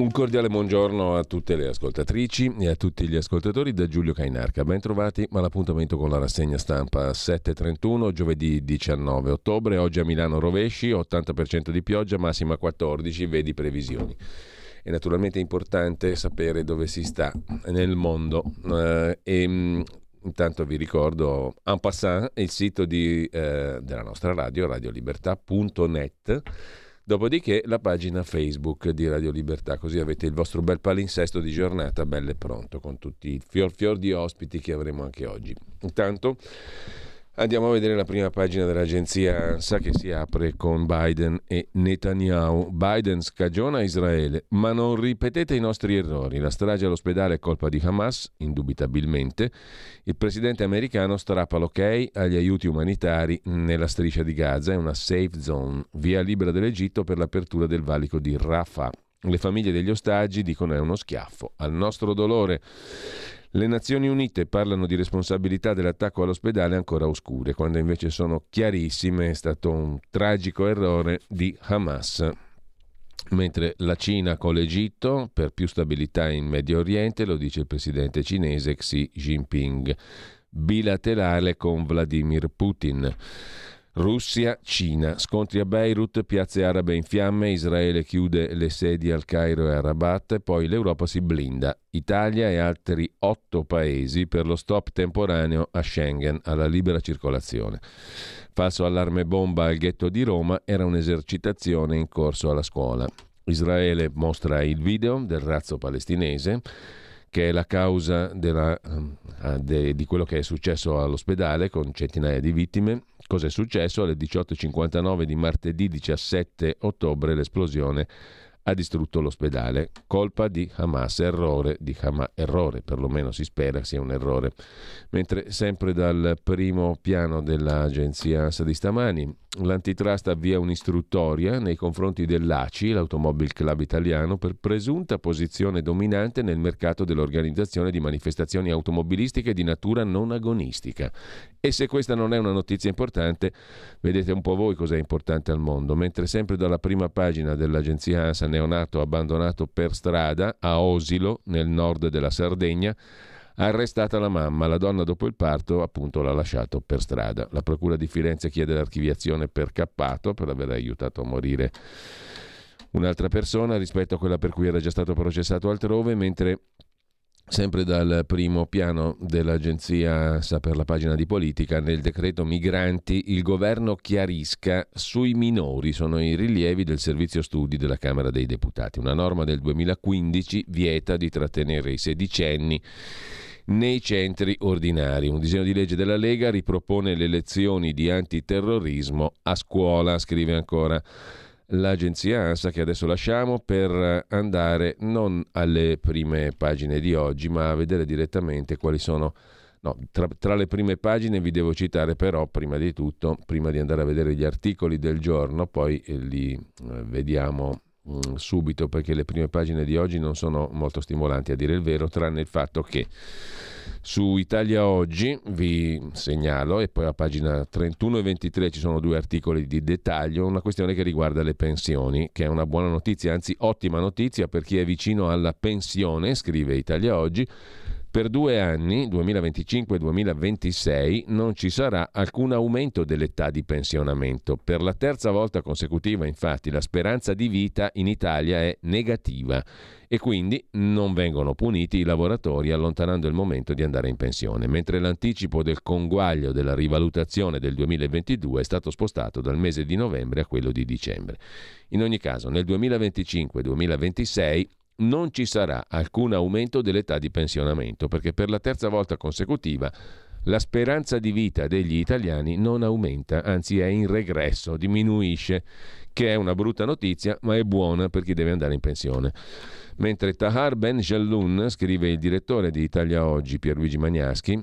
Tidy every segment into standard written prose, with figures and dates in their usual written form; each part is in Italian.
Un cordiale buongiorno a tutte le ascoltatrici e a tutti gli ascoltatori da Giulio Cainarca. Ben trovati all'appuntamento con la rassegna stampa 7.31, giovedì 19 ottobre. Oggi a Milano rovesci, 80% di pioggia, massima 14, vedi previsioni. È naturalmente importante sapere dove si sta nel mondo. Intanto vi ricordo en passant il sito della nostra radio, radiolibertà.net. Dopodiché la pagina Facebook di Radio Libertà, così avete il vostro bel palinsesto di giornata, bello e pronto, con tutti i fior di ospiti che avremo anche oggi. Intanto andiamo a vedere la prima pagina dell'agenzia ANSA che si apre con Biden e Netanyahu. Biden scagiona Israele, ma non ripetete i nostri errori. La strage all'ospedale è colpa di Hamas, indubitabilmente. Il presidente americano strappa l'ok agli aiuti umanitari nella striscia di Gaza, è una safe zone, via libera dell'Egitto per l'apertura del valico di Rafah. Le famiglie degli ostaggi dicono è uno schiaffo al nostro dolore. Le Nazioni Unite parlano di responsabilità dell'attacco all'ospedale ancora oscure, quando invece sono chiarissime, è stato un tragico errore di Hamas. Mentre la Cina con l'Egitto per più stabilità in Medio Oriente, lo dice il presidente cinese Xi Jinping, bilaterale con Vladimir Putin. Russia-Cina, scontri a Beirut, piazze arabe in fiamme, Israele chiude le sedi al Cairo e a Rabat, poi l'Europa si blinda, Italia e altri 8 paesi per lo stop temporaneo a Schengen, alla libera circolazione. Falso allarme bomba al ghetto di Roma, era un'esercitazione in corso alla scuola. Israele mostra il video del razzo palestinese, che è la causa di quello che è successo all'ospedale con centinaia di vittime. Cosa è successo? Alle 18.59 di martedì 17 ottobre l'esplosione ha distrutto l'ospedale. Colpa di Hamas, errore, perlomeno si spera sia un errore. Mentre sempre dal primo piano dell'agenzia ANSA di stamani, l'antitrust avvia un'istruttoria nei confronti dell'ACI, l'Automobile Club Italiano, per presunta posizione dominante nel mercato dell'organizzazione di manifestazioni automobilistiche di natura non agonistica. E se questa non è una notizia importante, vedete un po' voi cosa è importante al mondo. Mentre sempre dalla prima pagina dell'agenzia ANSA, neonato abbandonato per strada a Osilo, nel nord della Sardegna, arrestata la mamma, la donna dopo il parto appunto l'ha lasciato per strada. La procura di Firenze chiede l'archiviazione per Cappato per aver aiutato a morire un'altra persona rispetto a quella per cui era già stato processato altrove. Mentre sempre dal primo piano dell'agenzia ANSA per la pagina di politica, nel decreto migranti il governo chiarisca sui minori, sono i rilievi del servizio studi della Camera dei Deputati. Una norma del 2015 vieta di trattenere i sedicenni nei centri ordinari. Un disegno di legge della Lega ripropone le lezioni di antiterrorismo a scuola, scrive ancora l'agenzia ANSA, che adesso lasciamo per andare non alle prime pagine di oggi ma a vedere direttamente quali sono tra le prime pagine. Vi devo citare però prima di andare a vedere gli articoli del giorno, poi li vediamo subito, perché le prime pagine di oggi non sono molto stimolanti a dire il vero, tranne il fatto che su Italia Oggi vi segnalo, e poi a pagina 31 e 23 ci sono due articoli di dettaglio, una questione che riguarda le pensioni, che è una buona notizia, anzi ottima notizia per chi è vicino alla pensione, scrive Italia Oggi. Per 2 anni, 2025-2026, non ci sarà alcun aumento dell'età di pensionamento. Per la 3ª volta consecutiva, infatti, la speranza di vita in Italia è negativa e quindi non vengono puniti i lavoratori allontanando il momento di andare in pensione, mentre l'anticipo del conguaglio della rivalutazione del 2022 è stato spostato dal mese di novembre a quello di dicembre. In ogni caso, nel 2025-2026 non ci sarà alcun aumento dell'età di pensionamento, perché per la 3ª volta consecutiva la speranza di vita degli italiani non aumenta, anzi è in regresso, diminuisce, che è una brutta notizia, ma è buona per chi deve andare in pensione. Mentre Tahar Ben Jelloun, scrive il direttore di Italia Oggi, Pierluigi Magnaschi,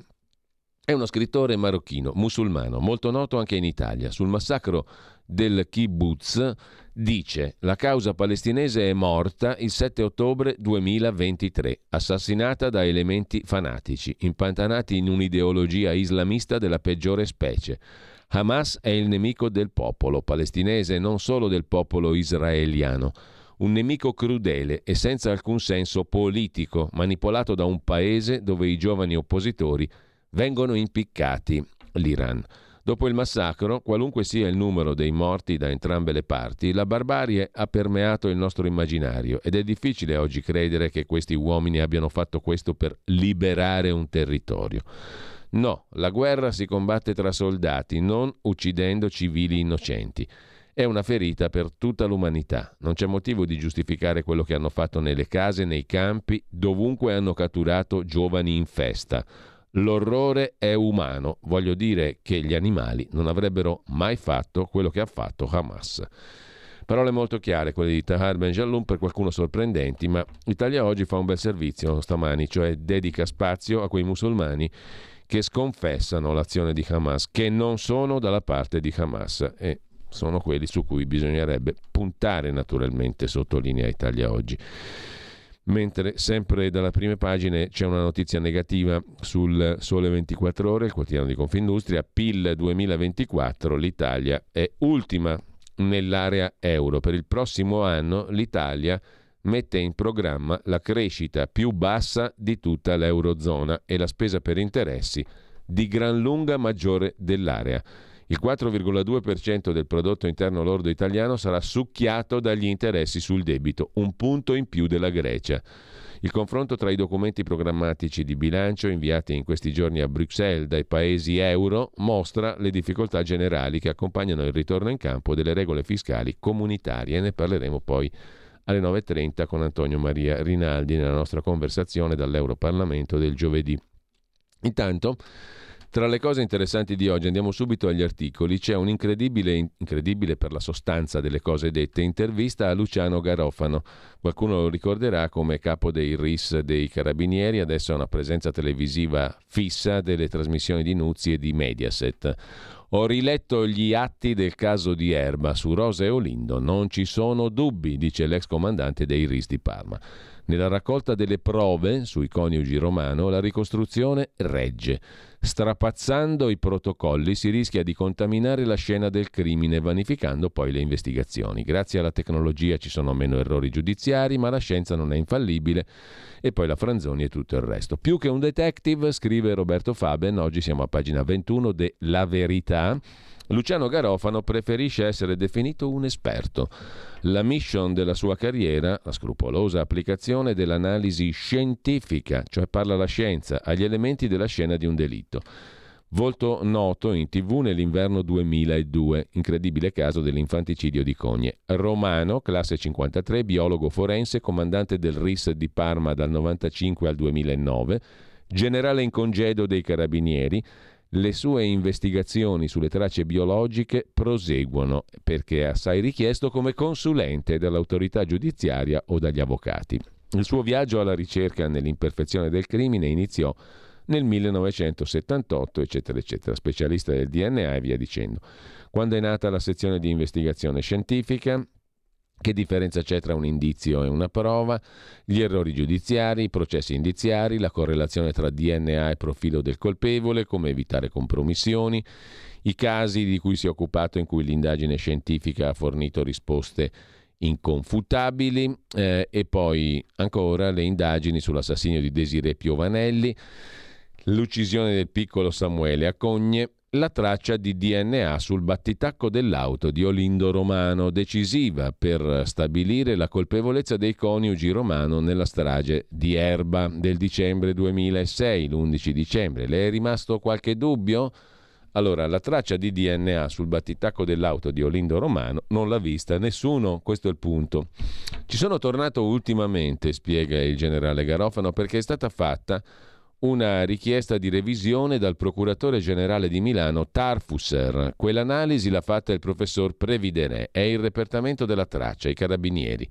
è uno scrittore marocchino, musulmano, molto noto anche in Italia. Sul massacro del kibbutz dice: la causa palestinese è morta il 7 ottobre 2023, assassinata da elementi fanatici, impantanati in un'ideologia islamista della peggiore specie. Hamas è il nemico del popolo palestinese, non solo del popolo israeliano. Un nemico crudele e senza alcun senso politico, manipolato da un paese dove i giovani oppositori vengono impiccati, l'Iran. Dopo il massacro, qualunque sia il numero dei morti da entrambe le parti, la barbarie ha permeato il nostro immaginario ed è difficile oggi credere che questi uomini abbiano fatto questo per liberare un territorio. No, la guerra si combatte tra soldati, non uccidendo civili innocenti. È una ferita per tutta l'umanità. Non c'è motivo di giustificare quello che hanno fatto nelle case, nei campi, dovunque hanno catturato giovani in festa. L'orrore è umano, voglio dire che gli animali non avrebbero mai fatto quello che ha fatto Hamas. Parole molto chiare quelle di Tahar Ben Jelloun, per qualcuno sorprendenti, ma Italia Oggi fa un bel servizio stamani, cioè dedica spazio a quei musulmani che sconfessano l'azione di Hamas, che non sono dalla parte di Hamas, e sono quelli su cui bisognerebbe puntare naturalmente, sottolinea Italia Oggi. Mentre sempre dalla prime pagine c'è una notizia negativa sul Sole 24 Ore, il quotidiano di Confindustria. PIL 2024, l'Italia è ultima nell'area euro. Per il prossimo anno l'Italia mette in programma la crescita più bassa di tutta l'eurozona e la spesa per interessi di gran lunga maggiore dell'area. Il 4,2% del prodotto interno lordo italiano sarà succhiato dagli interessi sul debito, 1 punto in più della Grecia. Il confronto tra i documenti programmatici di bilancio inviati in questi giorni a Bruxelles dai paesi euro mostra le difficoltà generali che accompagnano il ritorno in campo delle regole fiscali comunitarie. Ne parleremo poi alle 9.30 con Antonio Maria Rinaldi nella nostra conversazione dall'Europarlamento del giovedì. Intanto, tra le cose interessanti di oggi, andiamo subito agli articoli, c'è un incredibile per la sostanza delle cose dette, intervista a Luciano Garofano. Qualcuno lo ricorderà come capo dei RIS dei Carabinieri, adesso ha una presenza televisiva fissa delle trasmissioni di Nuzzi e di Mediaset. Ho riletto gli atti del caso di Erba su Rosa e Olindo, non ci sono dubbi, dice l'ex comandante dei RIS di Parma. Nella raccolta delle prove sui coniugi Romano la ricostruzione regge. Strapazzando i protocolli si rischia di contaminare la scena del crimine, vanificando poi le investigazioni. Grazie alla tecnologia ci sono meno errori giudiziari, ma la scienza non è infallibile, e poi la Franzoni e tutto il resto. Più che un detective, scrive Roberto Faben, oggi siamo a pagina 21 de La Verità, Luciano Garofano preferisce essere definito un esperto. La mission della sua carriera, la scrupolosa applicazione dell'analisi scientifica, cioè parla la scienza, agli elementi della scena di un delitto. Volto noto in TV nell'inverno 2002, incredibile caso dell'infanticidio di Cogne. Romano, classe 53, biologo forense, comandante del RIS di Parma dal 1995 al 2009, generale in congedo dei Carabinieri. Le sue investigazioni sulle tracce biologiche proseguono perché è assai richiesto come consulente dall'autorità giudiziaria o dagli avvocati. Il suo viaggio alla ricerca nell'imperfezione del crimine iniziò nel 1978, eccetera, eccetera, specialista del DNA e via dicendo. Quando è nata la sezione di investigazione scientifica? Che differenza c'è tra un indizio e una prova, gli errori giudiziari, i processi indiziari, la correlazione tra DNA e profilo del colpevole, come evitare compromissioni, i casi di cui si è occupato in cui l'indagine scientifica ha fornito risposte inconfutabili, e poi ancora le indagini sull'assassinio di Desirée Piovanelli, l'uccisione del piccolo Samuele a Cogne, la traccia di DNA sul battitacco dell'auto di Olindo Romano, decisiva per stabilire la colpevolezza dei coniugi Romano nella strage di Erba del dicembre 2006, l'11 dicembre. Le è rimasto qualche dubbio? Allora, la traccia di DNA sul battitacco dell'auto di Olindo Romano non l'ha vista nessuno, questo è il punto. Ci sono tornato ultimamente, spiega il generale Garofano, perché è stata fatta una richiesta di revisione dal procuratore generale di Milano Tarfusser. Quell'analisi l'ha fatta il professor Previdere, il repertamento della traccia ai carabinieri.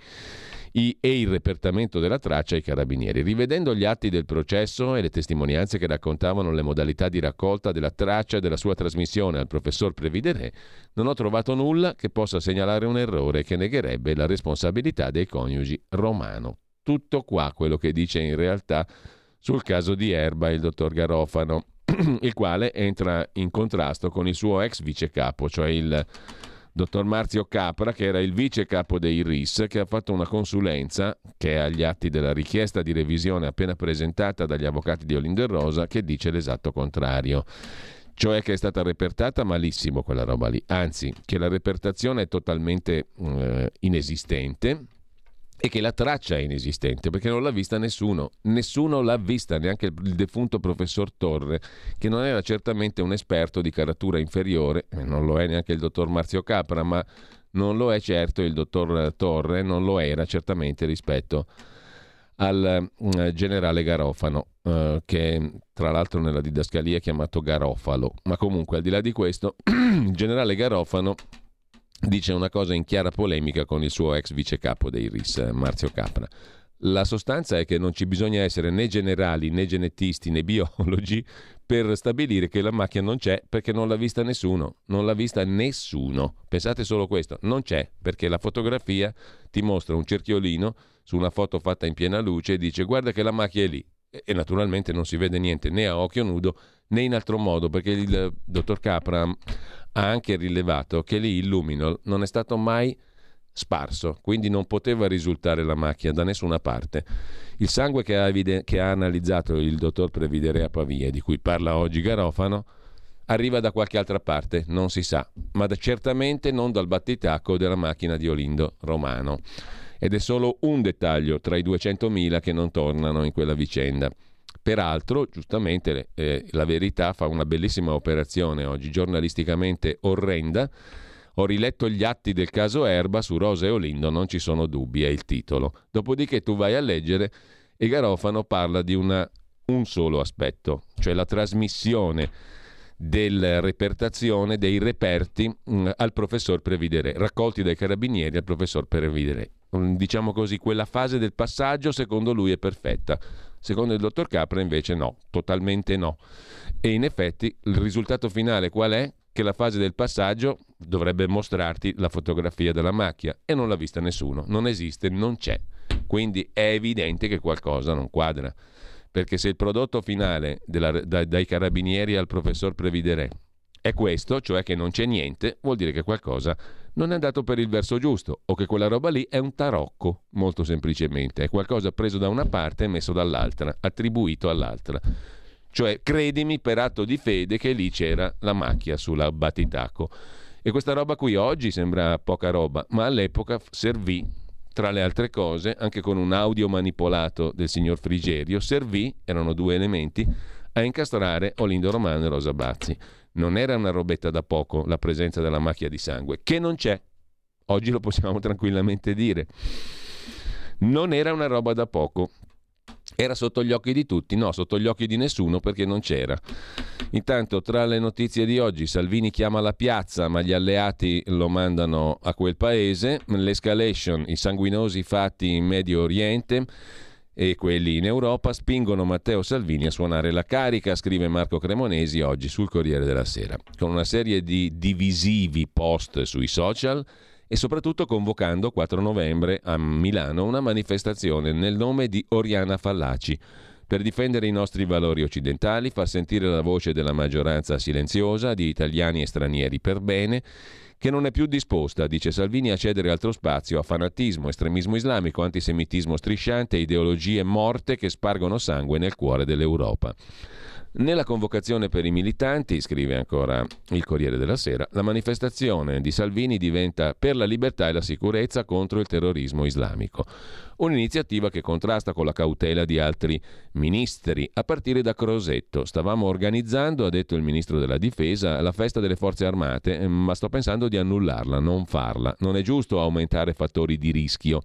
Rivedendo gli atti del processo e le testimonianze che raccontavano le modalità di raccolta della traccia e della sua trasmissione al professor Previdere, non ho trovato nulla che possa segnalare un errore che negherebbe la responsabilità dei coniugi Romano. Tutto qua quello che dice in realtà sul caso di Erba il dottor Garofano, il quale entra in contrasto con il suo ex vice capo, cioè il dottor Marzio Capra, che era il vice capo dei RIS, che ha fatto una consulenza che è agli atti della richiesta di revisione appena presentata dagli avvocati di Olindo e Rosa, che dice l'esatto contrario, cioè che è stata repertata malissimo quella roba lì, anzi che la repertazione è totalmente inesistente e che la traccia è inesistente perché non l'ha vista nessuno l'ha vista, neanche il defunto professor Torre, che non era certamente un esperto di caratura inferiore, non lo è neanche il dottor Marzio Capra, ma non lo è certo il dottor Torre, non lo era certamente rispetto al generale Garofano, che tra l'altro nella didascalia è chiamato Garofalo, ma comunque al di là di questo il generale Garofano dice una cosa in chiara polemica con il suo ex vice capo dei RIS, Marzio Capra. La sostanza è che non ci bisogna essere né generali, né genetisti, né biologi per stabilire che la macchia non c'è perché non l'ha vista nessuno. Non l'ha vista nessuno. Pensate solo questo, non c'è perché la fotografia ti mostra un cerchiolino su una foto fatta in piena luce e dice guarda che la macchia è lì. E naturalmente non si vede niente né a occhio nudo né in altro modo, perché il dottor Capra ha anche rilevato che lì il luminol non è stato mai sparso, quindi non poteva risultare la macchia da nessuna parte. Il sangue che ha analizzato il dottor Previdere a Pavia, di cui parla oggi Garofano, arriva da qualche altra parte, non si sa, ma certamente non dal battitacco della macchina di Olindo Romano. Ed è solo un dettaglio tra i 200.000 che non tornano in quella vicenda. Peraltro, giustamente, La Verità fa una bellissima operazione oggi, giornalisticamente orrenda. Ho riletto gli atti del caso Erba su Rosa e Olindo, non ci sono dubbi, è il titolo. Dopodiché tu vai a leggere e Garofano parla di un solo aspetto, cioè la trasmissione della repertazione dei reperti al professor Previdere, raccolti dai carabinieri al professor Previdere. Diciamo così, quella fase del passaggio secondo lui è perfetta. Secondo il dottor Capra invece no, totalmente no. E in effetti il risultato finale qual è? Che la fase del passaggio dovrebbe mostrarti la fotografia della macchia e non l'ha vista nessuno, non esiste, non c'è. Quindi è evidente che qualcosa non quadra, perché se il prodotto finale dai carabinieri al professor Previdere è questo, cioè che non c'è niente, vuol dire che qualcosa non è andato per il verso giusto, o che quella roba lì è un tarocco, molto semplicemente. È qualcosa preso da una parte e messo dall'altra, attribuito all'altra. Cioè, credimi per atto di fede che lì c'era la macchia sulla battitacco. E questa roba qui oggi sembra poca roba, ma all'epoca servì, tra le altre cose, anche con un audio manipolato del signor Frigerio, erano due elementi, a incastrare Olindo Romano e Rosa Bazzi. Non era una robetta da poco la presenza della macchia di sangue, che non c'è. Oggi lo possiamo tranquillamente dire. Non era una roba da poco. Era sotto gli occhi di tutti? No, sotto gli occhi di nessuno, perché non c'era. Intanto, tra le notizie di oggi, Salvini chiama la piazza, ma gli alleati lo mandano a quel paese. L'escalation, i sanguinosi fatti in Medio Oriente e quelli in Europa spingono Matteo Salvini a suonare la carica, scrive Marco Cremonesi oggi sul Corriere della Sera, con una serie di divisivi post sui social e soprattutto convocando 4 novembre a Milano una manifestazione nel nome di Oriana Fallaci, per difendere i nostri valori occidentali, far sentire la voce della maggioranza silenziosa di italiani e stranieri per bene, che non è più disposta, dice Salvini, a cedere altro spazio a fanatismo, estremismo islamico, antisemitismo strisciante e ideologie morte che spargono sangue nel cuore dell'Europa. Nella convocazione per i militanti, scrive ancora il Corriere della Sera, la manifestazione di Salvini diventa per la libertà e la sicurezza contro il terrorismo islamico. Un'iniziativa che contrasta con la cautela di altri ministri, a partire da Crosetto. Stavamo organizzando, ha detto il ministro della difesa, la festa delle forze armate, ma sto pensando di annullarla, non farla. Non è giusto aumentare fattori di rischio.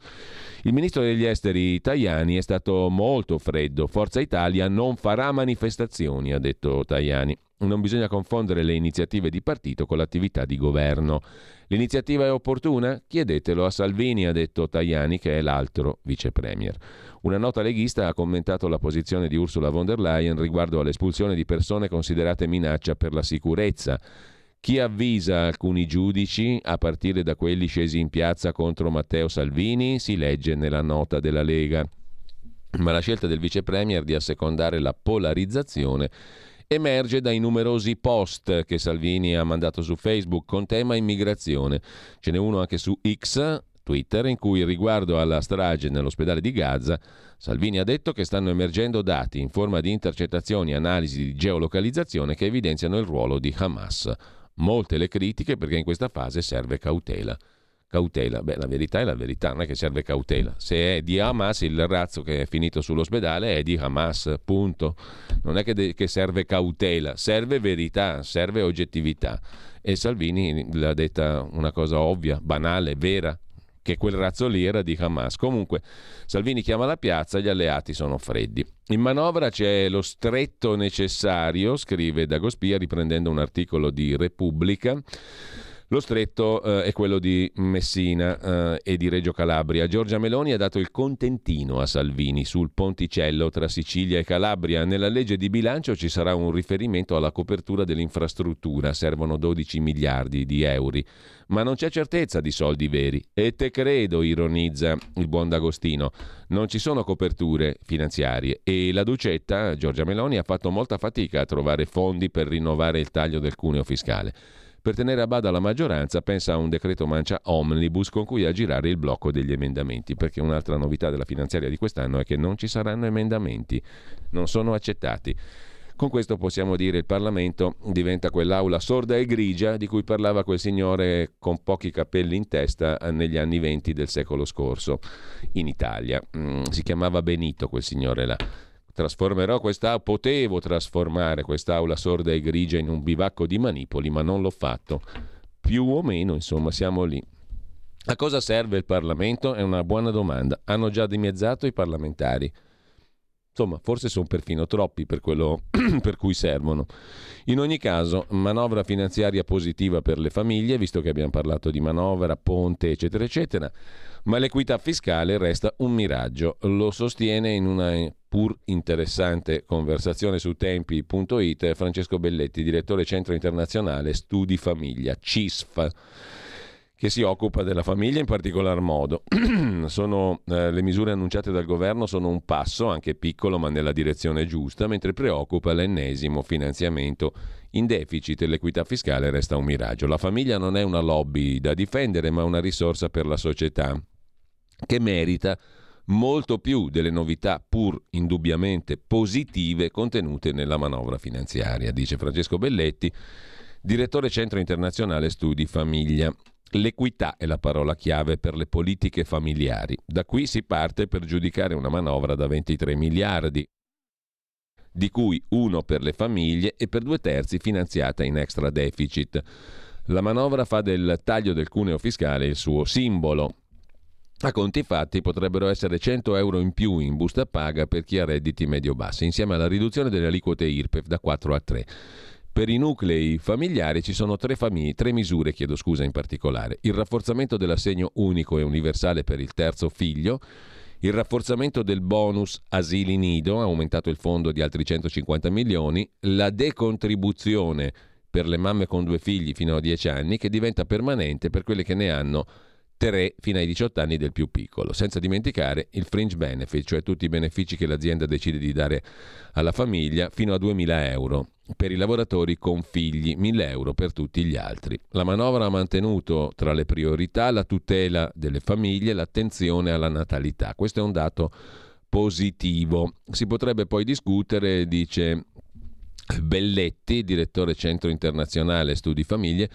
Il ministro degli esteri Tajani è stato molto freddo. Forza Italia non farà manifestazioni, ha detto Tajani. Non bisogna confondere le iniziative di partito con l'attività di governo. L'iniziativa è opportuna? Chiedetelo a Salvini, ha detto Tajani, che è l'altro vicepremier. Una nota leghista ha commentato la posizione di Ursula von der Leyen riguardo all'espulsione di persone considerate minaccia per la sicurezza. Chi avvisa alcuni giudici, a partire da quelli scesi in piazza contro Matteo Salvini, si legge nella nota della Lega. Ma la scelta del vicepremier di assecondare la polarizzazione emerge dai numerosi post che Salvini ha mandato su Facebook con tema immigrazione. Ce n'è uno anche su X, Twitter, in cui riguardo alla strage nell'ospedale di Gaza, Salvini ha detto che stanno emergendo dati in forma di intercettazioni e analisi di geolocalizzazione che evidenziano il ruolo di Hamas. Molte le critiche perché in questa fase serve cautela. Cautela, beh, la verità è la verità, non è che serve cautela. Se è di Hamas, il razzo che è finito sull'ospedale è di Hamas, punto. Non è che serve cautela, serve verità, serve oggettività. E Salvini l'ha detta una cosa ovvia, banale, vera, che quel razzo lì era di Hamas. Comunque, Salvini chiama la piazza, gli alleati sono freddi. In manovra c'è lo stretto necessario, scrive Dagospia, riprendendo un articolo di Repubblica. Lo stretto è quello di Messina e di Reggio Calabria. Giorgia Meloni ha dato il contentino a Salvini sul ponticello tra Sicilia e Calabria. Nella legge di bilancio ci sarà un riferimento alla copertura dell'infrastruttura. Servono 12 miliardi di euro. Ma non c'è certezza di soldi veri. E te credo, ironizza il buon D'Agostino. Non ci sono coperture finanziarie. E la Ducetta, Giorgia Meloni, ha fatto molta fatica a trovare fondi per rinnovare il taglio del cuneo fiscale. Per tenere a bada la maggioranza pensa a un decreto mancia omnibus con cui aggirare il blocco degli emendamenti, perché un'altra novità della finanziaria di quest'anno è che non ci saranno emendamenti, non sono accettati. Con questo possiamo dire che il Parlamento diventa quell'aula sorda e grigia di cui parlava quel signore con pochi capelli in testa negli anni 20 del secolo scorso in Italia. Si chiamava Benito quel signore là. Potevo trasformare quest'aula sorda e grigia in un bivacco di manipoli, ma non l'ho fatto. Più o meno, insomma, siamo lì. A cosa serve il Parlamento? È una buona domanda. Hanno già dimezzato i parlamentari. Insomma, forse sono perfino troppi per quello per cui servono. In ogni caso, manovra finanziaria positiva per le famiglie, visto che abbiamo parlato di manovra, ponte, eccetera, eccetera. Ma l'equità fiscale resta un miraggio. Lo sostiene in una pur interessante conversazione su tempi.it Francesco Belletti, direttore Centro Internazionale Studi Famiglia, CISF, che si occupa della famiglia in particolar modo. Le misure annunciate dal governo sono un passo, anche piccolo, ma nella direzione giusta, mentre preoccupa l'ennesimo finanziamento in deficit e l'equità fiscale resta un miraggio. La famiglia non è una lobby da difendere, ma una risorsa per la società che merita molto più delle novità pur indubbiamente positive contenute nella manovra finanziaria, dice Francesco Belletti, direttore Centro Internazionale Studi Famiglia. L'equità è la parola chiave per le politiche familiari. Da qui si parte per giudicare una manovra da 23 miliardi, di cui uno per le famiglie e per 2/3 finanziata in extra deficit. La manovra fa del taglio del cuneo fiscale il suo simbolo. A conti fatti potrebbero essere 100 euro in più in busta paga per chi ha redditi medio-bassi, insieme alla riduzione delle aliquote IRPEF da 4 a 3. Per i nuclei familiari ci sono tre misure, in particolare. Il rafforzamento dell'assegno unico e universale per il terzo figlio, il rafforzamento del bonus asili nido, aumentato il fondo di altri 150 milioni, la decontribuzione per le mamme con 2 figli fino a 10 anni, che diventa permanente per quelle che ne hanno 3 fino ai 18 anni del più piccolo, senza dimenticare il fringe benefit, cioè tutti i benefici che l'azienda decide di dare alla famiglia, fino a 2.000 euro per i lavoratori con figli, 1.000 euro per tutti gli altri. La manovra ha mantenuto tra le priorità la tutela delle famiglie, l'attenzione alla natalità. Questo è un dato positivo. Si potrebbe poi discutere, dice Belletti, direttore Centro Internazionale Studi Famiglie,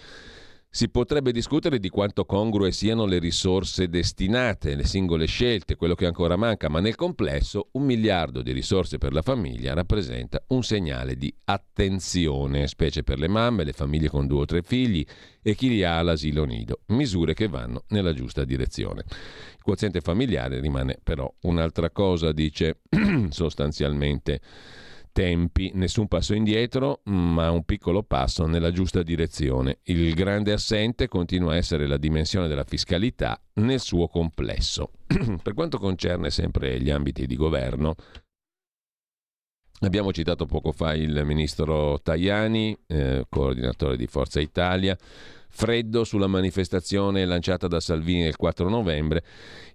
si potrebbe discutere di quanto congrue siano le risorse destinate, le singole scelte, quello che ancora manca, ma nel complesso 1 miliardo di risorse per la famiglia rappresenta un segnale di attenzione, specie per le mamme, le famiglie con 2 o 3 figli e chi li ha all'asilo nido, misure che vanno nella giusta direzione. Il quoziente familiare rimane però un'altra cosa, dice sostanzialmente Tempi, nessun passo indietro, ma un piccolo passo nella giusta direzione. Il grande assente continua a essere la dimensione della fiscalità nel suo complesso. Per quanto concerne sempre gli ambiti di governo, abbiamo citato poco fa il ministro Tajani, coordinatore di Forza Italia. Freddo sulla manifestazione lanciata da Salvini il 4 novembre,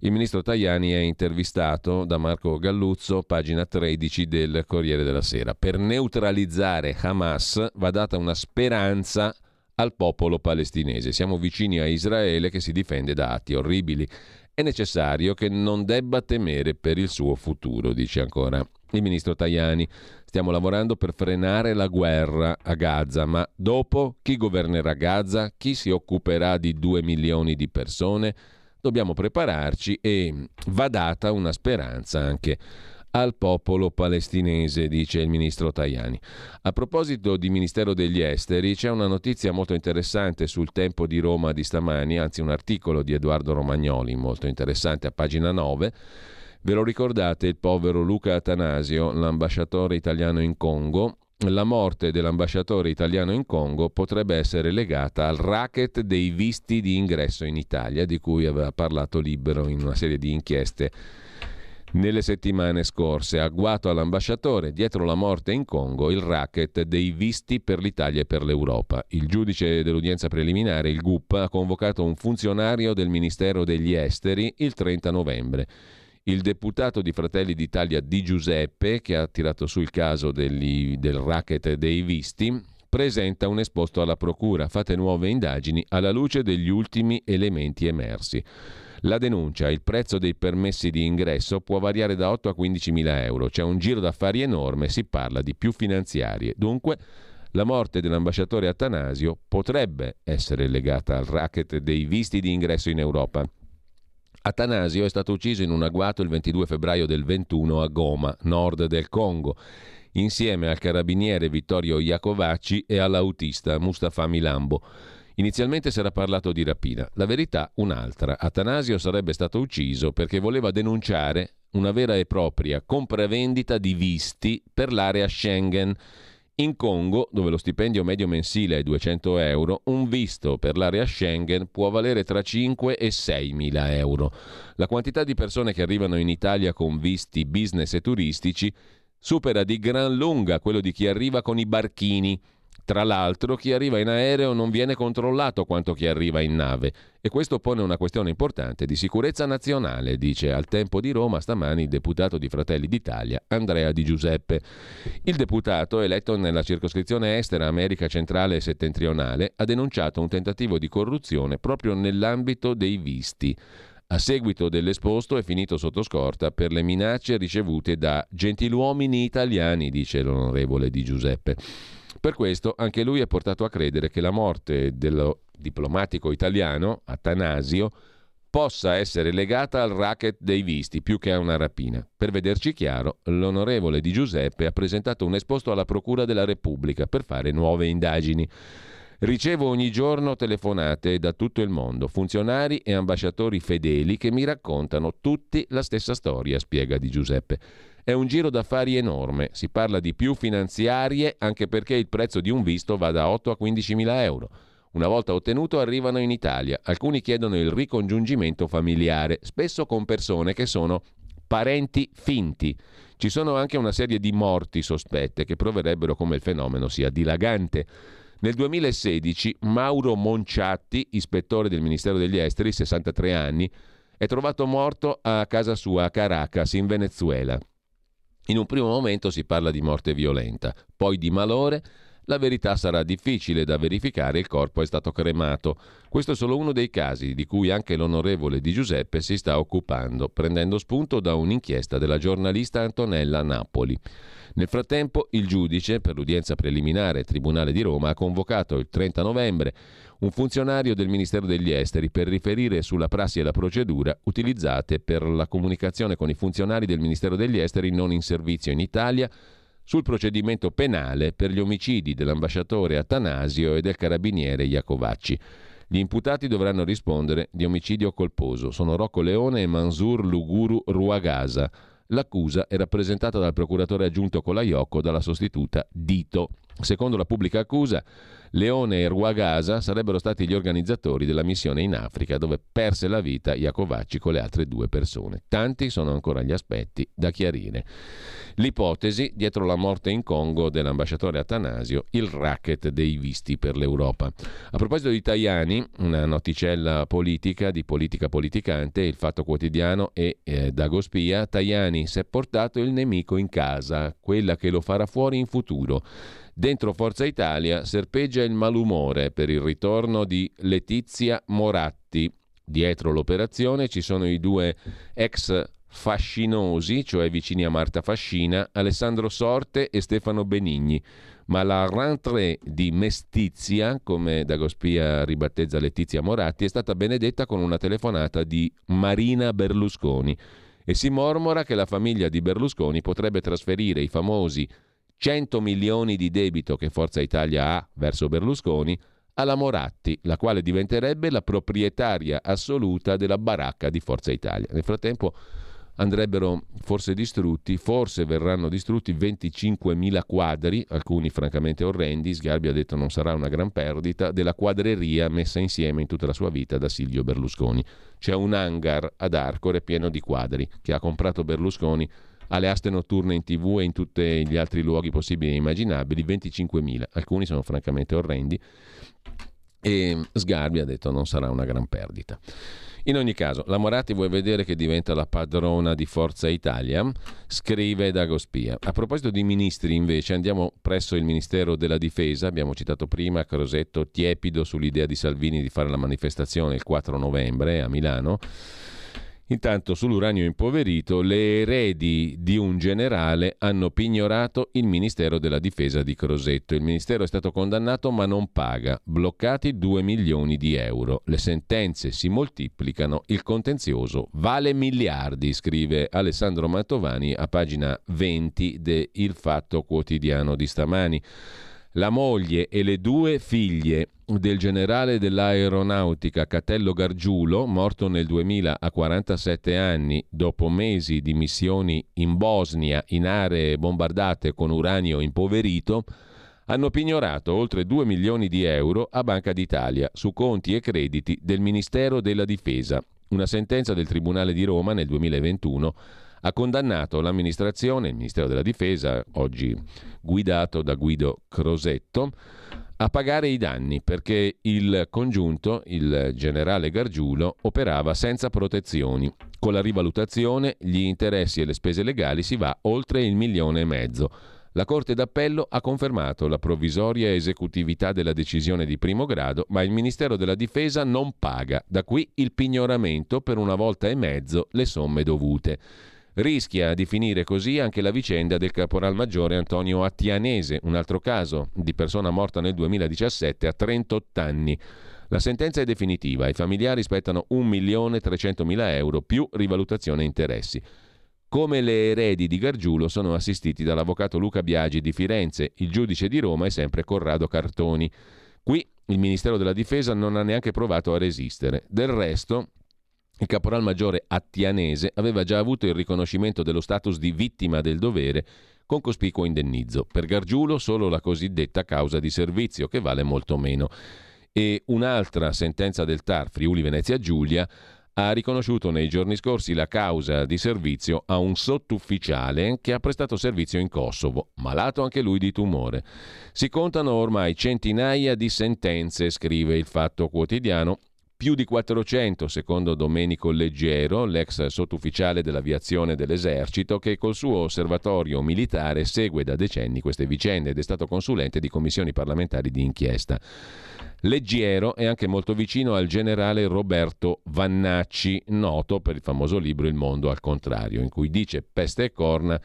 il ministro Tajani è intervistato da Marco Galluzzo, pagina 13 del Corriere della Sera. Per neutralizzare Hamas va data una speranza al popolo palestinese. Siamo vicini a Israele che si difende da atti orribili. È necessario che non debba temere per il suo futuro, dice ancora il ministro Tajani. Stiamo lavorando per frenare la guerra a Gaza, ma dopo chi governerà Gaza? Chi si occuperà di 2 milioni di persone? Dobbiamo prepararci e va data una speranza anche al popolo palestinese, dice il ministro Tajani. A proposito di Ministero degli Esteri, c'è una notizia molto interessante sul Tempo di Roma di stamani, anzi un articolo di Edoardo Romagnoli molto interessante a pagina 9. Ve lo ricordate il povero Luca Attanasio, l'ambasciatore italiano in Congo? La morte dell'ambasciatore italiano in Congo potrebbe essere legata al racket dei visti di ingresso in Italia, di cui aveva parlato Libero in una serie di inchieste nelle settimane scorse. Agguato all'ambasciatore, dietro la morte in Congo il racket dei visti per l'Italia e per l'Europa. Il giudice dell'udienza preliminare, il GUP, ha convocato un funzionario del Ministero degli Esteri il 30 novembre. Il deputato di Fratelli d'Italia Di Giuseppe, che ha tirato su il caso del racket dei visti, presenta un esposto alla procura. Fate nuove indagini alla luce degli ultimi elementi emersi. La denuncia: il prezzo dei permessi di ingresso può variare da 8 a 15.000 euro. C'è un giro d'affari enorme, si parla di più finanziarie. Dunque, la morte dell'ambasciatore Attanasio potrebbe essere legata al racket dei visti di ingresso in Europa. Attanasio è stato ucciso in un agguato il 22 febbraio del 21 a Goma, nord del Congo, insieme al carabiniere Vittorio Iacovacci e all'autista Mustafa Milambo. Inizialmente si era parlato di rapina. La verità un'altra. Attanasio sarebbe stato ucciso perché voleva denunciare una vera e propria compravendita di visti per l'area Schengen. In Congo, dove lo stipendio medio mensile è 200 euro, un visto per l'area Schengen può valere tra 5 e 6.000 euro. La quantità di persone che arrivano in Italia con visti business e turistici supera di gran lunga quello di chi arriva con i barchini. Tra l'altro, chi arriva in aereo non viene controllato quanto chi arriva in nave, e questo pone una questione importante di sicurezza nazionale, dice al Tempo di Roma stamani il deputato di Fratelli d'Italia Andrea Di Giuseppe. Il deputato, eletto nella circoscrizione estera America centrale e settentrionale, ha denunciato un tentativo di corruzione proprio nell'ambito dei visti. A seguito dell'esposto è finito sotto scorta per le minacce ricevute da gentiluomini italiani, dice l'onorevole Di Giuseppe. Per questo anche lui è portato a credere che la morte del diplomatico italiano, Attanasio, possa essere legata al racket dei visti più che a una rapina. Per vederci chiaro, l'onorevole Di Giuseppe ha presentato un esposto alla Procura della Repubblica per fare nuove indagini. Ricevo ogni giorno telefonate da tutto il mondo, funzionari e ambasciatori fedeli che mi raccontano tutti la stessa storia, spiega Di Giuseppe. È un giro d'affari enorme, si parla di più finanziarie anche perché il prezzo di un visto va da 8 a 15.000 euro. Una volta ottenuto arrivano in Italia, alcuni chiedono il ricongiungimento familiare, spesso con persone che sono parenti finti. Ci sono anche una serie di morti sospette che proverebbero come il fenomeno sia dilagante. Nel 2016 Mauro Monciatti, ispettore del Ministero degli Esteri, 63 anni, è trovato morto a casa sua a Caracas, in Venezuela. In un primo momento si parla di morte violenta, poi di malore. La verità sarà difficile da verificare, il corpo è stato cremato. Questo è solo uno dei casi di cui anche l'onorevole Di Giuseppe si sta occupando, prendendo spunto da un'inchiesta della giornalista Antonella Napoli. Nel frattempo il giudice per l'udienza preliminare Tribunale di Roma ha convocato il 30 novembre un funzionario del Ministero degli Esteri per riferire sulla prassi e la procedura utilizzate per la comunicazione con i funzionari del Ministero degli Esteri non in servizio in Italia sul procedimento penale per gli omicidi dell'ambasciatore Attanasio e del carabiniere Iacovacci. Gli imputati dovranno rispondere di omicidio colposo. Sono Rocco Leone e Mansur Luguru Ruagasa. L'accusa è rappresentata dal procuratore aggiunto Colaiocco, dalla sostituta Dito. Secondo la pubblica accusa, Leone e Ruagasa sarebbero stati gli organizzatori della missione in Africa, dove perse la vita Iacovacci con le altre due persone. Tanti sono ancora gli aspetti da chiarire. L'ipotesi dietro la morte in Congo dell'ambasciatore Attanasio, il racket dei visti per l'Europa. A proposito di Tajani, una noticella politica di politica politicante, Il Fatto Quotidiano e Dagospia. Tajani si è portato il nemico in casa, quella che lo farà fuori in futuro. Dentro Forza Italia serpeggia il malumore per il ritorno di Letizia Moratti. Dietro l'operazione ci sono i due ex Fascinosi, cioè vicini a Marta Fascina, Alessandro Sorte e Stefano Benigni. Ma la rentrée di Mestizia, come Dagospia ribattezza Letizia Moratti, è stata benedetta con una telefonata di Marina Berlusconi, e si mormora che la famiglia di Berlusconi potrebbe trasferire i famosi 100 milioni di debito che Forza Italia ha verso Berlusconi alla Moratti, la quale diventerebbe la proprietaria assoluta della baracca di Forza Italia. Nel frattempo andrebbero forse verranno distrutti 25.000 quadri, alcuni francamente orrendi. Sgarbi ha detto non sarà una gran perdita, della quadreria messa insieme in tutta la sua vita da Silvio Berlusconi. C'è un hangar ad Arcore pieno di quadri che ha comprato Berlusconi alle aste notturne in TV e in tutti gli altri luoghi possibili e immaginabili, 25.000, alcuni sono francamente orrendi. E Sgarbi ha detto non sarà una gran perdita. In ogni caso, la Moratti vuoi vedere che diventa la padrona di Forza Italia? Scrive Dagospia. A proposito di ministri, invece, andiamo presso il Ministero della Difesa. Abbiamo citato prima Crosetto tiepido sull'idea di Salvini di fare la manifestazione il 4 novembre a Milano. Intanto sull'uranio impoverito le eredi di un generale hanno pignorato il Ministero della Difesa di Crosetto. Il Ministero è stato condannato ma non paga, bloccati 2 milioni di euro. Le sentenze si moltiplicano, il contenzioso vale miliardi, scrive Alessandro Mantovani a pagina 20 de Il Fatto Quotidiano di stamani. La moglie e le due figlie del generale dell'aeronautica Catello Gargiulo, morto nel 2000 a 47 anni dopo mesi di missioni in Bosnia in aree bombardate con uranio impoverito, hanno pignorato oltre 2 milioni di euro a Banca d'Italia su conti e crediti del Ministero della Difesa. Una sentenza del Tribunale di Roma nel 2021 ha condannato l'amministrazione, il Ministero della Difesa, oggi guidato da Guido Crosetto, a pagare i danni perché il congiunto, il generale Gargiulo, operava senza protezioni. Con la rivalutazione, gli interessi e le spese legali si va oltre $1,5 milioni. La Corte d'Appello ha confermato la provvisoria esecutività della decisione di primo grado, ma il Ministero della Difesa non paga. Da qui il pignoramento per una volta e mezzo le somme dovute. Rischia di finire così anche la vicenda del caporal maggiore Antonio Attianese, un altro caso di persona morta nel 2017 a 38 anni. La sentenza è definitiva, ai familiari spettano €1.300.000 più rivalutazione e interessi. Come le eredi di Gargiulo sono assistiti dall'avvocato Luca Biagi di Firenze, il giudice di Roma è sempre Corrado Cartoni. Qui il Ministero della Difesa non ha neanche provato a resistere. Del resto, il caporal maggiore Attianese aveva già avuto il riconoscimento dello status di vittima del dovere con cospicuo indennizzo. Per Gargiulo solo la cosiddetta causa di servizio, che vale molto meno. E un'altra sentenza del TAR Friuli Venezia Giulia ha riconosciuto nei giorni scorsi la causa di servizio a un sottufficiale che ha prestato servizio in Kosovo, malato anche lui di tumore. Si contano ormai centinaia di sentenze, scrive il Fatto Quotidiano, più di 400, secondo Domenico Leggero, l'ex sottufficiale dell'aviazione dell'esercito, che col suo osservatorio militare segue da decenni queste vicende ed è stato consulente di commissioni parlamentari di inchiesta. Leggero è anche molto vicino al generale Roberto Vannacci, noto per il famoso libro Il mondo al contrario, in cui dice peste e corna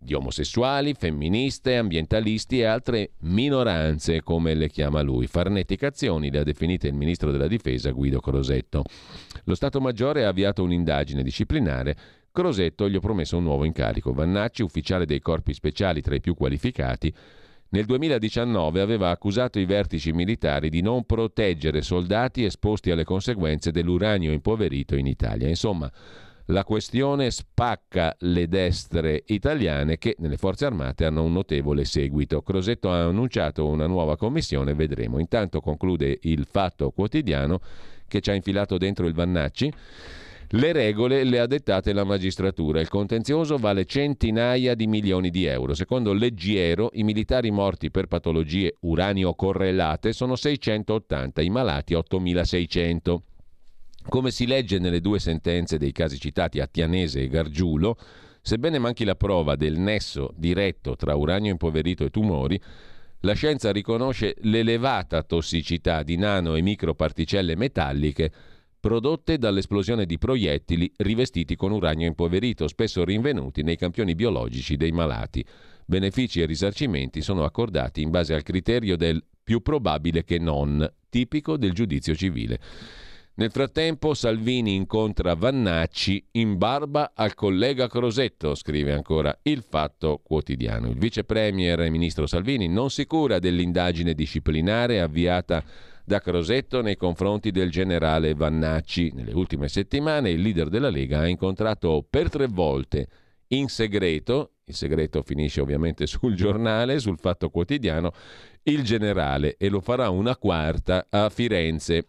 di omosessuali, femministe, ambientalisti e altre minoranze, come le chiama lui. Farneticazioni le ha definite il ministro della difesa Guido Crosetto. Lo Stato Maggiore ha avviato un'indagine disciplinare. Crosetto gli ha promesso un nuovo incarico. Vannacci, ufficiale dei corpi speciali tra i più qualificati, nel 2019 aveva accusato i vertici militari di non proteggere soldati esposti alle conseguenze dell'uranio impoverito in Italia. Insomma, la questione spacca le destre italiane, che nelle forze armate hanno un notevole seguito. Crosetto ha annunciato una nuova commissione, vedremo. Intanto, conclude il Fatto Quotidiano, che ci ha infilato dentro il Vannacci, le regole le ha dettate la magistratura. Il contenzioso vale centinaia di milioni di euro. Secondo Leggiero, i militari morti per patologie uranio correlate sono 680, i malati 8600. Come si legge nelle due sentenze dei casi citati, Attianese e Gargiulo, sebbene manchi la prova del nesso diretto tra uranio impoverito e tumori, la scienza riconosce l'elevata tossicità di nano e microparticelle metalliche prodotte dall'esplosione di proiettili rivestiti con uranio impoverito, spesso rinvenuti nei campioni biologici dei malati. Benefici e risarcimenti sono accordati in base al criterio del più probabile che non, tipico del giudizio civile. Nel frattempo Salvini incontra Vannacci in barba al collega Crosetto, scrive ancora il Fatto Quotidiano. Il vice premier e ministro Salvini non si cura dell'indagine disciplinare avviata da Crosetto nei confronti del generale Vannacci. Nelle ultime settimane il leader della Lega ha incontrato per 3 volte in segreto, il segreto finisce ovviamente sul giornale, sul Fatto Quotidiano, il generale, e lo farà una 4ª a Firenze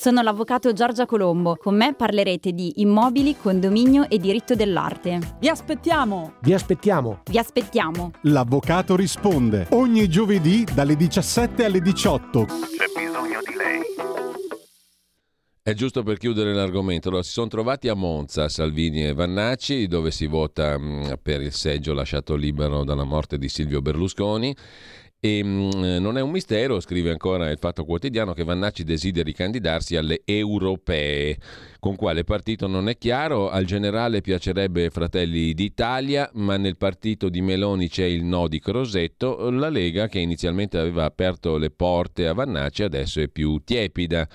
Sono l'avvocato Giorgia Colombo. Con me parlerete di immobili, condominio e diritto dell'arte. Vi aspettiamo! Vi aspettiamo! Vi aspettiamo! L'avvocato risponde ogni giovedì dalle 17 alle 18. C'è bisogno di lei. È giusto per chiudere l'argomento. Allora, si sono trovati a Monza Salvini e Vannacci, dove si vota per il seggio lasciato libero dalla morte di Silvio Berlusconi. E non è un mistero, scrive ancora il Fatto Quotidiano, che Vannacci desideri candidarsi alle europee. Con quale partito non è chiaro. Al generale piacerebbe Fratelli d'Italia, ma nel partito di Meloni c'è il no di Crosetto. La Lega, che inizialmente aveva aperto le porte a Vannacci, adesso è più tiepida.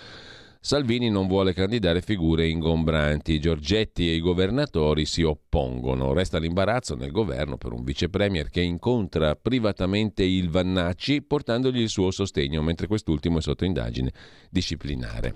Salvini non vuole candidare figure ingombranti. Giorgetti e i governatori si oppongono. Resta l'imbarazzo nel governo per un vice premier che incontra privatamente il Vannacci portandogli il suo sostegno, mentre quest'ultimo è sotto indagine disciplinare.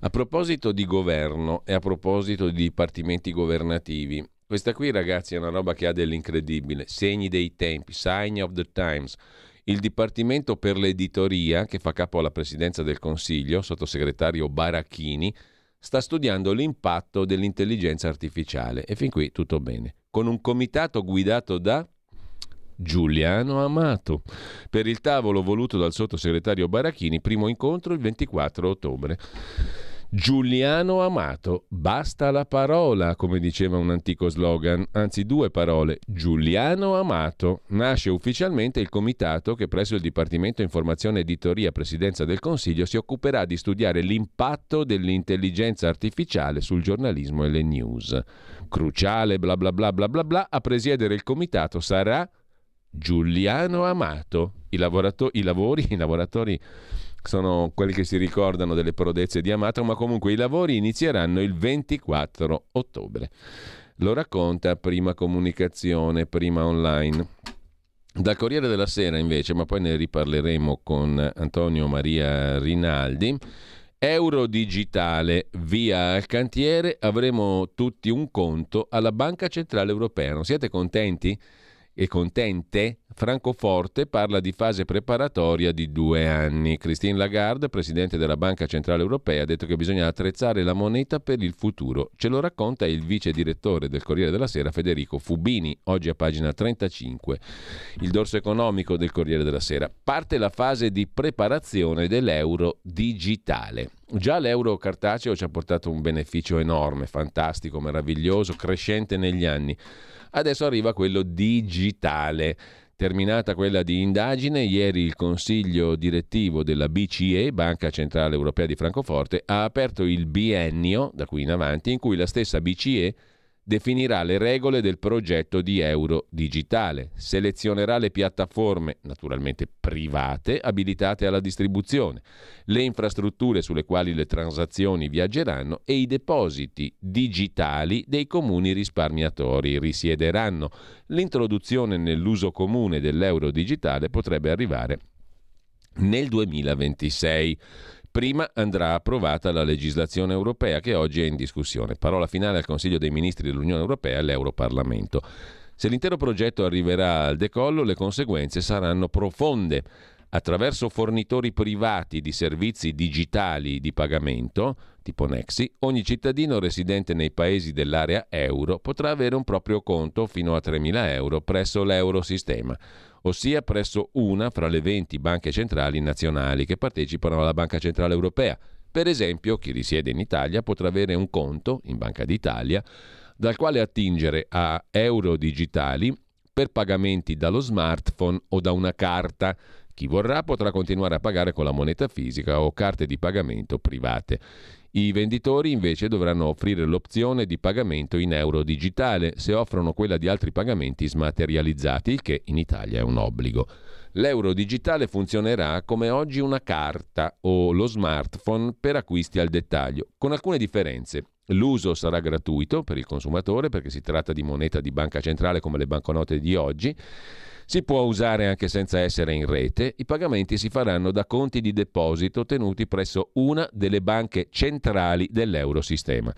A proposito di governo e a proposito di dipartimenti governativi, questa qui, ragazzi, è una roba che ha dell'incredibile. Segni dei tempi, sign of the times. Il Dipartimento per l'Editoria, che fa capo alla Presidenza del Consiglio, sottosegretario Barachini, sta studiando l'impatto dell'intelligenza artificiale. E fin qui tutto bene. Con un comitato guidato da Giuliano Amato. Per il tavolo voluto dal sottosegretario Barachini, primo incontro il 24 ottobre. Giuliano Amato, basta la parola, come diceva un antico slogan, anzi 2 parole. Giuliano Amato. Nasce ufficialmente il comitato che presso il Dipartimento Informazione Editoria Presidenza del Consiglio si occuperà di studiare l'impatto dell'intelligenza artificiale sul giornalismo e le news. Cruciale, bla bla bla bla bla bla. A presiedere il comitato sarà Giuliano Amato. I lavoratori sono quelli che si ricordano delle prodezze di Amato, ma comunque i lavori inizieranno il 24 ottobre. Lo racconta Prima Comunicazione, Prima Online. Dal Corriere della Sera invece, ma poi ne riparleremo con Antonio Maria Rinaldi, euro digitale via al cantiere, avremo tutti un conto alla Banca Centrale Europea. Non siete contenti? E contente? Francoforte parla di fase preparatoria di 2 anni. Christine Lagarde, presidente della Banca Centrale Europea, ha detto che bisogna attrezzare la moneta per il futuro. Ce lo racconta il vice direttore del Corriere della Sera, Federico Fubini, oggi a pagina 35, il dorso economico del Corriere della Sera. Parte la fase di preparazione dell'euro digitale. Già l'euro cartaceo ci ha portato un beneficio enorme, fantastico, meraviglioso, crescente negli anni. Adesso arriva quello digitale. Terminata quella di indagine, ieri il Consiglio direttivo della BCE, Banca Centrale Europea di Francoforte, ha aperto il biennio, da qui in avanti, in cui la stessa BCE definirà le regole del progetto di euro digitale, selezionerà le piattaforme, naturalmente private, abilitate alla distribuzione, le infrastrutture sulle quali le transazioni viaggeranno e i depositi digitali dei comuni risparmiatori risiederanno. L'introduzione nell'uso comune dell'euro digitale potrebbe arrivare nel 2026. Prima andrà approvata la legislazione europea che oggi è in discussione. Parola finale al Consiglio dei Ministri dell'Unione Europea e all'Europarlamento. Se l'intero progetto arriverà al decollo, le conseguenze saranno profonde. Attraverso fornitori privati di servizi digitali di pagamento, tipo Nexi, ogni cittadino residente nei paesi dell'area euro potrà avere un proprio conto fino a 3.000 euro presso l'Eurosistema, ossia presso una fra le 20 banche centrali nazionali che partecipano alla Banca Centrale Europea. Per esempio, chi risiede in Italia potrà avere un conto in Banca d'Italia dal quale attingere a euro digitali per pagamenti dallo smartphone o da una carta. Chi vorrà potrà continuare a pagare con la moneta fisica o carte di pagamento private. I venditori invece dovranno offrire l'opzione di pagamento in euro digitale se offrono quella di altri pagamenti smaterializzati, che in Italia è un obbligo. L'euro digitale funzionerà come oggi una carta o lo smartphone per acquisti al dettaglio, con alcune differenze. L'uso sarà gratuito per il consumatore perché si tratta di moneta di banca centrale come le banconote di oggi. Si può usare anche senza essere in rete. I pagamenti si faranno da conti di deposito tenuti presso una delle banche centrali dell'Eurosistema.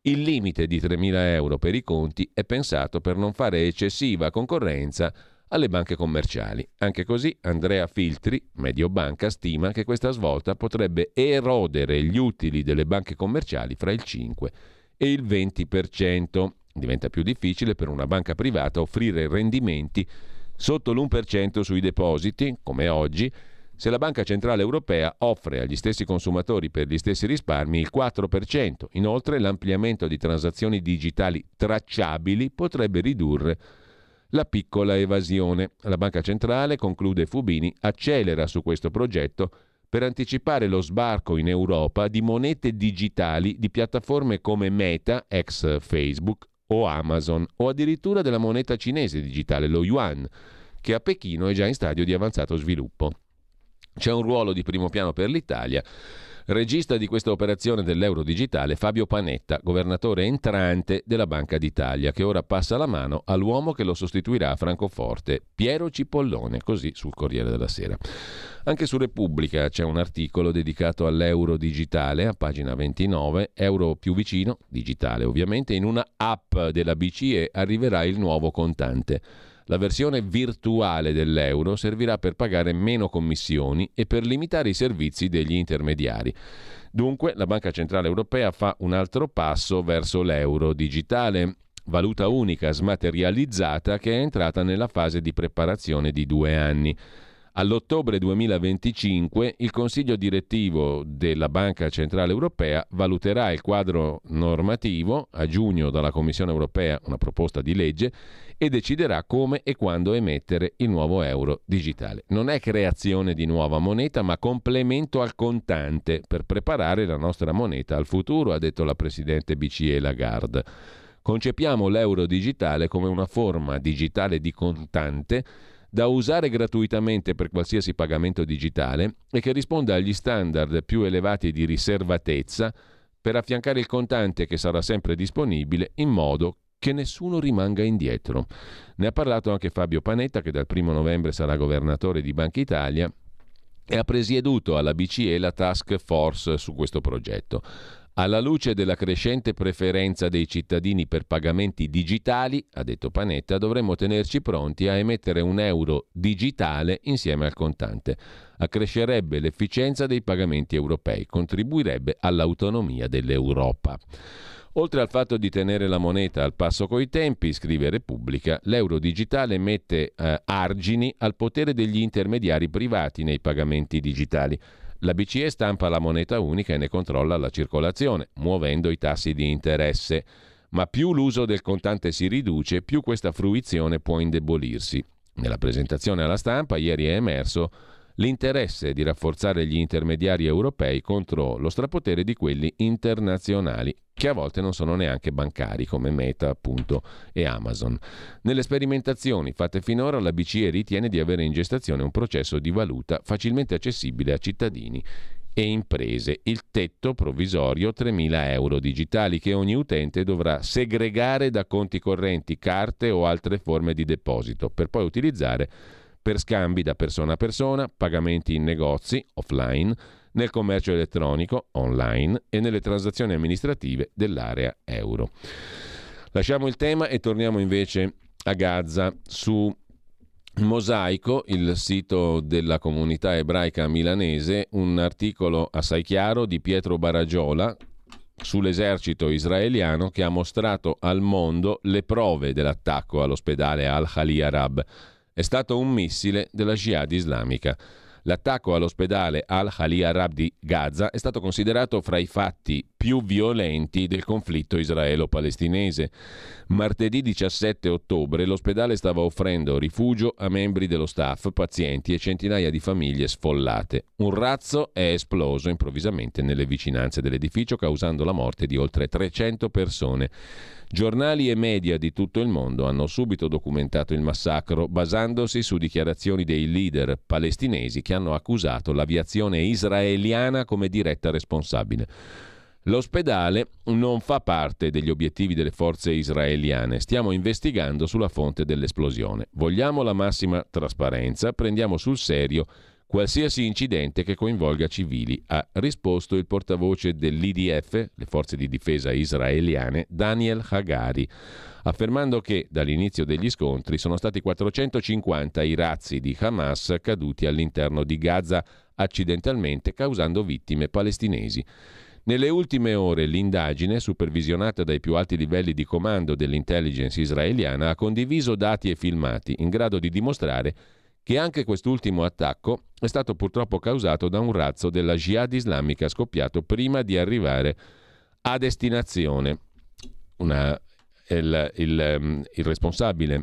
Il limite di 3.000 euro per i conti è pensato per non fare eccessiva concorrenza alle banche commerciali. Anche così Andrea Filtri, Mediobanca, stima che questa svolta potrebbe erodere gli utili delle banche commerciali fra il 5 e il 20%. Diventa più difficile per una banca privata offrire rendimenti sotto l'1% sui depositi, come oggi, se la Banca Centrale Europea offre agli stessi consumatori per gli stessi risparmi il 4%. Inoltre, l'ampliamento di transazioni digitali tracciabili potrebbe ridurre la piccola evasione. La Banca Centrale, conclude Fubini, accelera su questo progetto per anticipare lo sbarco in Europa di monete digitali di piattaforme come Meta, ex Facebook, o Amazon, o addirittura della moneta cinese digitale, lo yuan, che a Pechino è già in stadio di avanzato sviluppo. C'è un ruolo di primo piano per l'Italia. Regista di questa operazione dell'euro digitale Fabio Panetta, governatore entrante della Banca d'Italia, che ora passa la mano all'uomo che lo sostituirà a Francoforte, Piero Cipollone, così sul Corriere della Sera. Anche su Repubblica c'è un articolo dedicato all'euro digitale, a pagina 29, euro più vicino, digitale ovviamente, in una app della BCE arriverà il nuovo contante. La versione virtuale dell'euro servirà per pagare meno commissioni e per limitare i servizi degli intermediari. Dunque, la Banca Centrale Europea fa un altro passo verso l'euro digitale, valuta unica smaterializzata che è entrata nella fase di preparazione di 2 anni. All'ottobre 2025 il Consiglio direttivo della Banca Centrale Europea valuterà il quadro normativo, a giugno dalla Commissione Europea una proposta di legge, e deciderà come e quando emettere il nuovo euro digitale. Non è creazione di nuova moneta, ma complemento al contante per preparare la nostra moneta al futuro, ha detto la Presidente BCE Lagarde. Concepiamo l'euro digitale come una forma digitale di contante da usare gratuitamente per qualsiasi pagamento digitale e che risponda agli standard più elevati di riservatezza per affiancare il contante che sarà sempre disponibile in modo che nessuno rimanga indietro. Ne ha parlato anche Fabio Panetta, che dal 1° novembre sarà governatore di Banca Italia e ha presieduto alla BCE la task force su questo progetto. Alla luce della crescente preferenza dei cittadini per pagamenti digitali, ha detto Panetta, dovremmo tenerci pronti a emettere un euro digitale insieme al contante. Accrescerebbe l'efficienza dei pagamenti europei, contribuirebbe all'autonomia dell'Europa. Oltre al fatto di tenere la moneta al passo coi tempi, scrive Repubblica, l'euro digitale mette argini al potere degli intermediari privati nei pagamenti digitali. La BCE stampa la moneta unica e ne controlla la circolazione, muovendo i tassi di interesse. Ma più l'uso del contante si riduce, più questa fruizione può indebolirsi. Nella presentazione alla stampa ieri è emerso l'interesse di rafforzare gli intermediari europei contro lo strapotere di quelli internazionali, che a volte non sono neanche bancari, come Meta, appunto, e Amazon. Nelle sperimentazioni fatte finora, la BCE ritiene di avere in gestazione un processo di valuta facilmente accessibile a cittadini e imprese, il tetto provvisorio 3.000 euro digitali che ogni utente dovrà segregare da conti correnti, carte o altre forme di deposito, per poi utilizzare per scambi da persona a persona, pagamenti in negozi offline, nel commercio elettronico online e nelle transazioni amministrative dell'area euro. Lasciamo il tema e torniamo invece a Gaza su Mosaico, il sito della comunità ebraica milanese, un articolo assai chiaro di Pietro Baragiola sull'esercito israeliano che ha mostrato al mondo le prove dell'attacco all'ospedale Al-Khali Arab. È stato un missile della Jihad islamica. L'attacco all'ospedale Al-Khali Arab di Gaza è stato considerato fra i fatti più violenti del conflitto israelo-palestinese. Martedì 17 ottobre l'ospedale stava offrendo rifugio a membri dello staff, pazienti e centinaia di famiglie sfollate. Un razzo è esploso improvvisamente nelle vicinanze dell'edificio, causando la morte di oltre 300 persone. Giornali e media di tutto il mondo hanno subito documentato il massacro, basandosi su dichiarazioni dei leader palestinesi che hanno accusato l'aviazione israeliana come diretta responsabile. L'ospedale non fa parte degli obiettivi delle forze israeliane. Stiamo investigando sulla fonte dell'esplosione. Vogliamo la massima trasparenza, prendiamo sul serio qualsiasi incidente che coinvolga civili, ha risposto il portavoce dell'IDF, le forze di difesa israeliane, Daniel Hagari, affermando che dall'inizio degli scontri sono stati 450 i razzi di Hamas caduti all'interno di Gaza accidentalmente, causando vittime palestinesi. Nelle ultime ore l'indagine, supervisionata dai più alti livelli di comando dell'intelligence israeliana, ha condiviso dati e filmati in grado di dimostrare che anche quest'ultimo attacco è stato purtroppo causato da un razzo della Jihad islamica scoppiato prima di arrivare a destinazione. Il responsabile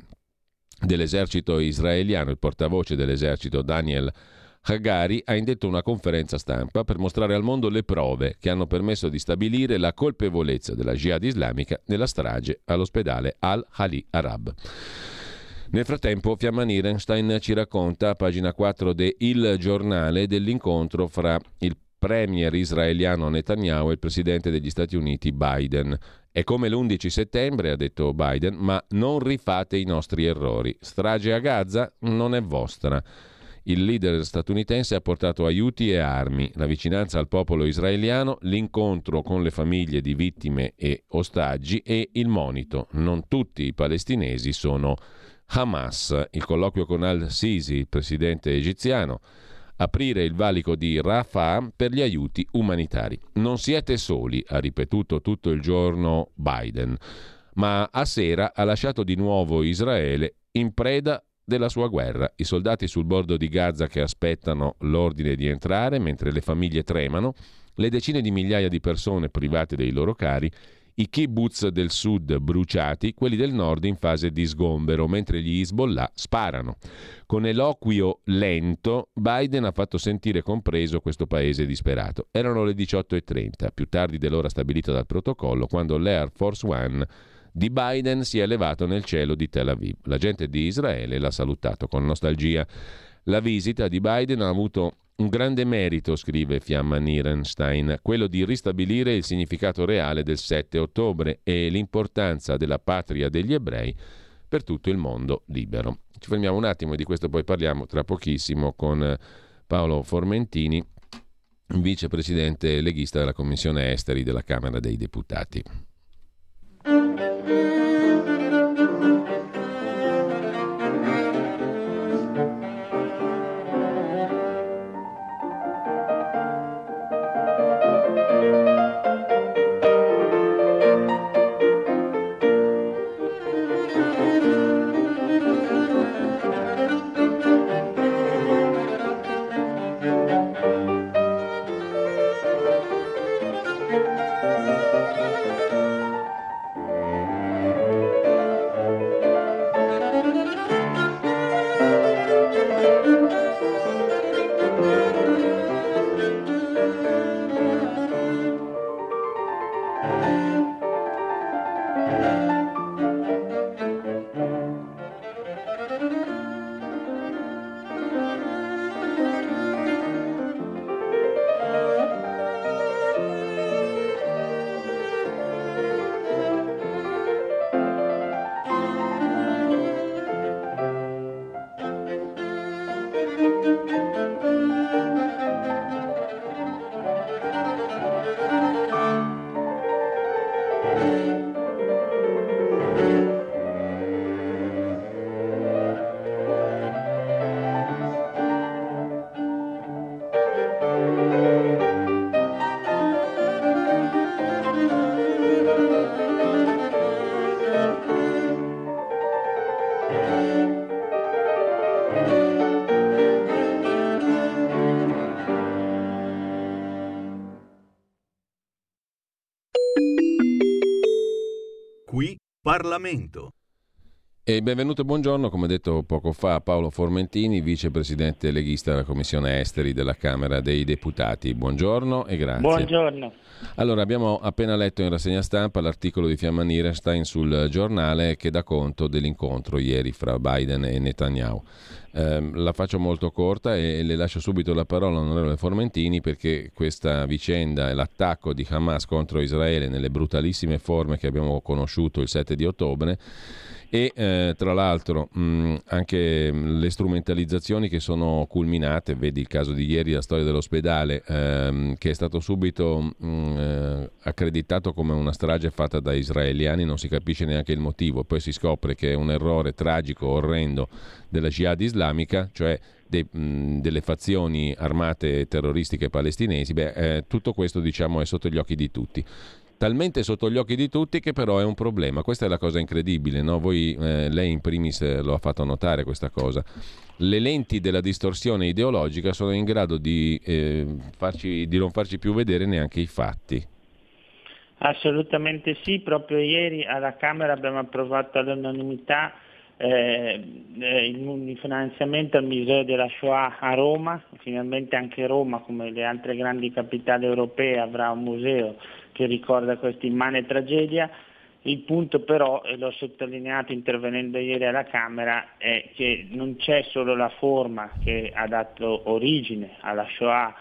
dell'esercito israeliano, il portavoce dell'esercito Daniel Hagari, ha indetto una conferenza stampa per mostrare al mondo le prove che hanno permesso di stabilire la colpevolezza della Jihad islamica nella strage all'ospedale Al-Khali Arab. Nel frattempo Fiamma Nierenstein ci racconta, a pagina 4 de Il Giornale, dell'incontro fra il premier israeliano Netanyahu e il presidente degli Stati Uniti Biden. È come l'11 settembre, ha detto Biden, ma non rifate i nostri errori. Strage a Gaza non è vostra. Il leader statunitense ha portato aiuti e armi, la vicinanza al popolo israeliano, l'incontro con le famiglie di vittime e ostaggi e il monito. Non tutti i palestinesi sono Hamas, il colloquio con al-Sisi, il presidente egiziano, aprire il valico di Rafah per gli aiuti umanitari. Non siete soli, ha ripetuto tutto il giorno Biden, ma a sera ha lasciato di nuovo Israele in preda della sua guerra. I soldati sul bordo di Gaza che aspettano l'ordine di entrare, mentre le famiglie tremano, le decine di migliaia di persone private dei loro cari, i kibbutz del sud bruciati, quelli del nord in fase di sgombero, mentre gli Hezbollah sparano. Con eloquio lento, Biden ha fatto sentire compreso questo paese disperato. Erano le 18:30, più tardi dell'ora stabilita dal protocollo, quando l'Air Force One di Biden si è elevato nel cielo di Tel Aviv. La gente di Israele l'ha salutato con nostalgia. La visita di Biden ha avuto Un grande merito, scrive Fiamma Nierenstein, quello di ristabilire il significato reale del 7 ottobre e l'importanza della patria degli ebrei per tutto il mondo libero. Ci fermiamo un attimo e di questo poi parliamo tra pochissimo con Paolo Formentini, vicepresidente leghista della Commissione Esteri della Camera dei Deputati. Parlamento. E benvenuto e buongiorno, come detto poco fa, Paolo Formentini, vicepresidente leghista della Commissione Esteri della Camera dei Deputati. Buongiorno e grazie. Buongiorno. Allora, abbiamo appena letto in rassegna stampa l'articolo di Fiamma Nierenstein sul Giornale che dà conto dell'incontro ieri fra Biden e Netanyahu. La faccio molto corta e le lascio subito la parola all'onorevole Formentini, perché questa vicenda e l'attacco di Hamas contro Israele nelle brutalissime forme che abbiamo conosciuto il 7 di ottobre e tra l'altro anche le strumentalizzazioni che sono culminate, vedi il caso di ieri, la storia dell'ospedale che è stato subito accreditato come una strage fatta da israeliani, non si capisce neanche il motivo, poi si scopre che è un errore tragico, orrendo della jihad islamica, cioè delle fazioni armate terroristiche palestinesi. Tutto questo, diciamo, è sotto gli occhi di tutti, talmente sotto gli occhi di tutti che però è un problema. Questa è la cosa incredibile, no? Voi, lei in primis lo ha fatto notare questa cosa, le lenti della distorsione ideologica sono in grado di non farci più vedere neanche i fatti. Assolutamente sì, proprio ieri alla Camera abbiamo approvato all'unanimità il finanziamento al Museo della Shoah a Roma. Finalmente anche Roma, come le altre grandi capitali europee, avrà un museo che ricorda questa immane tragedia. Il punto però, e l'ho sottolineato intervenendo ieri alla Camera, è che non c'è solo la forma che ha dato origine alla Shoah,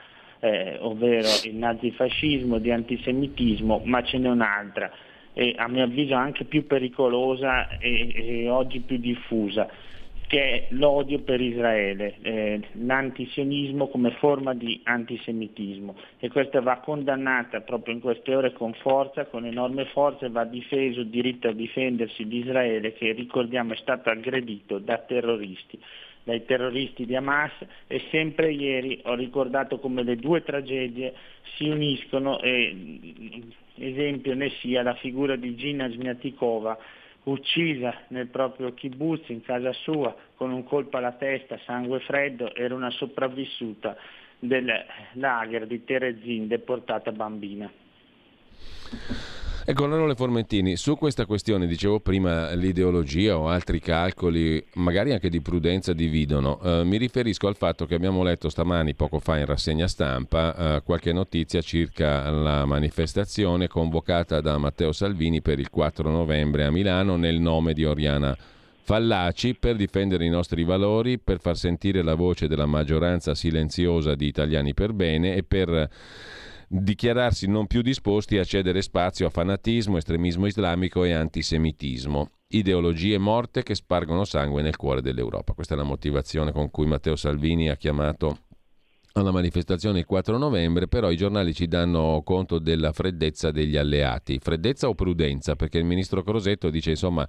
ovvero il nazifascismo, di antisemitismo, ma ce n'è un'altra, e a mio avviso anche più pericolosa e oggi più diffusa, che è l'odio per Israele, l'antisionismo come forma di antisemitismo, e questa va condannata proprio in queste ore con forza, con enorme forza, e va difeso il diritto a difendersi di Israele, che ricordiamo è stato aggredito dai terroristi di Hamas. E sempre ieri ho ricordato come le due tragedie si uniscono, e esempio ne sia la figura di Gina Smiatikova, uccisa nel proprio kibbutz, in casa sua, con un colpo alla testa, sangue freddo. Era una sopravvissuta del lager di Terezin, deportata bambina. Ecco, onorevole Formentini, su questa questione, dicevo prima, l'ideologia o altri calcoli, magari anche di prudenza, dividono. Mi riferisco al fatto che abbiamo letto stamani, poco fa in rassegna stampa, qualche notizia circa la manifestazione convocata da Matteo Salvini per il 4 novembre a Milano nel nome di Oriana Fallaci per difendere i nostri valori, per far sentire la voce della maggioranza silenziosa di italiani per bene e per dichiararsi non più disposti a cedere spazio a fanatismo, estremismo islamico e antisemitismo. Ideologie morte che spargono sangue nel cuore dell'Europa. Questa è la motivazione con cui Matteo Salvini ha chiamato alla manifestazione il 4 novembre, però i giornali ci danno conto della freddezza degli alleati. Freddezza o prudenza? Perché il ministro Crosetto dice, insomma,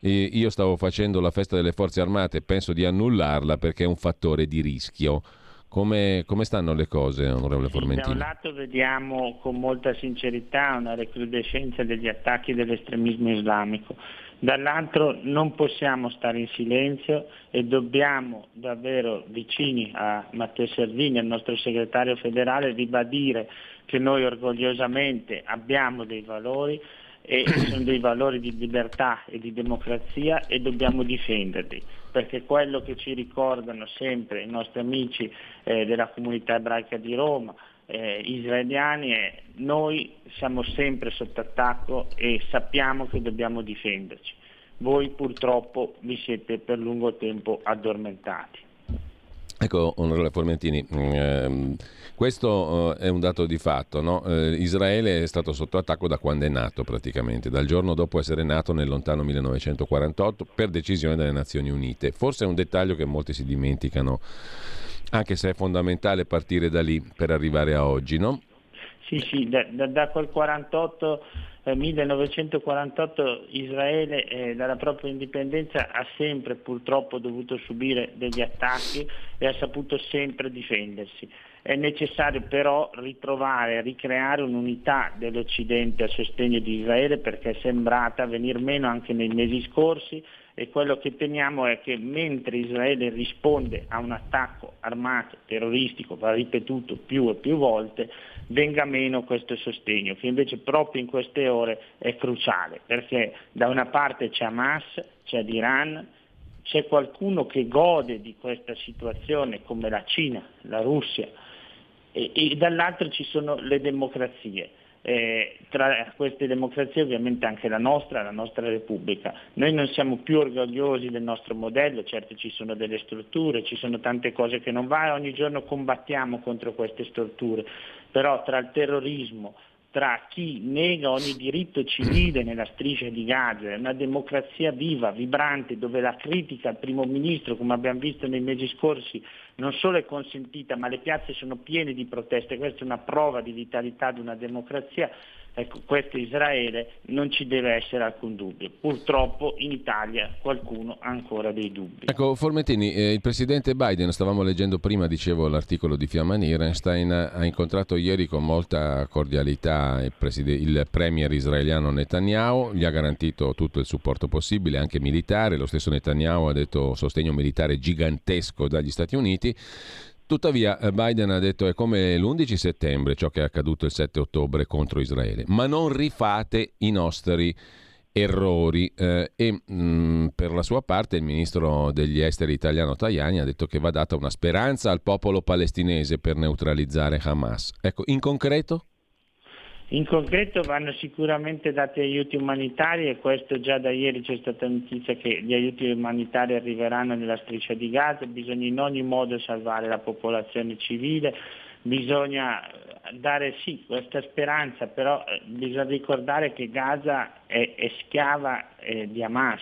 io stavo facendo la festa delle forze armate, penso di annullarla perché è un fattore di rischio. Come stanno le cose, onorevole Formentini? Da un lato vediamo con molta sincerità una recrudescenza degli attacchi dell'estremismo islamico, dall'altro non possiamo stare in silenzio e dobbiamo davvero, vicini a Matteo Salvini, al nostro segretario federale, ribadire che noi orgogliosamente abbiamo dei valori e sono dei valori di libertà e di democrazia e dobbiamo difenderli, perché quello che ci ricordano sempre i nostri amici della comunità ebraica di Roma, israeliani, è noi siamo sempre sotto attacco e sappiamo che dobbiamo difenderci. Voi purtroppo vi siete per lungo tempo addormentati. Ecco, onorevole Formentini, questo è un dato di fatto, no? Israele è stato sotto attacco da quando è nato praticamente, dal giorno dopo essere nato nel lontano 1948 per decisione delle Nazioni Unite. Forse è un dettaglio che molti si dimenticano, anche se è fondamentale partire da lì per arrivare a oggi, no? Sì, da quel 1948 Israele dalla propria indipendenza ha sempre purtroppo dovuto subire degli attacchi e ha saputo sempre difendersi. È necessario però ritrovare, ricreare un'unità dell'Occidente a sostegno di Israele, perché è sembrata venir meno anche nei mesi scorsi, e quello che temiamo è che mentre Israele risponde a un attacco armato, terroristico, va ripetuto più e più volte, venga meno questo sostegno, che invece proprio in queste ore è cruciale, perché da una parte c'è Hamas, c'è l'Iran, c'è qualcuno che gode di questa situazione come la Cina, la Russia, e dall'altro ci sono le democrazie. Tra queste democrazie ovviamente anche la nostra Repubblica. Noi non siamo più orgogliosi del nostro modello, certo ci sono delle strutture, ci sono tante cose che non vanno, ogni giorno combattiamo contro queste strutture, però tra il terrorismo, tra chi nega ogni diritto civile nella striscia di Gaza, è una democrazia viva, vibrante, dove la critica al primo ministro, come abbiamo visto nei mesi scorsi, non solo è consentita, ma le piazze sono piene di proteste. Questa è una prova di vitalità di una democrazia. Ecco, questo Israele non ci deve essere alcun dubbio. Purtroppo in Italia qualcuno ha ancora dei dubbi. Ecco, Formentini, il presidente Biden, stavamo leggendo prima, dicevo, l'articolo di Fiamma Nierenstein, ha incontrato ieri con molta cordialità il premier israeliano Netanyahu, gli ha garantito tutto il supporto possibile, anche militare. Lo stesso Netanyahu ha detto sostegno militare gigantesco dagli Stati Uniti. Tuttavia Biden ha detto è come l'11 settembre ciò che è accaduto il 7 ottobre contro Israele, ma non rifate i nostri errori e per la sua parte il ministro degli esteri italiano Tajani ha detto che va data una speranza al popolo palestinese per neutralizzare Hamas. Ecco, in concreto? In concreto vanno sicuramente dati aiuti umanitari, e questo già da ieri c'è stata notizia che gli aiuti umanitari arriveranno nella striscia di Gaza. Bisogna in ogni modo salvare la popolazione civile, bisogna dare sì questa speranza, però bisogna ricordare che Gaza è schiava di Hamas,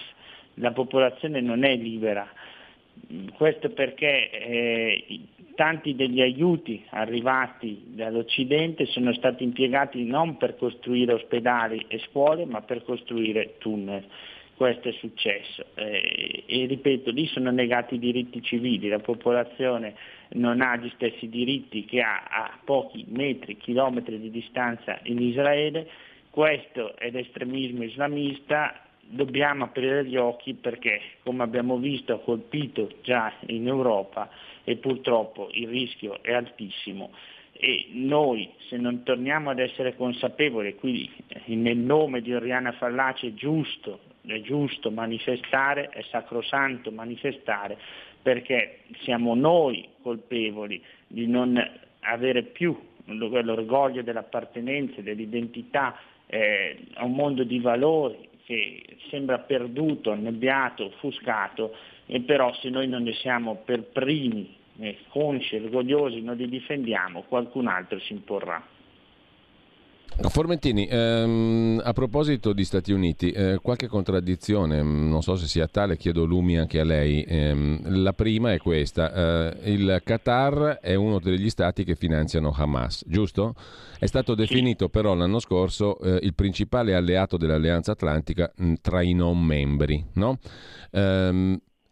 la popolazione non è libera. Questo perché tanti degli aiuti arrivati dall'Occidente sono stati impiegati non per costruire ospedali e scuole, ma per costruire tunnel. Questo è successo e ripeto, lì sono negati i diritti civili, la popolazione non ha gli stessi diritti che ha a pochi metri, chilometri di distanza in Israele. Questo è l'estremismo islamista. Dobbiamo aprire gli occhi perché, come abbiamo visto, ha colpito già in Europa e purtroppo il rischio è altissimo, e noi se non torniamo ad essere consapevoli, qui nel nome di Oriana Fallaci è giusto manifestare, è sacrosanto manifestare, perché siamo noi colpevoli di non avere più l'orgoglio dell'appartenenza, dell'identità a un mondo di valori che sembra perduto, annebbiato, offuscato, e però se noi non ne siamo per primi, consci, orgogliosi, non li difendiamo, qualcun altro si imporrà. Formentini, a proposito di Stati Uniti, qualche contraddizione, non so se sia tale, chiedo lumi anche a lei. La prima è questa, il Qatar è uno degli stati che finanziano Hamas, giusto? È stato definito però l'anno scorso il principale alleato dell'Alleanza Atlantica tra i non membri, no?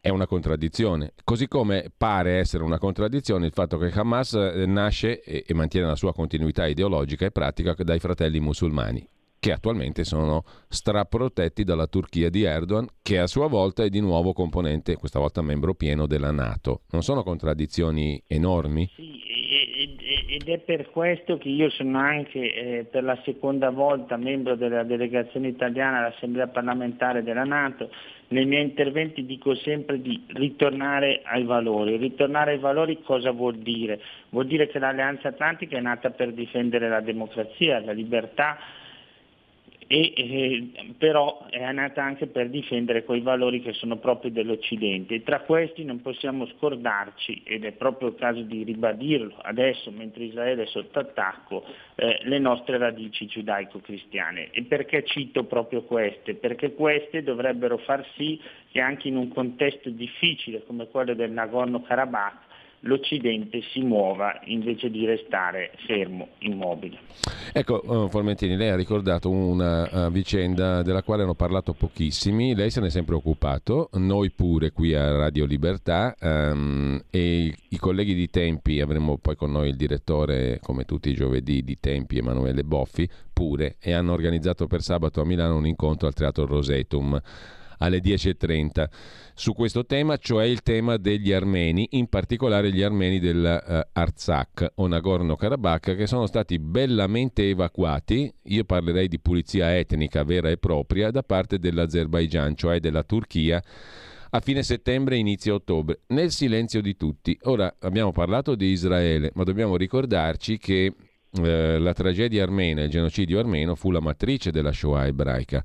È una contraddizione, così come pare essere una contraddizione il fatto che Hamas nasce e mantiene la sua continuità ideologica e pratica dai fratelli musulmani, che attualmente sono straprotetti dalla Turchia di Erdogan, che a sua volta è di nuovo componente, questa volta membro pieno della NATO. Non sono contraddizioni enormi? Sì, ed è per questo che io sono anche per la seconda volta membro della delegazione italiana all'Assemblea parlamentare della NATO. Nei miei interventi dico sempre di ritornare ai valori. Ritornare ai valori cosa vuol dire? Vuol dire che l'Alleanza Atlantica è nata per difendere la democrazia, la libertà, e però è nata anche per difendere quei valori che sono propri dell'Occidente, e tra questi non possiamo scordarci, ed è proprio il caso di ribadirlo adesso mentre Israele è sotto attacco, le nostre radici giudaico-cristiane. E perché cito proprio queste? Perché queste dovrebbero far sì che anche in un contesto difficile come quello del Nagorno-Karabakh l'Occidente si muova invece di restare fermo, immobile. Ecco, Formentini, lei ha ricordato una vicenda della quale hanno parlato pochissimi, lei se ne è sempre occupato, noi pure qui a Radio Libertà, e i colleghi di Tempi, avremo poi con noi il direttore, come tutti i giovedì, di Tempi, Emanuele Boffi, pure, e hanno organizzato per sabato a Milano un incontro al Teatro Rosetum alle 10.30 su questo tema, cioè il tema degli armeni, in particolare gli armeni dell'Artsakh o Nagorno-Karabakh, che sono stati bellamente evacuati, io parlerei di pulizia etnica vera e propria, da parte dell'Azerbaigian, cioè della Turchia, a fine settembre, inizio ottobre, nel silenzio di tutti. Ora, abbiamo parlato di Israele, ma dobbiamo ricordarci che la tragedia armena, il genocidio armeno, fu la matrice della Shoah ebraica.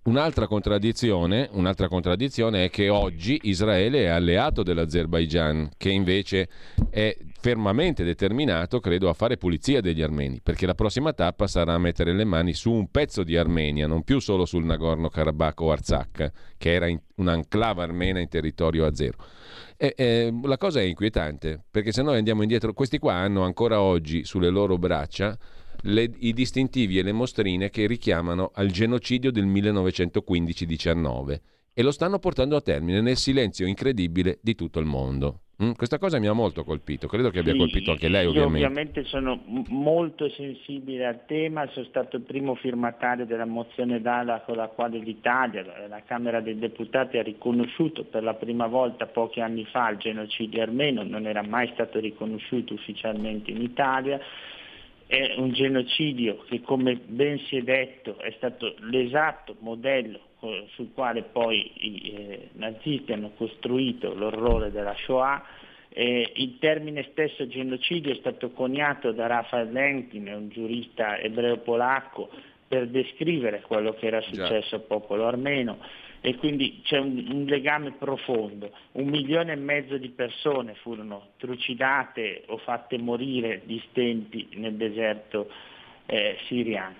Un'altra contraddizione è che oggi Israele è alleato dell'Azerbaigian, che invece è fermamente determinato, credo, a fare pulizia degli armeni, perché la prossima tappa sarà mettere le mani su un pezzo di Armenia, non più solo sul Nagorno-Karabakh o Artsakh, che era un'anclava armena in territorio azero. La cosa è inquietante, perché se noi andiamo indietro, questi qua hanno ancora oggi sulle loro braccia i distintivi e le mostrine che richiamano al genocidio del 1915-19 e lo stanno portando a termine nel silenzio incredibile di tutto il mondo. Questa cosa mi ha molto colpito, credo che abbia colpito anche lei, ovviamente. Io ovviamente sono molto sensibile al tema, sono stato il primo firmatario della mozione d'ala con la quale l'Italia, la Camera dei Deputati, ha riconosciuto per la prima volta pochi anni fa il genocidio armeno, non era mai stato riconosciuto ufficialmente in Italia. È un genocidio che, come ben si è detto, è stato l'esatto modello sul quale poi i nazisti hanno costruito l'orrore della Shoah. Il termine stesso genocidio è stato coniato da Raphael Lemkin, un giurista ebreo-polacco, per descrivere quello che era successo al popolo armeno. E quindi c'è un legame profondo. 1,5 milioni di persone furono trucidate o fatte morire di stenti nel deserto siriano.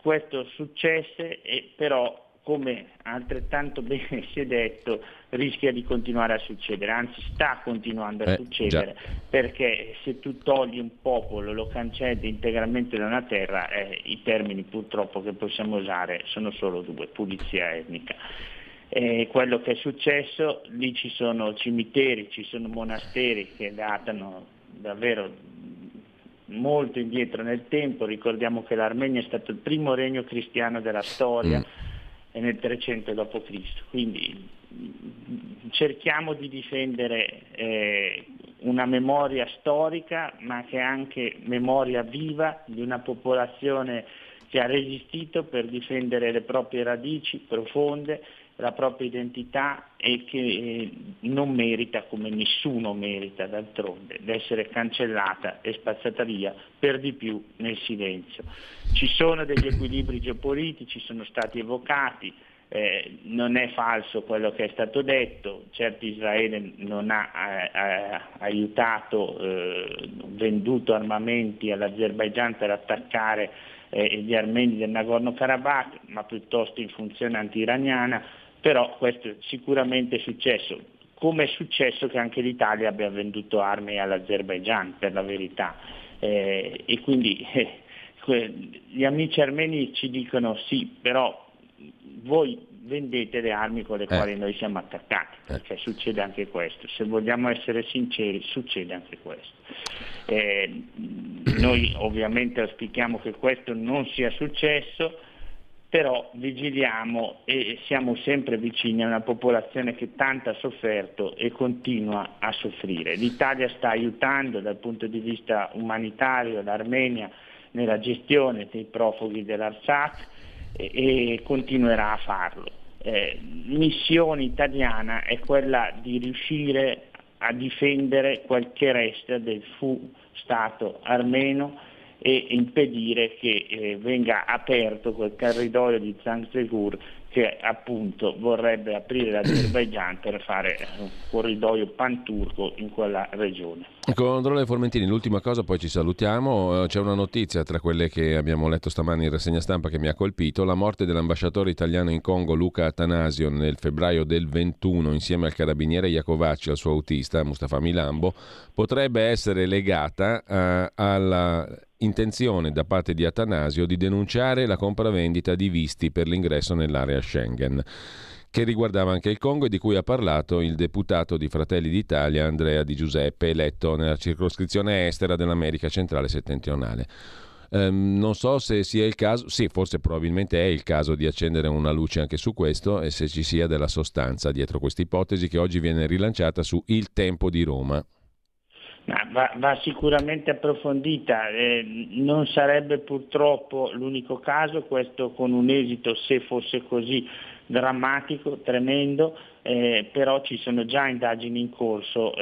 Questo successe, e però, come altrettanto bene si è detto, rischia di continuare a succedere, anzi sta continuando a succedere, perché se tu togli un popolo, lo cancelli integralmente da una terra, i termini purtroppo che possiamo usare sono solo due: pulizia etnica. Quello che è successo, lì ci sono cimiteri, ci sono monasteri che datano davvero molto indietro nel tempo. Ricordiamo che l'Armenia è stato il primo regno cristiano della storia, e nel 300 d.C. Quindi cerchiamo di difendere una memoria storica, ma che è anche memoria viva di una popolazione che ha resistito per difendere le proprie radici profonde la propria identità e che non merita, come nessuno merita d'altronde, d'essere cancellata e spazzata via, per di più nel silenzio. Ci sono degli equilibri geopolitici, sono stati evocati, non è falso quello che è stato detto, certo Israele non ha aiutato, venduto armamenti all'Azerbaigian per attaccare gli armeni del Nagorno-Karabakh, ma piuttosto in funzione anti-iraniana, però questo sicuramente è successo, come è successo che anche l'Italia abbia venduto armi all'Azerbaigian, per la verità, e quindi gli amici armeni ci dicono sì, però voi vendete le armi con le quali noi siamo attaccati, perché succede anche questo, se vogliamo essere sinceri succede anche questo. Noi ovviamente auspichiamo che questo non sia successo, però vigiliamo e siamo sempre vicini a una popolazione che tanto ha sofferto e continua a soffrire. L'Italia sta aiutando dal punto di vista umanitario l'Armenia nella gestione dei profughi dell'Artsakh e continuerà a farlo. Missione italiana è quella di riuscire a difendere quel che resta del fu Stato armeno e impedire che venga aperto quel corridoio di Zangsegur che appunto vorrebbe aprire l'Azerbaigian per fare un corridoio panturco in quella regione. Controlle Formentini, l'ultima cosa poi ci salutiamo, c'è una notizia tra quelle che abbiamo letto stamani in rassegna stampa che mi ha colpito, la morte dell'ambasciatore italiano in Congo Luca Attanasio nel febbraio del 21 insieme al carabiniere Iacovacci e al suo autista Mustafa Milambo potrebbe essere legata alla intenzione da parte di Attanasio di denunciare la compravendita di visti per l'ingresso nell'area Schengen, che riguardava anche il Congo e di cui ha parlato il deputato di Fratelli d'Italia Andrea Di Giuseppe, eletto nella circoscrizione estera dell'America centrale settentrionale. Non so se sia il caso, sì, forse probabilmente è il caso di accendere una luce anche su questo e se ci sia della sostanza dietro questa ipotesi che oggi viene rilanciata su Il Tempo di Roma. Va sicuramente approfondita, non sarebbe purtroppo l'unico caso, questo con un esito, se fosse così, drammatico, tremendo, però ci sono già indagini in corso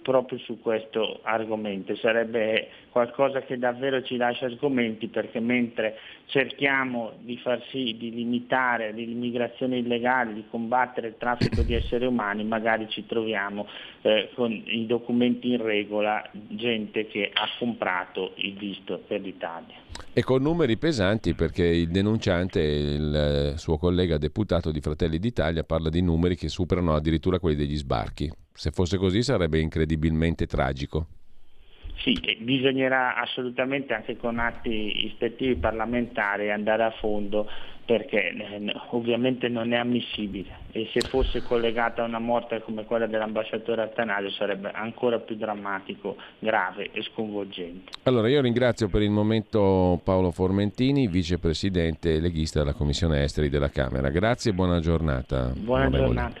proprio su questo argomento, sarebbe qualcosa che davvero ci lascia sgomenti, perché mentre cerchiamo di far sì di limitare l'immigrazione illegale, di combattere il traffico di esseri umani, magari ci troviamo con i documenti in regola, gente che ha comprato il visto per l'Italia. E con numeri pesanti, perché il denunciante, il suo collega deputato di Fratelli d'Italia, parla di numeri che superano addirittura quelli degli sbarchi. Se fosse così sarebbe incredibilmente tragico. Sì, bisognerà assolutamente anche con atti ispettivi parlamentari andare a fondo, perché ovviamente non è ammissibile e se fosse collegata a una morte come quella dell'ambasciatore Attanasio sarebbe ancora più drammatico, grave e sconvolgente. Allora io ringrazio per il momento Paolo Formentini, vicepresidente leghista della Commissione Esteri della Camera. Grazie e buona giornata. Buona giornata.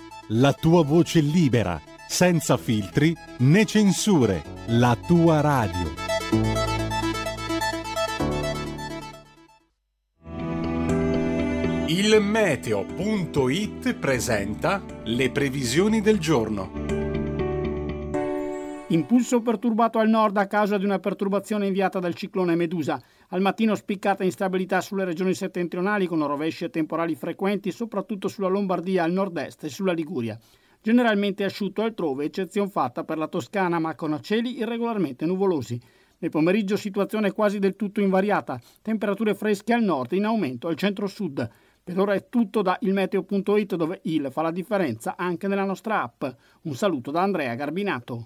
la tua voce libera, senza filtri né censure, la tua radio. Il meteo.it presenta le previsioni del giorno. Impulso perturbato al nord a causa di una perturbazione inviata dal ciclone Medusa. Al mattino spiccata instabilità sulle regioni settentrionali con rovesce temporali frequenti, soprattutto sulla Lombardia, al nord-est e sulla Liguria. Generalmente asciutto altrove, eccezion fatta per la Toscana, ma con cieli irregolarmente nuvolosi. Nel pomeriggio situazione quasi del tutto invariata, temperature fresche al nord in aumento al centro-sud. Per ora è tutto da ilmeteo.it, dove il fa la differenza anche nella nostra app. Un saluto da Andrea Garbinato.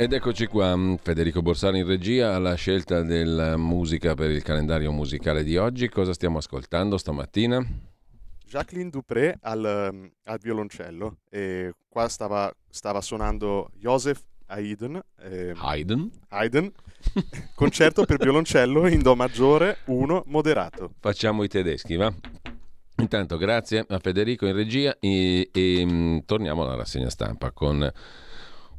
Ed eccoci qua, Federico Borsari in regia alla scelta della musica per il calendario musicale di oggi. Cosa stiamo ascoltando stamattina? Jacqueline Dupré al violoncello, e qua stava suonando Joseph Haydn. Concerto per violoncello in do maggiore 1 moderato. Facciamo i tedeschi, va? Intanto grazie a Federico in regia e torniamo alla rassegna stampa con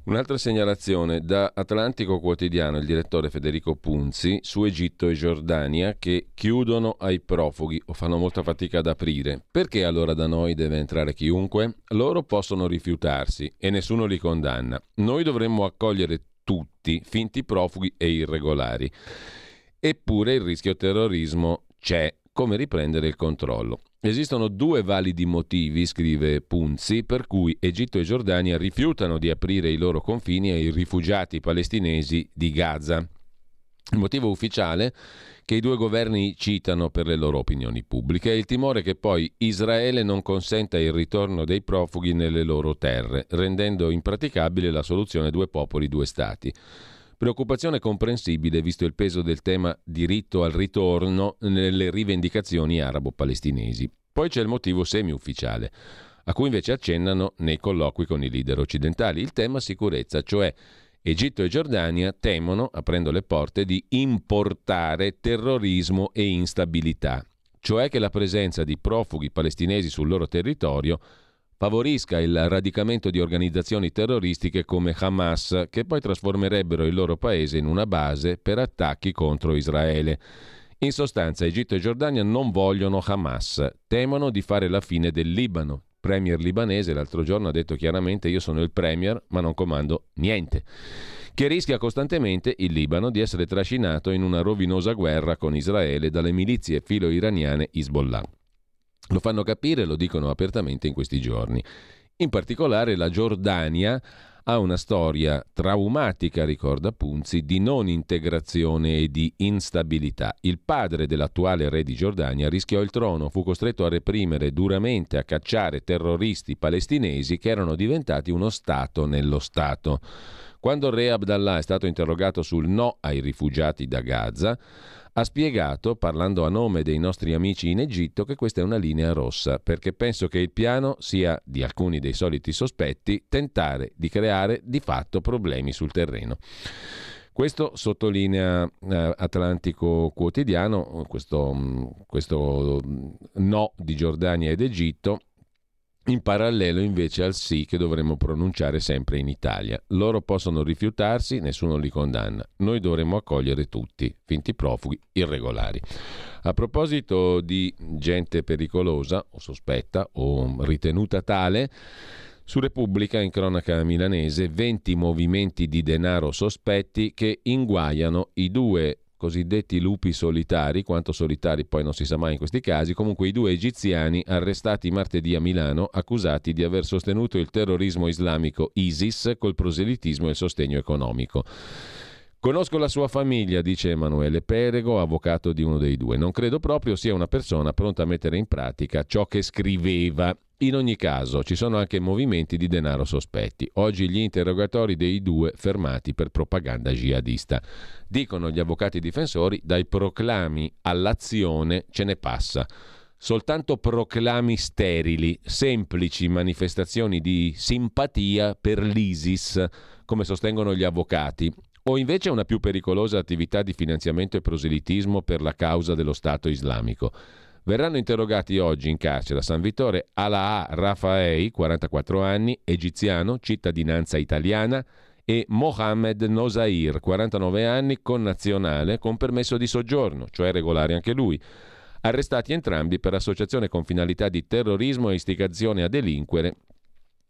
un'altra segnalazione da Atlantico Quotidiano, il direttore Federico Punzi, su Egitto e Giordania che chiudono ai profughi o fanno molta fatica ad aprire. Perché allora da noi deve entrare chiunque? Loro possono rifiutarsi e nessuno li condanna. Noi dovremmo accogliere tutti, finti profughi e irregolari. Eppure il rischio terrorismo c'è. Come riprendere il controllo? Esistono 2 validi motivi, scrive Punzi, per cui Egitto e Giordania rifiutano di aprire i loro confini ai rifugiati palestinesi di Gaza. Il motivo ufficiale che i 2 governi citano per le loro opinioni pubbliche è il timore che poi Israele non consenta il ritorno dei profughi nelle loro terre, rendendo impraticabile la soluzione 2 popoli, 2 stati. Preoccupazione comprensibile visto il peso del tema diritto al ritorno nelle rivendicazioni arabo-palestinesi. Poi c'è il motivo semi-ufficiale, a cui invece accennano nei colloqui con i leader occidentali, il tema sicurezza, cioè Egitto e Giordania temono, aprendo le porte, di importare terrorismo e instabilità, cioè che la presenza di profughi palestinesi sul loro territorio favorisca il radicamento di organizzazioni terroristiche come Hamas, che poi trasformerebbero il loro paese in una base per attacchi contro Israele. In sostanza, Egitto e Giordania non vogliono Hamas, temono di fare la fine del Libano. Il premier libanese l'altro giorno ha detto chiaramente: io sono il premier ma non comando niente, che rischia costantemente il Libano di essere trascinato in una rovinosa guerra con Israele dalle milizie filo-iraniane Hezbollah. Lo fanno capire, lo dicono apertamente in questi giorni. In particolare la Giordania ha una storia traumatica, ricorda Punzi, di non integrazione e di instabilità. Il padre dell'attuale re di Giordania rischiò il trono, fu costretto a reprimere duramente, a cacciare terroristi palestinesi che erano diventati uno Stato nello Stato. Quando il re Abdallah è stato interrogato sul no ai rifugiati da Gaza, ha spiegato, parlando a nome dei nostri amici in Egitto, che questa è una linea rossa, perché penso che il piano sia, di alcuni dei soliti sospetti, tentare di creare di fatto problemi sul terreno. Questo sottolinea Atlantico Quotidiano, questo no di Giordania ed Egitto, in parallelo invece al sì che dovremmo pronunciare sempre in Italia. Loro possono rifiutarsi, nessuno li condanna. Noi dovremmo accogliere tutti, finti profughi, irregolari. A proposito di gente pericolosa o sospetta o ritenuta tale, su Repubblica, in cronaca milanese, 20 movimenti di denaro sospetti che inguaiano i due cosiddetti lupi solitari, quanto solitari poi non si sa mai in questi casi, comunque i due egiziani arrestati martedì a Milano, accusati di aver sostenuto il terrorismo islamico ISIS col proselitismo e il sostegno economico. Conosco la sua famiglia, dice Emanuele Perego, avvocato di uno dei due. Non credo proprio sia una persona pronta a mettere in pratica ciò che scriveva. In ogni caso, ci sono anche movimenti di denaro sospetti. Oggi gli interrogatori dei due fermati per propaganda jihadista. Dicono gli avvocati difensori, dai proclami all'azione ce ne passa. Soltanto proclami sterili, semplici manifestazioni di simpatia per l'ISIS, come sostengono gli avvocati. O invece una più pericolosa attività di finanziamento e proselitismo per la causa dello Stato islamico. Verranno interrogati oggi in carcere a San Vittore Alaa Rafai, 44 anni, egiziano, cittadinanza italiana, e Mohamed Nosair, 49 anni, connazionale, con permesso di soggiorno, cioè regolare anche lui, arrestati entrambi per associazione con finalità di terrorismo e istigazione a delinquere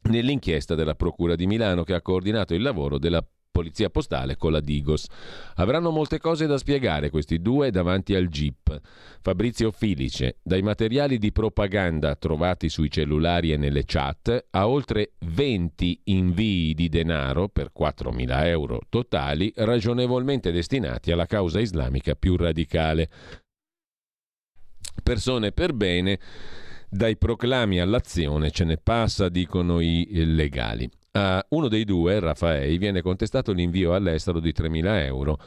nell'inchiesta della Procura di Milano che ha coordinato il lavoro della Polizia Postale con la Digos. Avranno molte cose da spiegare questi due davanti al GIP. Fabrizio Filice, dai materiali di propaganda trovati sui cellulari e nelle chat a oltre 20 invii di denaro per 4.000 euro totali, ragionevolmente destinati alla causa islamica più radicale. Persone per bene, dai proclami all'azione ce ne passa, dicono i legali. A uno dei due, Raffaei, viene contestato l'invio all'estero di 3.000 euro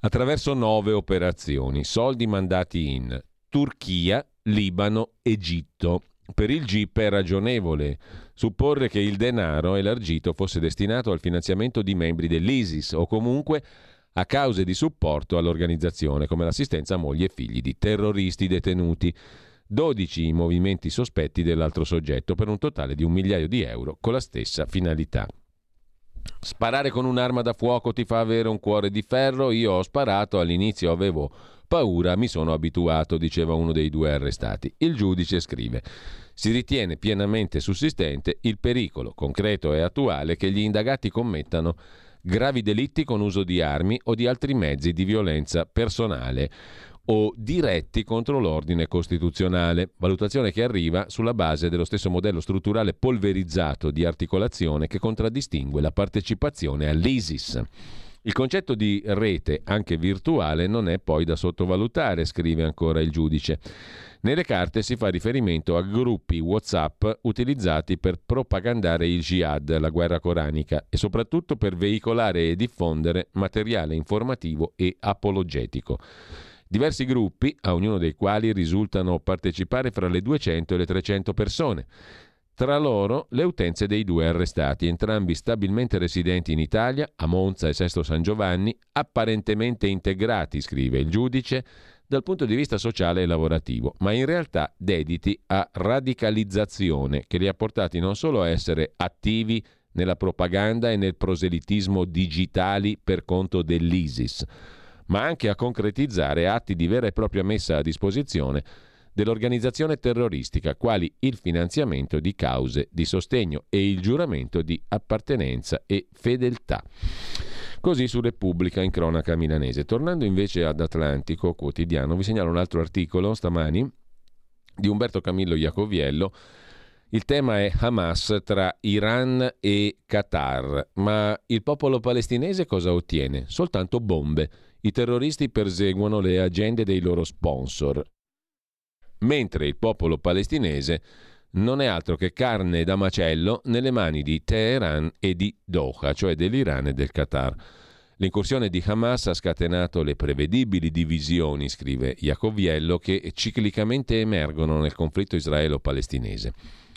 attraverso 9 operazioni, soldi mandati in Turchia, Libano, Egitto. Per il GIP è ragionevole supporre che il denaro elargito fosse destinato al finanziamento di membri dell'ISIS o comunque a cause di supporto all'organizzazione, come l'assistenza a moglie e figli di terroristi detenuti. 12 i movimenti sospetti dell'altro soggetto per un totale di 1.000.000 di euro con la stessa finalità. Sparare con un'arma da fuoco ti fa avere un cuore di ferro. Io ho sparato, all'inizio avevo paura, mi sono abituato, diceva uno dei due arrestati. Il giudice scrive: si ritiene pienamente sussistente il pericolo concreto e attuale che gli indagati commettano gravi delitti con uso di armi o di altri mezzi di violenza personale o diretti contro l'ordine costituzionale, valutazione che arriva sulla base dello stesso modello strutturale polverizzato di articolazione che contraddistingue la partecipazione all'ISIS. Il concetto di rete, anche virtuale, non è poi da sottovalutare, scrive ancora il giudice. Nelle carte si fa riferimento a gruppi WhatsApp utilizzati per propagandare il jihad, la guerra coranica, e soprattutto per veicolare e diffondere materiale informativo e apologetico. Diversi gruppi, a ognuno dei quali risultano partecipare fra le 200 e le 300 persone. Tra loro le utenze dei due arrestati, entrambi stabilmente residenti in Italia, a Monza e Sesto San Giovanni, apparentemente integrati, scrive il giudice, dal punto di vista sociale e lavorativo, ma in realtà dediti a radicalizzazione che li ha portati non solo a essere attivi nella propaganda e nel proselitismo digitali per conto dell'ISIS, ma anche a concretizzare atti di vera e propria messa a disposizione dell'organizzazione terroristica, quali il finanziamento di cause di sostegno e il giuramento di appartenenza e fedeltà. Così su Repubblica in cronaca milanese. Tornando invece ad Atlantico Quotidiano, vi segnalo un altro articolo stamani di Umberto Camillo Iacoviello. Il tema è Hamas tra Iran e Qatar, ma il popolo palestinese cosa ottiene? Soltanto bombe. I terroristi perseguono le agende dei loro sponsor, mentre il popolo palestinese non è altro che carne da macello nelle mani di Teheran e di Doha, cioè dell'Iran e del Qatar. L'incursione di Hamas ha scatenato le prevedibili divisioni, scrive Iacoviello, che ciclicamente emergono nel conflitto israelo-palestinese.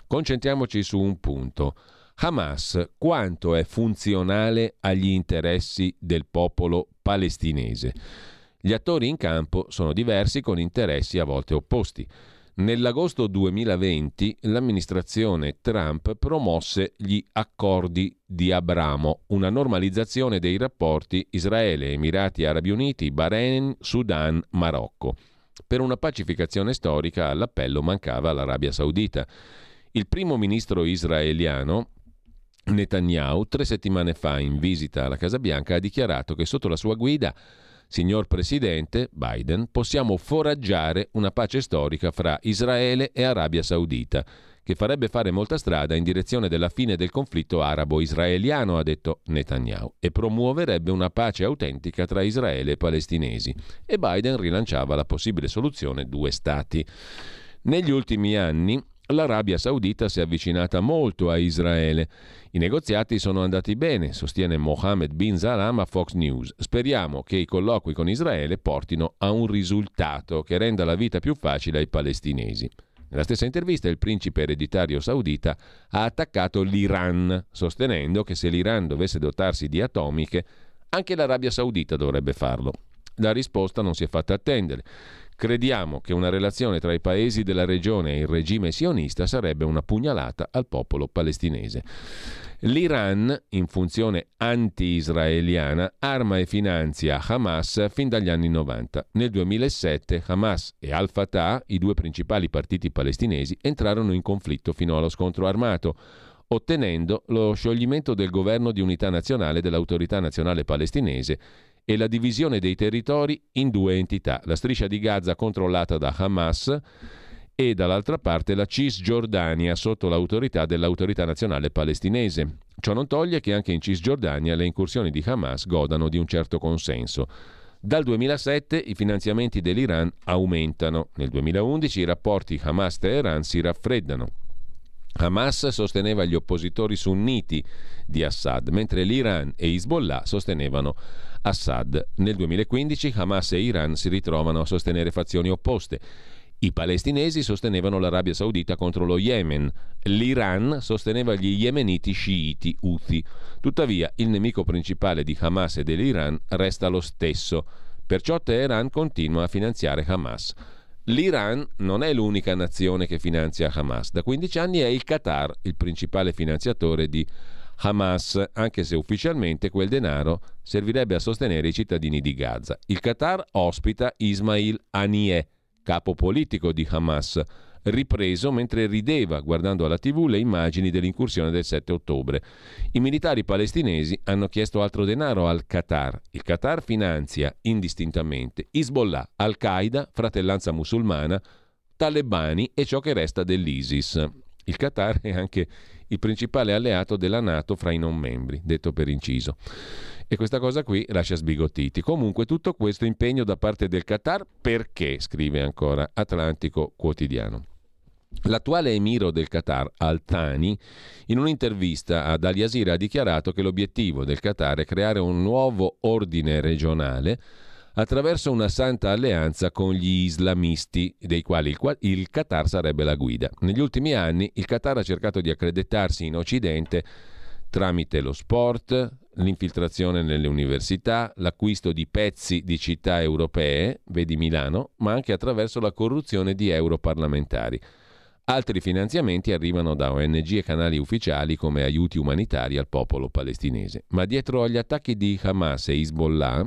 Concentriamoci su un punto. Hamas quanto è funzionale agli interessi del popolo palestinese? Gli attori in campo sono diversi, con interessi a volte opposti. Nell'agosto 2020 l'amministrazione Trump promosse gli accordi di Abramo, una normalizzazione dei rapporti Israele, Emirati Arabi Uniti, Bahrain, Sudan, Marocco. Per una pacificazione storica all'appello mancava l'Arabia Saudita. Il primo ministro israeliano Netanyahu 3 settimane fa, in visita alla Casa Bianca, ha dichiarato che sotto la sua guida, signor Presidente Biden, possiamo foraggiare una pace storica fra Israele e Arabia Saudita, che farebbe fare molta strada in direzione della fine del conflitto arabo-israeliano, ha detto Netanyahu, e promuoverebbe una pace autentica tra Israele e palestinesi. E Biden rilanciava la possibile soluzione 2 stati. Negli ultimi anni l'Arabia Saudita si è avvicinata molto a Israele. I negoziati sono andati bene, sostiene Mohammed bin Salam a Fox News. Speriamo che i colloqui con Israele portino a un risultato che renda la vita più facile ai palestinesi. Nella stessa intervista il principe ereditario saudita ha attaccato l'Iran, sostenendo che se l'Iran dovesse dotarsi di atomiche, anche l'Arabia Saudita dovrebbe farlo. La risposta non si è fatta attendere. Crediamo che una relazione tra i paesi della regione e il regime sionista sarebbe una pugnalata al popolo palestinese. L'Iran, in funzione anti-israeliana, arma e finanzia Hamas fin dagli anni 90. Nel 2007 Hamas e Al-Fatah, i 2 principali partiti palestinesi, entrarono in conflitto fino allo scontro armato, ottenendo lo scioglimento del governo di unità nazionale dell'Autorità Nazionale Palestinese e la divisione dei territori in 2 entità, la striscia di Gaza controllata da Hamas e dall'altra parte la Cisgiordania sotto l'autorità dell'Autorità Nazionale Palestinese. Ciò non toglie che anche in Cisgiordania le incursioni di Hamas godano di un certo consenso. Dal 2007 i finanziamenti dell'Iran aumentano. Nel 2011 i rapporti Hamas-Teheran si raffreddano. Hamas sosteneva gli oppositori sunniti di Assad, mentre l'Iran e Hezbollah sostenevano Assad. Nel 2015 Hamas e Iran si ritrovano a sostenere fazioni opposte. I palestinesi sostenevano l'Arabia Saudita contro lo Yemen. L'Iran sosteneva gli yemeniti sciiti Houthi. Tuttavia, il nemico principale di Hamas e dell'Iran resta lo stesso. Perciò Teheran continua a finanziare Hamas. L'Iran non è l'unica nazione che finanzia Hamas. Da 15 anni è il Qatar il principale finanziatore di Hamas, anche se ufficialmente quel denaro servirebbe a sostenere i cittadini di Gaza. Il Qatar ospita Ismail Haniyeh, capo politico di Hamas, ripreso mentre rideva guardando alla TV le immagini dell'incursione del 7 ottobre. I militari palestinesi hanno chiesto altro denaro al Qatar. Il Qatar finanzia indistintamente Hezbollah, Al-Qaeda, Fratellanza Musulmana, talebani e ciò che resta dell'ISIS. Il Qatar è anche il principale alleato della NATO fra i non membri, detto per inciso. E questa cosa qui lascia sbigottiti. Comunque tutto questo impegno da parte del Qatar perché, scrive ancora Atlantico Quotidiano. L'attuale emiro del Qatar, Al-Thani, in un'intervista ad Al Jazeera ha dichiarato che l'obiettivo del Qatar è creare un nuovo ordine regionale attraverso una santa alleanza con gli islamisti, dei quali il Qatar sarebbe la guida. Negli ultimi anni il Qatar ha cercato di accreditarsi in Occidente tramite lo sport, l'infiltrazione nelle università, l'acquisto di pezzi di città europee, vedi Milano, ma anche attraverso la corruzione di europarlamentari. Altri finanziamenti arrivano da ONG e canali ufficiali come aiuti umanitari al popolo palestinese. Ma dietro agli attacchi di Hamas e Hezbollah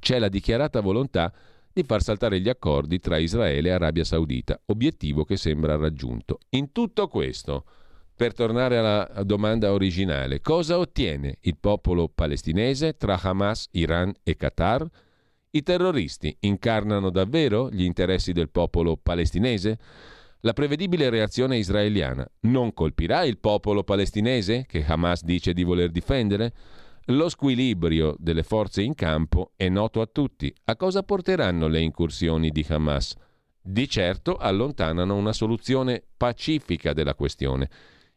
c'è la dichiarata volontà di far saltare gli accordi tra Israele e Arabia Saudita, obiettivo che sembra raggiunto. In tutto questo, per tornare alla domanda originale, cosa ottiene il popolo palestinese tra Hamas, Iran e Qatar? I terroristi incarnano davvero gli interessi del popolo palestinese? La prevedibile reazione israeliana non colpirà il popolo palestinese che Hamas dice di voler difendere? Lo squilibrio delle forze in campo è noto a tutti. A cosa porteranno le incursioni di Hamas? di certo allontanano una soluzione pacifica della questione.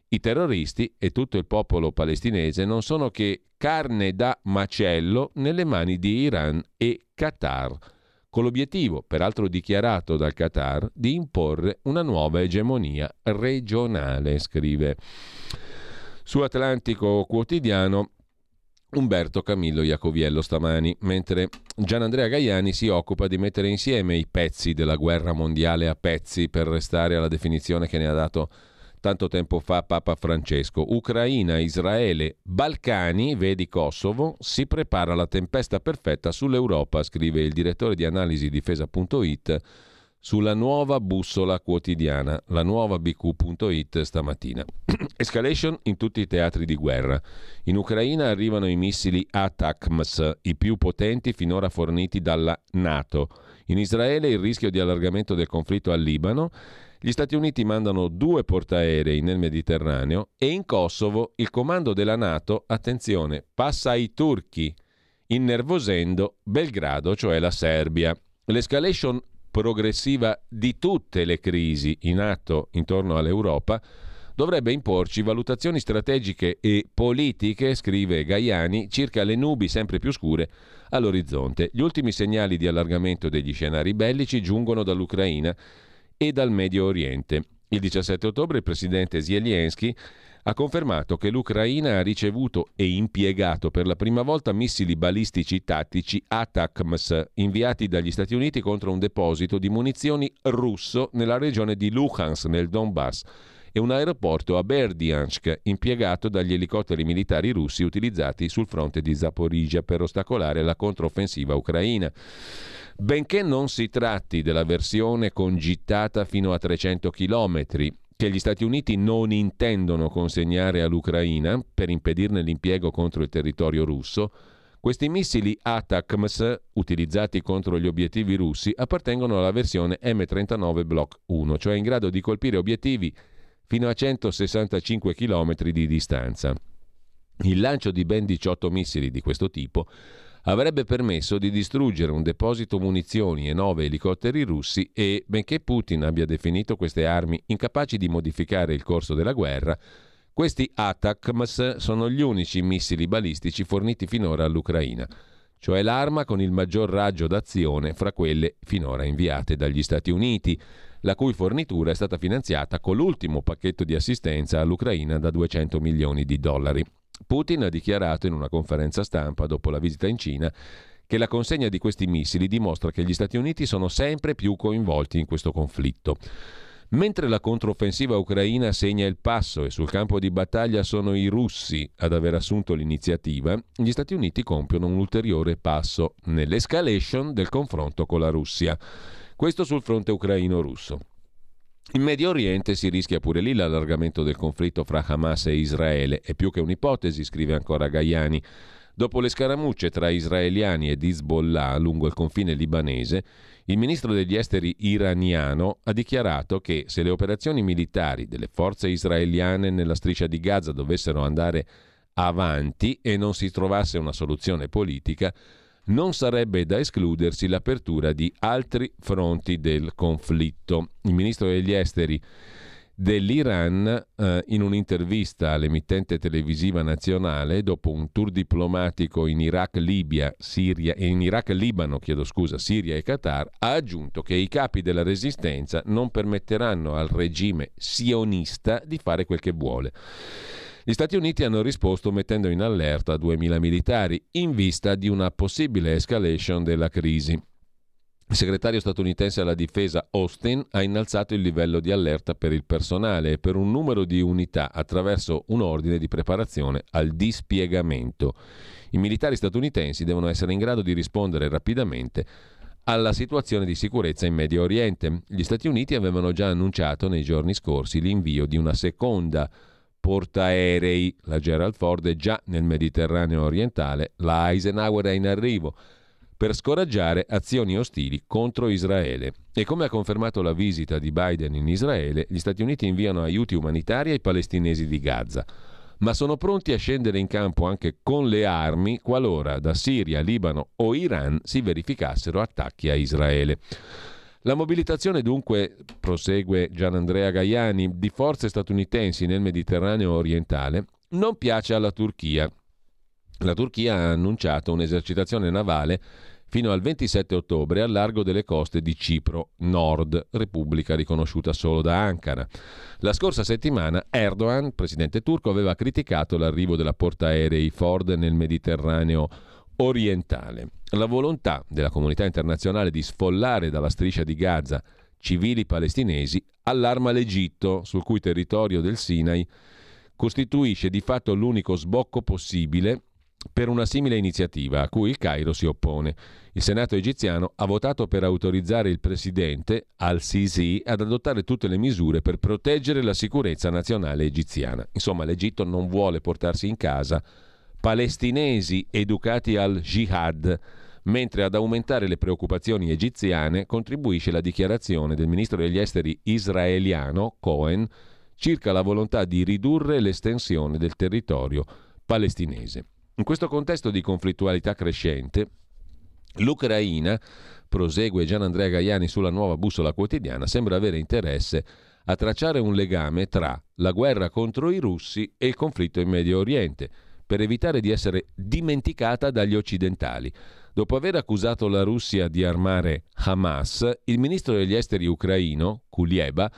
I terroristi e tutto il popolo palestinese non sono che carne da macello nelle mani di Iran e Qatar, con l'obiettivo, peraltro dichiarato dal Qatar, di imporre una nuova egemonia regionale, scrive su Atlantico Quotidiano Umberto Camillo Iacoviello stamani, mentre Gianandrea Gaiani si occupa di mettere insieme i pezzi della guerra mondiale a pezzi, per restare alla definizione che ne ha dato tanto tempo fa Papa Francesco. Ucraina, Israele, Balcani, vedi Kosovo, si prepara la tempesta perfetta sull'Europa, scrive il direttore di analisi difesa.it sulla nuova bussola quotidiana, la nuova bq.it stamattina. Escalation in tutti i teatri di guerra. In Ucraina arrivano i missili ATACMS, i più potenti finora forniti dalla NATO. In Israele il rischio di allargamento del conflitto al Libano. Gli Stati Uniti mandano 2 portaerei nel Mediterraneo e in Kosovo il comando della NATO, attenzione, passa ai turchi, innervosendo Belgrado, cioè la Serbia. L'escalation progressiva di tutte le crisi in atto intorno all'Europa dovrebbe imporci valutazioni strategiche e politiche, scrive Gaiani, circa le nubi sempre più scure all'orizzonte. Gli ultimi segnali di allargamento degli scenari bellici giungono dall'Ucraina e dal Medio Oriente. Il 17 ottobre il presidente Zelensky ha confermato che l'Ucraina ha ricevuto e impiegato per la prima volta missili balistici tattici ATACMS inviati dagli Stati Uniti contro un deposito di munizioni russo nella regione di Luhansk, nel Donbass, e un aeroporto a Berdiansk impiegato dagli elicotteri militari russi utilizzati sul fronte di Zaporizhia per ostacolare la controffensiva ucraina. Benché non si tratti della versione congittata fino a 300 chilometri, che gli Stati Uniti non intendono consegnare all'Ucraina per impedirne l'impiego contro il territorio russo, questi missili ATACMS utilizzati contro gli obiettivi russi appartengono alla versione M39 Block 1, cioè in grado di colpire obiettivi fino a 165 km di distanza. Il lancio di ben 18 missili di questo tipo avrebbe permesso di distruggere un deposito munizioni e 9 elicotteri russi e, benché Putin abbia definito queste armi incapaci di modificare il corso della guerra, questi ATACMS sono gli unici missili balistici forniti finora all'Ucraina, cioè l'arma con il maggior raggio d'azione fra quelle finora inviate dagli Stati Uniti, la cui fornitura è stata finanziata con l'ultimo pacchetto di assistenza all'Ucraina da $200 milioni. Putin ha dichiarato in una conferenza stampa dopo la visita in Cina che la consegna di questi missili dimostra che gli Stati Uniti sono sempre più coinvolti in questo conflitto. Mentre la controffensiva ucraina segna il passo e sul campo di battaglia sono i russi ad aver assunto l'iniziativa, gli Stati Uniti compiono un ulteriore passo nell'escalation del confronto con la Russia. Questo sul fronte ucraino-russo. In Medio Oriente si rischia pure lì l'allargamento del conflitto fra Hamas e Israele. È più che un'ipotesi, scrive ancora Gaiani. Dopo le scaramucce tra israeliani ed Hezbollah lungo il confine libanese, il ministro degli esteri iraniano ha dichiarato che se le operazioni militari delle forze israeliane nella striscia di Gaza dovessero andare avanti e non si trovasse una soluzione politica, non sarebbe da escludersi l'apertura di altri fronti del conflitto. Il ministro degli esteri dell'Iran, in un'intervista all'emittente televisiva nazionale dopo un tour diplomatico in Iraq, Libano, Siria e Qatar, ha aggiunto che i capi della resistenza non permetteranno al regime sionista di fare quel che vuole. Gli Stati Uniti hanno risposto mettendo in allerta 2.000 militari in vista di una possibile escalation della crisi. Il segretario statunitense alla difesa Austin ha innalzato il livello di allerta per il personale e per un numero di unità attraverso un ordine di preparazione al dispiegamento. I militari statunitensi devono essere in grado di rispondere rapidamente alla situazione di sicurezza in Medio Oriente. Gli Stati Uniti avevano già annunciato nei giorni scorsi l'invio di una seconda portaerei, la Gerald Ford è già nel Mediterraneo orientale, la Eisenhower è in arrivo, per scoraggiare azioni ostili contro Israele. E come ha confermato la visita di Biden in Israele, gli Stati Uniti inviano aiuti umanitari ai palestinesi di Gaza, ma sono pronti a scendere in campo anche con le armi qualora da Siria, Libano o Iran si verificassero attacchi a Israele. La mobilitazione dunque, prosegue Gianandrea Gaiani, di forze statunitensi nel Mediterraneo orientale non piace alla Turchia. La Turchia ha annunciato un'esercitazione navale fino al 27 ottobre al largo delle coste di Cipro Nord, repubblica riconosciuta solo da Ankara. La scorsa settimana Erdogan, presidente turco, aveva criticato l'arrivo della portaerei Ford nel Mediterraneo orientale. La volontà della comunità internazionale di sfollare dalla striscia di Gaza civili palestinesi allarma l'Egitto, sul cui territorio del Sinai costituisce di fatto l'unico sbocco possibile per una simile iniziativa a cui il Cairo si oppone. Il Senato egiziano ha votato per autorizzare il presidente al-Sisi ad adottare tutte le misure per proteggere la sicurezza nazionale egiziana. Insomma, l'Egitto non vuole portarsi in casa palestinesi educati al jihad, mentre ad aumentare le preoccupazioni egiziane contribuisce la dichiarazione del ministro degli esteri israeliano Cohen circa la volontà di ridurre l'estensione del territorio palestinese. In questo contesto di conflittualità crescente, l'Ucraina, prosegue Gianandrea Gaiani sulla Nuova Bussola Quotidiana, sembra avere interesse a tracciare un legame tra la guerra contro i russi e il conflitto in Medio Oriente, per evitare di essere dimenticata dagli occidentali. Dopo aver accusato la Russia di armare Hamas, il ministro degli esteri ucraino, Kulieba,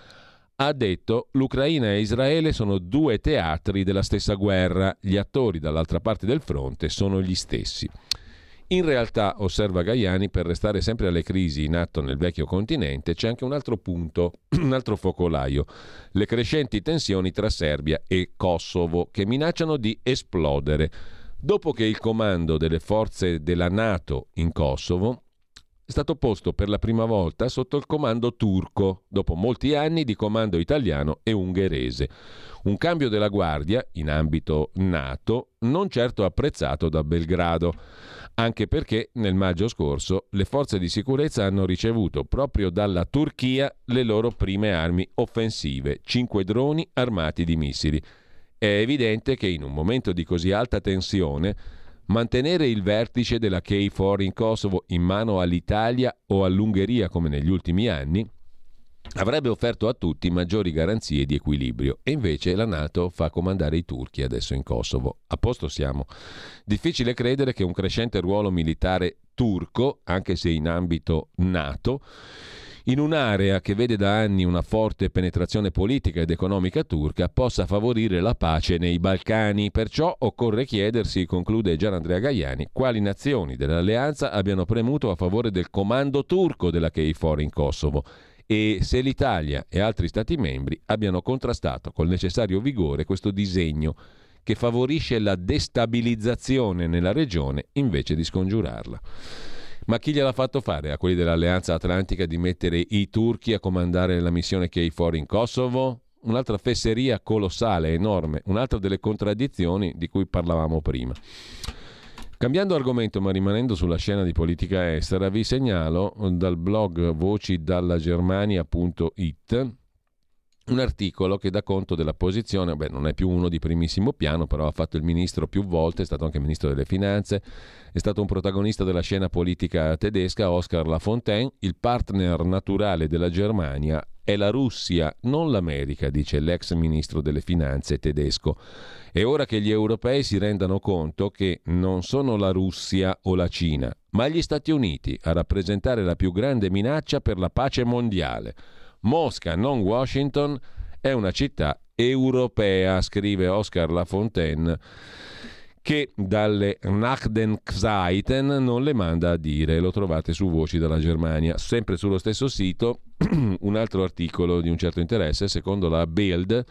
ha detto: l'Ucraina e Israele sono due teatri della stessa guerra, gli attori dall'altra parte del fronte sono gli stessi. In realtà, osserva Gaiani, per restare sempre alle crisi in atto nel vecchio continente, c'è anche un altro punto, un altro focolaio, le crescenti tensioni tra Serbia e Kosovo che minacciano di esplodere, dopo che il comando delle forze della NATO in Kosovo è stato posto per la prima volta sotto il comando turco, dopo molti anni di comando italiano e ungherese. Un cambio della guardia in ambito NATO non certo apprezzato da Belgrado, anche perché nel maggio scorso le forze di sicurezza hanno ricevuto proprio dalla Turchia le loro prime armi offensive, 5 droni armati di missili. È evidente che in un momento di così alta tensione mantenere il vertice della K4 in Kosovo in mano all'Italia o all'Ungheria, come negli ultimi anni, avrebbe offerto a tutti maggiori garanzie di equilibrio. E invece la NATO fa comandare i turchi adesso in Kosovo. A posto siamo. Difficile credere che un crescente ruolo militare turco, anche se in ambito NATO, in un'area che vede da anni una forte penetrazione politica ed economica turca, possa favorire la pace nei Balcani. Perciò occorre chiedersi, conclude Gianandrea Gaiani, quali nazioni dell'alleanza abbiano premuto a favore del comando turco della KFOR in Kosovo e se l'Italia e altri Stati membri abbiano contrastato col necessario vigore questo disegno che favorisce la destabilizzazione nella regione invece di scongiurarla. Ma chi gliel'ha fatto fare a quelli dell'Alleanza Atlantica di mettere i turchi a comandare la missione KFOR in Kosovo? Un'altra fesseria colossale, enorme, un'altra delle contraddizioni di cui parlavamo prima. Cambiando argomento, ma rimanendo sulla scena di politica estera, vi segnalo dal blog vocidallagermania.it un articolo che dà conto della posizione, non è più uno di primissimo piano, però ha fatto il ministro più volte, è stato anche ministro delle finanze, è stato un protagonista della scena politica tedesca, Oscar Lafontaine. Il partner naturale della Germania è la Russia, non l'America, dice l'ex ministro delle finanze tedesco. È ora che gli europei si rendano conto che non sono la Russia o la Cina, ma gli Stati Uniti a rappresentare la più grande minaccia per la pace mondiale. Mosca, non Washington, è una città europea, scrive Oscar Lafontaine, che dalle Nachrichtenseiten non le manda a dire. Lo trovate su Voci dalla Germania. Sempre sullo stesso sito, un altro articolo di un certo interesse. Secondo la Bild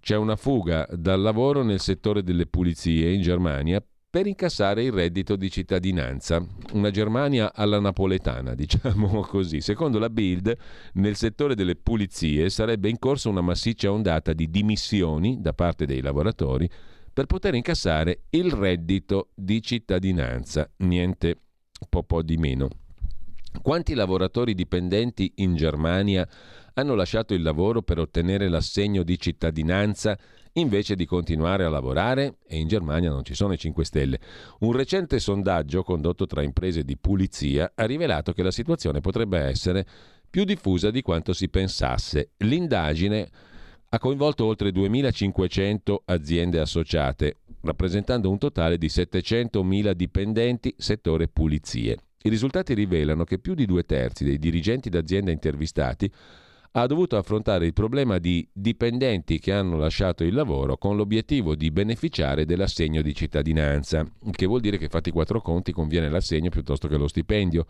c'è una fuga dal lavoro nel settore delle pulizie in Germania per incassare il reddito di cittadinanza, una Germania alla napoletana, diciamo così. Secondo la Bild, nel settore delle pulizie sarebbe in corso una massiccia ondata di dimissioni da parte dei lavoratori per poter incassare il reddito di cittadinanza, niente po' di meno. Quanti lavoratori dipendenti in Germania hanno lasciato il lavoro per ottenere l'assegno di cittadinanza invece di continuare a lavorare? E in Germania non ci sono i 5 Stelle. Un recente sondaggio condotto tra imprese di pulizia ha rivelato che la situazione potrebbe essere più diffusa di quanto si pensasse. L'indagine ha coinvolto oltre 2.500 aziende associate, rappresentando un totale di 700.000 dipendenti settore pulizie. I risultati rivelano che più di 2/3 dei dirigenti d'azienda intervistati ha dovuto affrontare il problema di dipendenti che hanno lasciato il lavoro con l'obiettivo di beneficiare dell'assegno di cittadinanza, che vuol dire che fatti 4 conti conviene l'assegno piuttosto che lo stipendio.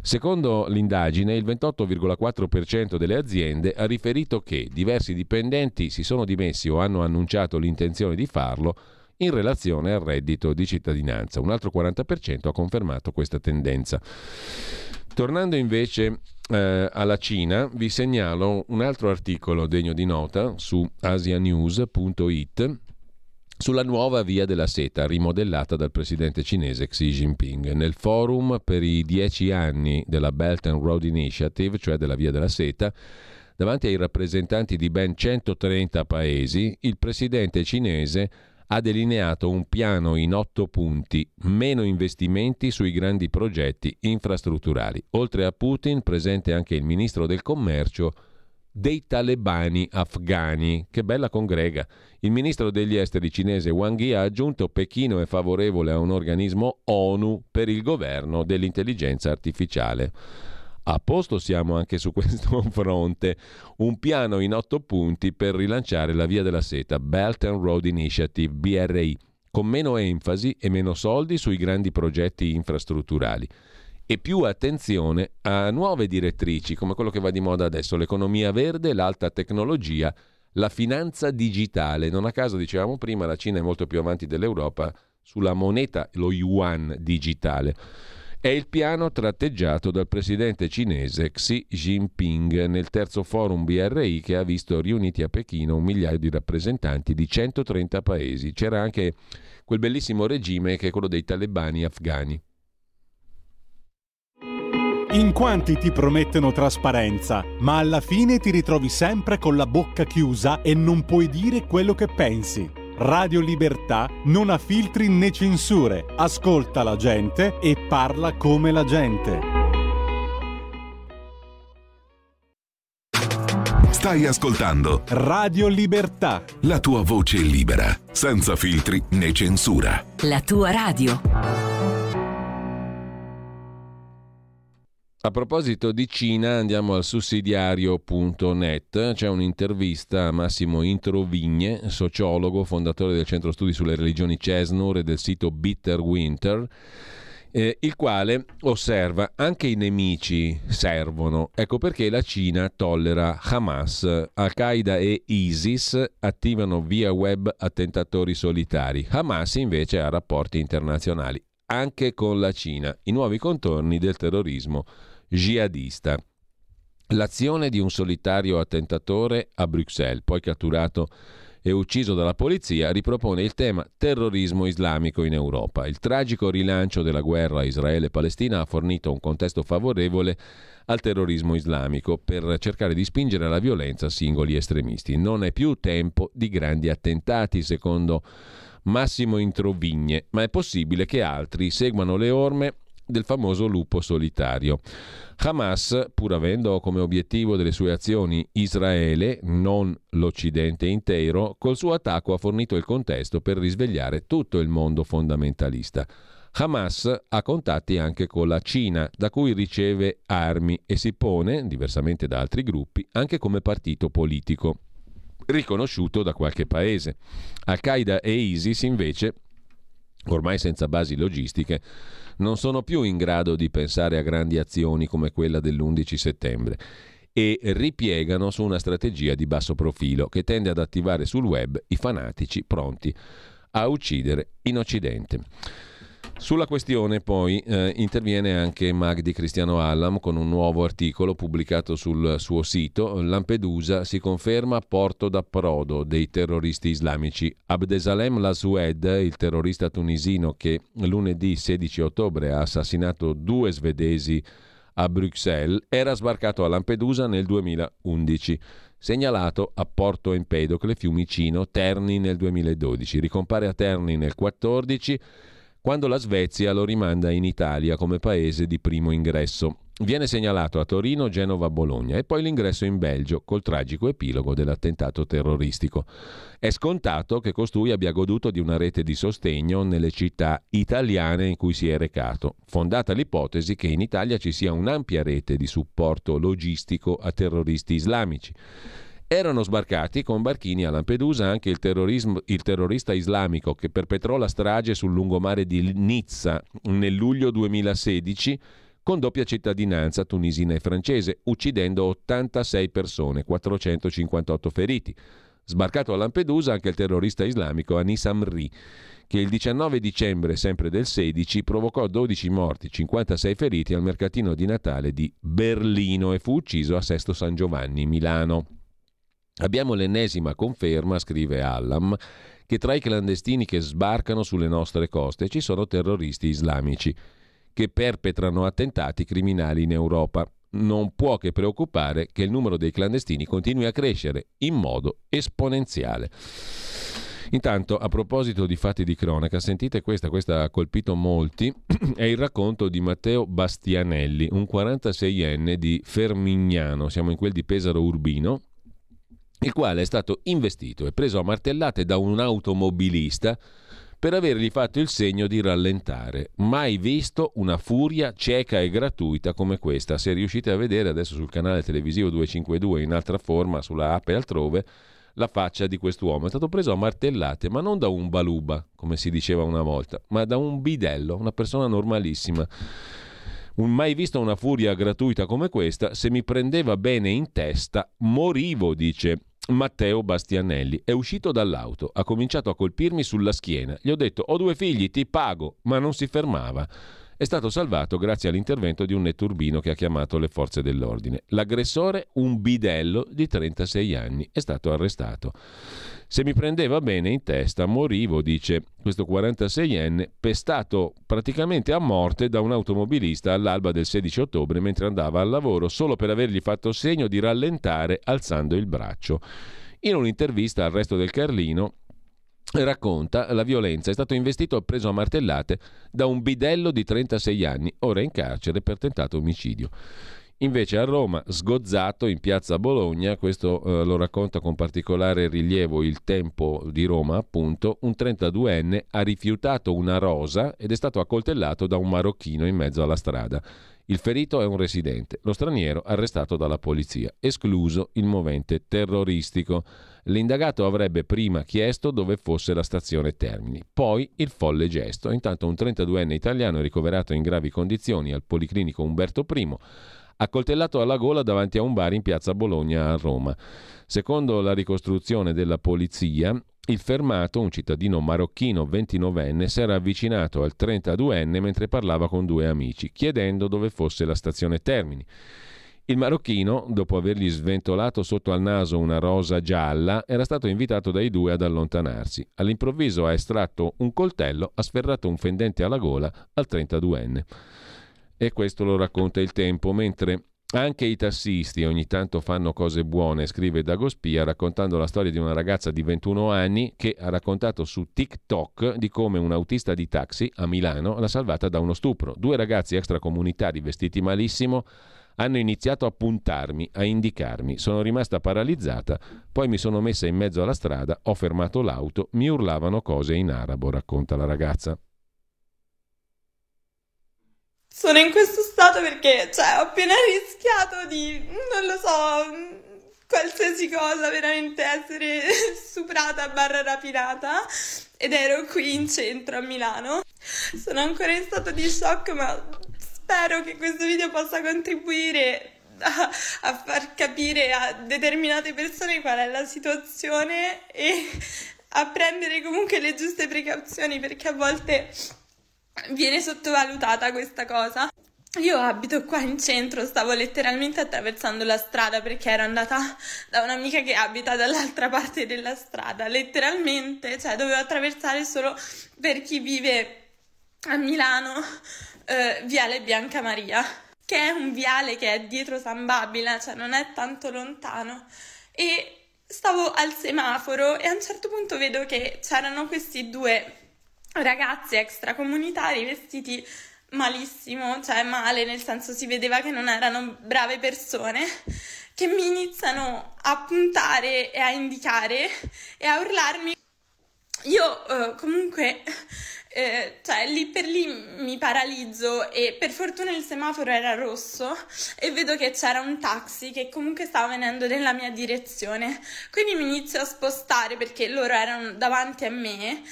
Secondo l'indagine, il 28,4% delle aziende ha riferito che diversi dipendenti si sono dimessi o hanno annunciato l'intenzione di farlo in relazione al reddito di cittadinanza. Un altro 40% ha confermato questa tendenza. Tornando invece alla Cina, vi segnalo un altro articolo degno di nota su asianews.it sulla nuova via della seta rimodellata dal presidente cinese Xi Jinping. Nel forum per i 10 anni della Belt and Road Initiative, cioè della via della seta, davanti ai rappresentanti di ben 130 paesi, il presidente cinese ha delineato un piano in 8 punti, meno investimenti sui grandi progetti infrastrutturali. Oltre a Putin, presente anche il ministro del commercio dei talebani afghani. Che bella congrega! Il ministro degli esteri cinese Wang Yi ha aggiunto: Pechino è favorevole a un organismo ONU per il governo dell'intelligenza artificiale. A posto siamo anche su questo fronte, un piano in 8 punti per rilanciare la via della seta, Belt and Road Initiative, BRI, con meno enfasi e meno soldi sui grandi progetti infrastrutturali e più attenzione a nuove direttrici come quello che va di moda adesso, l'economia verde, l'alta tecnologia, la finanza digitale. Non a caso, dicevamo prima, la Cina è molto più avanti dell'Europa sulla moneta, lo yuan digitale. È il piano tratteggiato dal presidente cinese Xi Jinping nel 3° forum BRI, che ha visto riuniti a Pechino 1 migliaio di rappresentanti di 130 paesi. C'era anche quel bellissimo regime che è quello dei talebani afghani. In quanti ti promettono trasparenza, ma alla fine ti ritrovi sempre con la bocca chiusa e non puoi dire quello che pensi. Radio Libertà non ha filtri né censure, ascolta la gente e parla come la gente. Stai ascoltando Radio Libertà, la tua voce libera, senza filtri né censura. La tua radio. A proposito di Cina, andiamo al sussidiario.net, c'è un'intervista a Massimo Introvigne, sociologo, fondatore del centro studi sulle religioni Cesnur e del sito Bitter Winter, il quale osserva: anche i nemici servono, ecco perché la Cina tollera Hamas, Al-Qaeda e ISIS attivano via web attentatori solitari, Hamas invece ha rapporti internazionali, anche con la Cina, i nuovi contorni del terrorismo jihadista. L'azione di un solitario attentatore a Bruxelles, poi catturato e ucciso dalla polizia, ripropone il tema terrorismo islamico in Europa. Il tragico rilancio della guerra Israele-Palestina ha fornito un contesto favorevole al terrorismo islamico per cercare di spingere alla violenza singoli estremisti. Non è più tempo di grandi attentati, secondo Massimo Introvigne, ma è possibile che altri seguano le orme del famoso lupo solitario. Hamas, pur avendo come obiettivo delle sue azioni Israele, non l'Occidente intero, col suo attacco ha fornito il contesto per risvegliare tutto il mondo fondamentalista. Hamas ha contatti anche con la Cina, da cui riceve armi e si pone, diversamente da altri gruppi, anche come partito politico riconosciuto da qualche paese. Al-Qaeda e ISIS invece, ormai senza basi logistiche, non sono più in grado di pensare a grandi azioni come quella dell'11 settembre e ripiegano su una strategia di basso profilo che tende ad attivare sul web i fanatici pronti a uccidere in Occidente. Sulla questione poi interviene anche Magdi Cristiano Allam con un nuovo articolo pubblicato sul suo sito. Lampedusa si conferma porto d'approdo dei terroristi islamici. Abdesalem Lazued, il terrorista tunisino che lunedì 16 ottobre ha assassinato 2 svedesi a Bruxelles, era sbarcato a Lampedusa nel 2011. Segnalato a Porto Empedocle, Fiumicino, Terni nel 2012. Ricompare a Terni nel 2014, quando la Svezia lo rimanda in Italia come paese di primo ingresso. Viene segnalato a Torino, Genova, Bologna e poi l'ingresso in Belgio col tragico epilogo dell'attentato terroristico. È scontato che costui abbia goduto di una rete di sostegno nelle città italiane in cui si è recato, fondata l'ipotesi che in Italia ci sia un'ampia rete di supporto logistico a terroristi islamici. Erano sbarcati con barchini a Lampedusa anche il terrorista islamico che perpetrò la strage sul lungomare di Nizza nel luglio 2016 con doppia cittadinanza tunisina e francese, uccidendo 86 persone, 458 feriti. Sbarcato a Lampedusa anche il terrorista islamico Anis Amri, che il 19 dicembre sempre del 16 provocò 12 morti, 56 feriti al mercatino di Natale di Berlino e fu ucciso a Sesto San Giovanni, Milano. Abbiamo l'ennesima conferma, scrive Allam, che tra i clandestini che sbarcano sulle nostre coste ci sono terroristi islamici che perpetrano attentati criminali in Europa. Non può che preoccupare che il numero dei clandestini continui a crescere in modo esponenziale. Intanto, a proposito di fatti di cronaca, sentite questa ha colpito molti, è il racconto di Matteo Bastianelli, un 46enne di Fermignano, siamo in quel di Pesaro Urbino, il quale è stato investito e preso a martellate da un automobilista per avergli fatto il segno di rallentare. Mai visto una furia cieca e gratuita come questa. Se riuscite a vedere adesso sul canale televisivo 252, in altra forma, sulla app e altrove, la faccia di quest'uomo. È stato preso a martellate, ma non da un baluba, come si diceva una volta, ma da un bidello, una persona normalissima. Mai visto una furia gratuita come questa. Se mi prendeva bene in testa, morivo, dice Matteo Bastianelli. È uscito dall'auto, ha cominciato a colpirmi sulla schiena, gli ho detto ho 2 figli, ti pago, ma non si fermava. È stato salvato grazie all'intervento di un netturbino che ha chiamato le forze dell'ordine. L'aggressore, un bidello di 36 anni, è stato arrestato. Se mi prendeva bene in testa morivo, dice questo 46enne, pestato praticamente a morte da un automobilista all'alba del 16 ottobre mentre andava al lavoro, solo per avergli fatto segno di rallentare alzando il braccio. In un'intervista al Resto del Carlino racconta la violenza. È stato investito e preso a martellate da un bidello di 36 anni, ora in carcere per tentato omicidio. Invece a Roma, sgozzato in piazza Bologna, questo lo racconta con particolare rilievo il Tempo di Roma, appunto, un 32enne ha rifiutato una rosa ed è stato accoltellato da un marocchino in mezzo alla strada. Il ferito è un residente, lo straniero arrestato dalla polizia, escluso il movente terroristico. L'indagato avrebbe prima chiesto dove fosse la stazione Termini, poi il folle gesto. Intanto un 32enne italiano è ricoverato in gravi condizioni al Policlinico Umberto I, accoltellato alla gola davanti a un bar in piazza Bologna a Roma. Secondo la ricostruzione della polizia, il fermato, un cittadino marocchino 29enne, si era avvicinato al 32enne mentre parlava con 2 amici, chiedendo dove fosse la stazione Termini. Il marocchino, dopo avergli sventolato sotto al naso una rosa gialla, era stato invitato dai 2 ad allontanarsi. All'improvviso ha estratto un coltello, ha sferrato un fendente alla gola al 32enne. E questo lo racconta il Tempo, mentre anche i tassisti ogni tanto fanno cose buone, scrive Dagospia, raccontando la storia di una ragazza di 21 anni che ha raccontato su TikTok di come un autista di taxi a Milano l'ha salvata da uno stupro. 2 ragazzi extracomunitari vestiti malissimo hanno iniziato a puntarmi, a indicarmi. Sono rimasta paralizzata, poi mi sono messa in mezzo alla strada, ho fermato l'auto, mi urlavano cose in arabo, racconta la ragazza. Sono in questo stato perché, ho appena rischiato di, non lo so, qualsiasi cosa, veramente essere stuprata / rapinata, ed ero qui in centro a Milano. Sono ancora in stato di shock, ma spero che questo video possa contribuire a far capire a determinate persone qual è la situazione e a prendere comunque le giuste precauzioni, perché a volte viene sottovalutata questa cosa. Io abito qua in centro, stavo letteralmente attraversando la strada perché ero andata da un'amica che abita dall'altra parte della strada, letteralmente, dovevo attraversare solo per chi vive a Milano, Viale Bianca Maria, che è un viale che è dietro San Babila, non è tanto lontano, e stavo al semaforo e a un certo punto vedo che c'erano questi 2 ragazzi extracomunitari vestiti malissimo, cioè male, nel senso si vedeva che non erano brave persone, che mi iniziano a puntare e a indicare e a urlarmi. Io comunque... cioè lì per lì mi paralizzo e per fortuna il semaforo era rosso e vedo che c'era un taxi che comunque stava venendo nella mia direzione, quindi mi inizio a spostare perché loro erano davanti a me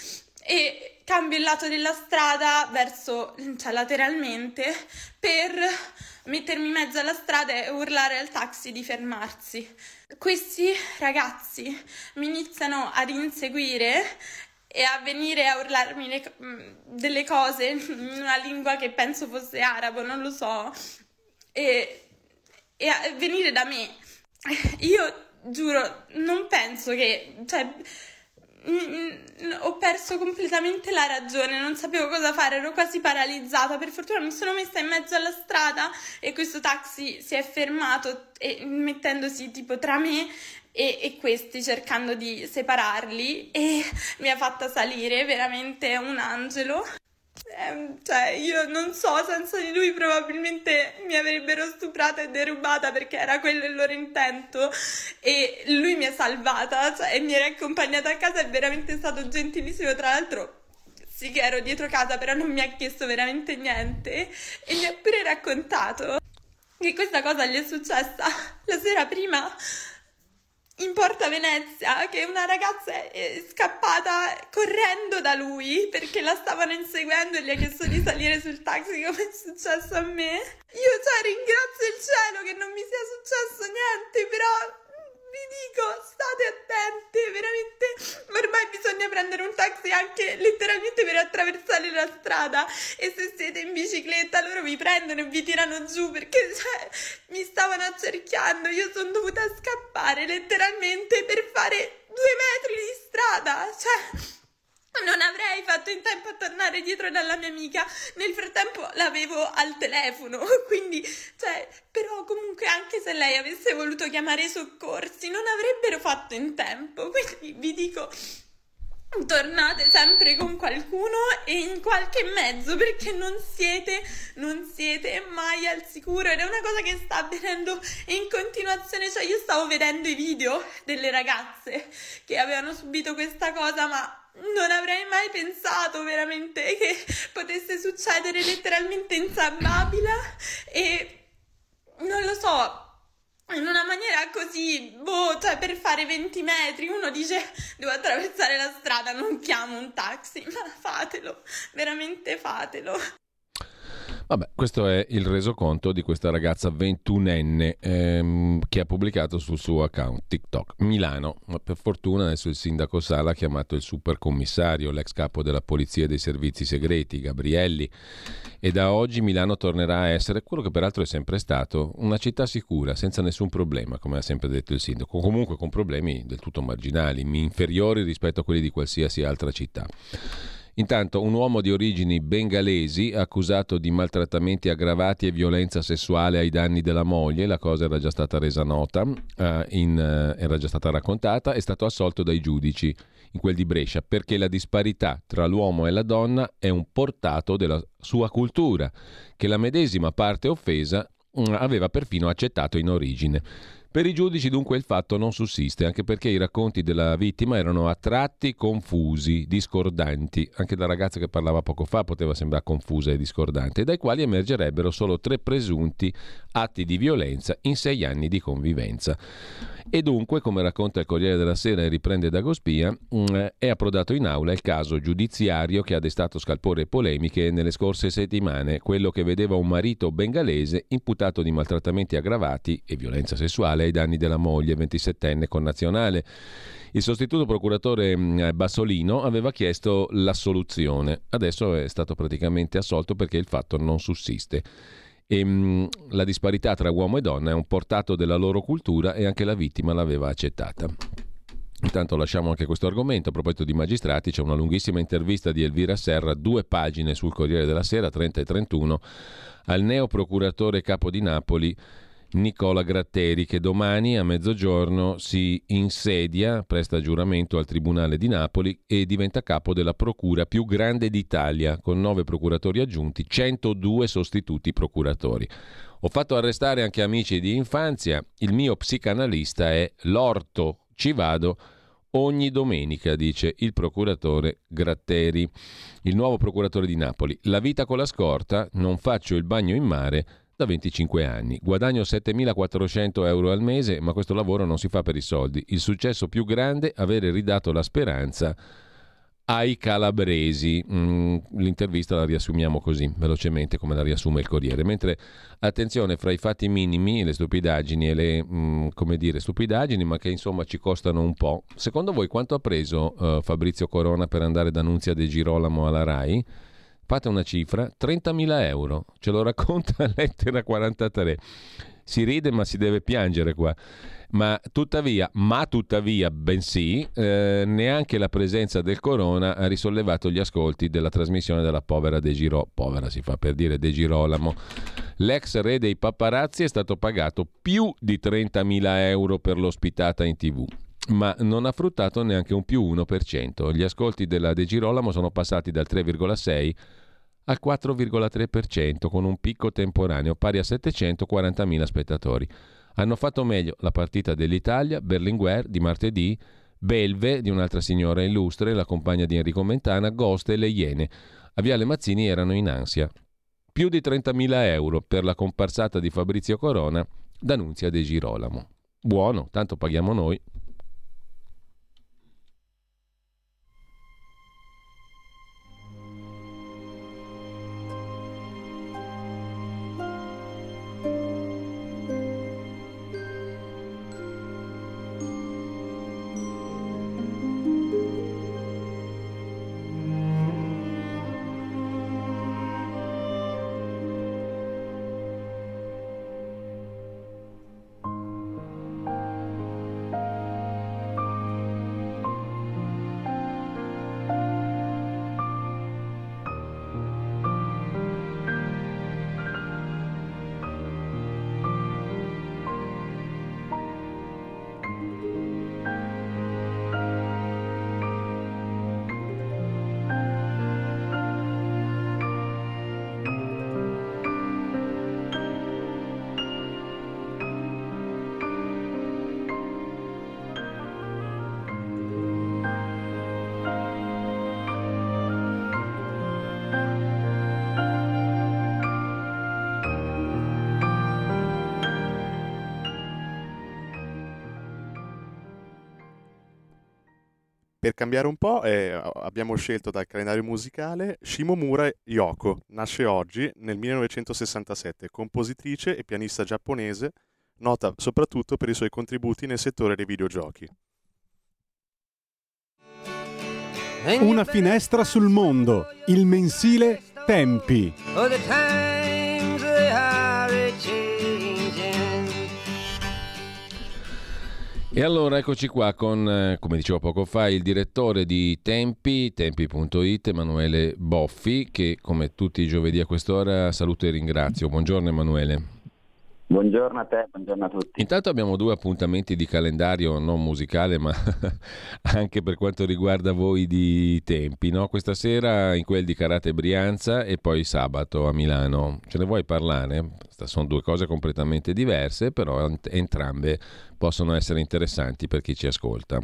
e cambio il lato della strada verso, cioè lateralmente, per mettermi in mezzo alla strada e urlare al taxi di fermarsi. Questi ragazzi mi iniziano ad inseguire e a venire a urlarmi delle cose in una lingua che penso fosse arabo, non lo so, e a venire da me. Io giuro, non penso che... cioè, ho perso completamente la ragione, non sapevo cosa fare, ero quasi paralizzata. Per fortuna mi sono messa in mezzo alla strada e questo taxi si è fermato e, mettendosi tipo tra me e questi, cercando di separarli, e mi ha fatta salire, veramente un angelo. Cioè io non so, senza di lui probabilmente mi avrebbero stuprata e derubata, perché era quello il loro intento, e lui mi ha salvata, cioè, e mi era accompagnata a casa, è veramente stato gentilissimo. Tra l'altro sì che ero dietro casa, però non mi ha chiesto veramente niente e mi ha pure raccontato che questa cosa gli è successa la sera prima in Porta Venezia, che una ragazza è scappata correndo da lui perché la stavano inseguendo e gli ha chiesto di salire sul taxi, come è successo a me. Io cioè ringrazio il cielo che non mi sia successo niente, però vi dico, state attenti, veramente, ormai bisogna prendere un taxi anche letteralmente per attraversare la strada, e se siete in bicicletta loro vi prendono e vi tirano giù, perché cioè, mi stavano accerchiando, io sono dovuta scappare letteralmente per fare 2 metri di strada, cioè... non avrei fatto in tempo a tornare dietro dalla mia amica, nel frattempo l'avevo al telefono, quindi cioè, però comunque anche se lei avesse voluto chiamare i soccorsi non avrebbero fatto in tempo, quindi vi dico, tornate sempre con qualcuno e in qualche mezzo, perché non siete mai al sicuro, ed è una cosa che sta avvenendo in continuazione. Cioè io stavo vedendo i video delle ragazze che avevano subito questa cosa, ma non avrei mai pensato veramente che potesse succedere letteralmente in Sababila, e non lo so, in una maniera così, cioè per fare 20 metri uno dice devo attraversare la strada, non chiamo un taxi, ma fatelo, veramente fatelo. Vabbè, questo è il resoconto di questa ragazza 21enne che ha pubblicato sul suo account TikTok. Milano, ma per fortuna adesso il sindaco Sala ha chiamato il supercommissario, l'ex capo della polizia e dei servizi segreti, Gabrielli, e da oggi Milano tornerà a essere, quello che peraltro è sempre stato, una città sicura, senza nessun problema, come ha sempre detto il sindaco, comunque con problemi del tutto marginali, inferiori rispetto a quelli di qualsiasi altra città. Intanto un uomo di origini bengalesi accusato di maltrattamenti aggravati e violenza sessuale ai danni della moglie, la cosa era già stata resa nota, era già stata raccontata, è stato assolto dai giudici in quel di Brescia perché la disparità tra l'uomo e la donna è un portato della sua cultura che la medesima parte offesa aveva perfino accettato in origine. Per i giudici dunque il fatto non sussiste, anche perché i racconti della vittima erano a tratti confusi, discordanti, anche la ragazza che parlava poco fa poteva sembrare confusa e discordante, dai quali emergerebbero solo 3 presunti atti di violenza in 6 anni di convivenza. E dunque, come racconta il Corriere della Sera e riprende Dagospia, è approdato in aula il caso giudiziario che ha destato scalpore e polemiche nelle scorse settimane, quello che vedeva un marito bengalese imputato di maltrattamenti aggravati e violenza sessuale ai danni della moglie, 27enne connazionale. Il sostituto procuratore Bassolino aveva chiesto l'assoluzione, adesso è stato praticamente assolto perché il fatto non sussiste. E la disparità tra uomo e donna è un portato della loro cultura e anche la vittima l'aveva accettata. Intanto lasciamo anche questo argomento. A proposito di magistrati, c'è una lunghissima intervista di Elvira Serra, 2 pagine sul Corriere della Sera, 30 e 31, al neo procuratore capo di Napoli Nicola Gratteri, che domani a mezzogiorno si insedia, presta giuramento al Tribunale di Napoli e diventa capo della procura più grande d'Italia, con 9 procuratori aggiunti, 102 sostituti procuratori. Ho fatto arrestare anche amici di infanzia, il mio psicanalista è l'orto, ci vado ogni domenica, dice il procuratore Gratteri, il nuovo procuratore di Napoli. La vita con la scorta, non faccio il bagno in mare da 25 anni, guadagno 7.400 euro al mese, ma questo lavoro non si fa per i soldi. Il successo più grande, avere ridato la speranza ai calabresi. L'intervista la riassumiamo così, velocemente, come la riassume il Corriere. Mentre, attenzione, fra i fatti minimi, le stupidaggini e le stupidaggini, ma che insomma ci costano un po'. Secondo voi quanto ha preso Fabrizio Corona per andare da Nunzia De Girolamo alla Rai? Fate una cifra, 30.000 euro, ce lo racconta Lettera 43. Si ride ma si deve piangere qua. Ma tuttavia, neanche la presenza del Corona ha risollevato gli ascolti della trasmissione della povera De Girolamo. Povera si fa per dire, De Girolamo. L'ex re dei paparazzi è stato pagato più di 30.000 euro per l'ospitata in TV, ma non ha fruttato neanche un più 1%. Gli ascolti della De Girolamo sono passati dal 3,6% al 4,3%, con un picco temporaneo pari a 740.000 spettatori. Hanno fatto meglio la partita dell'Italia, Berlinguer di martedì, Belve di un'altra signora illustre, la compagna di Enrico Mentana, Ghost e le Iene. A Viale Mazzini erano in ansia. Più di 30.000 euro per la comparsata di Fabrizio Corona da Nunzia De Girolamo. Buono, tanto paghiamo noi. Per cambiare un po', abbiamo scelto dal calendario musicale Shimomura Yoko, nasce oggi nel 1967, compositrice e pianista giapponese, nota soprattutto per i suoi contributi nel settore dei videogiochi. Una finestra sul mondo, il mensile Tempi. E allora eccoci qua con, come dicevo poco fa, il direttore di Tempi, Tempi.it, Emanuele Boffi, che come tutti i giovedì a quest'ora saluto e ringrazio. Buongiorno Emanuele. Buongiorno a te, buongiorno a tutti. Intanto abbiamo 2 appuntamenti di calendario, non musicale, ma anche per quanto riguarda voi di Tempi, no? Questa sera in quel di Carate Brianza e poi sabato a Milano. Ce ne vuoi parlare? Sono 2 cose completamente diverse, però entrambe possono essere interessanti per chi ci ascolta.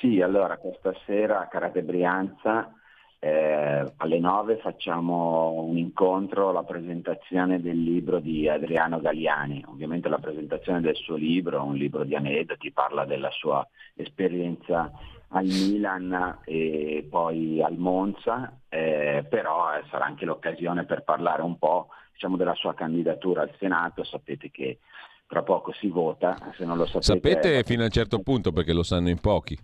Sì, allora questa sera a Carate Brianza alle 9 facciamo un incontro, la presentazione del libro di Adriano Galliani, ovviamente la presentazione del suo libro, un libro di aneddoti, parla della sua esperienza al Milan e poi al Monza, però sarà anche l'occasione per parlare un po', diciamo, della sua candidatura al Senato. Sapete che tra poco si vota, se non lo sapete... Sapete fino a un certo punto, perché lo sanno in pochi.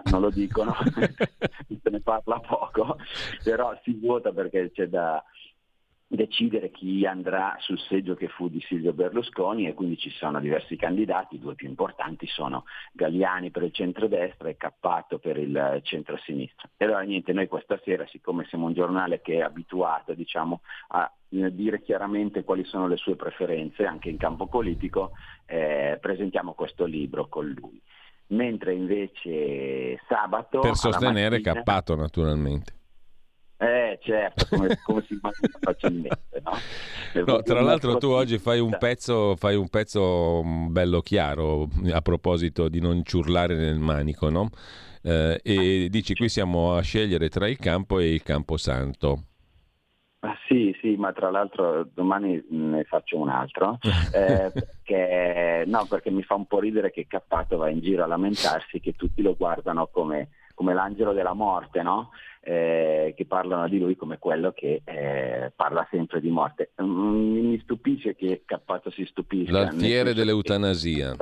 Non lo dicono, se ne parla poco, però si vota perché c'è da decidere chi andrà sul seggio che fu di Silvio Berlusconi, e quindi ci sono diversi candidati. I due più importanti sono Galliani per il centrodestra e Cappato per il centrosinistra. E allora niente, noi questa sera, siccome siamo un giornale che è abituato, diciamo, a dire chiaramente quali sono le sue preferenze anche in campo politico, presentiamo questo libro con lui, mentre invece sabato per sostenere mattina, Cappato naturalmente. Certo, come si immagina facilmente, no? Tra l'altro tu oggi fai un pezzo bello chiaro a proposito di non ciurlare nel manico, no? E dici: qui siamo a scegliere tra il campo e il camposanto. Sì, ma tra l'altro domani ne faccio un altro, perché mi fa un po' ridere che Cappato va in giro a lamentarsi che tutti lo guardano come l'angelo della morte, no? Che parlano di lui come quello che parla sempre di morte. Mi stupisce che Cappato si stupisca. L'alfiere dell'eutanasia.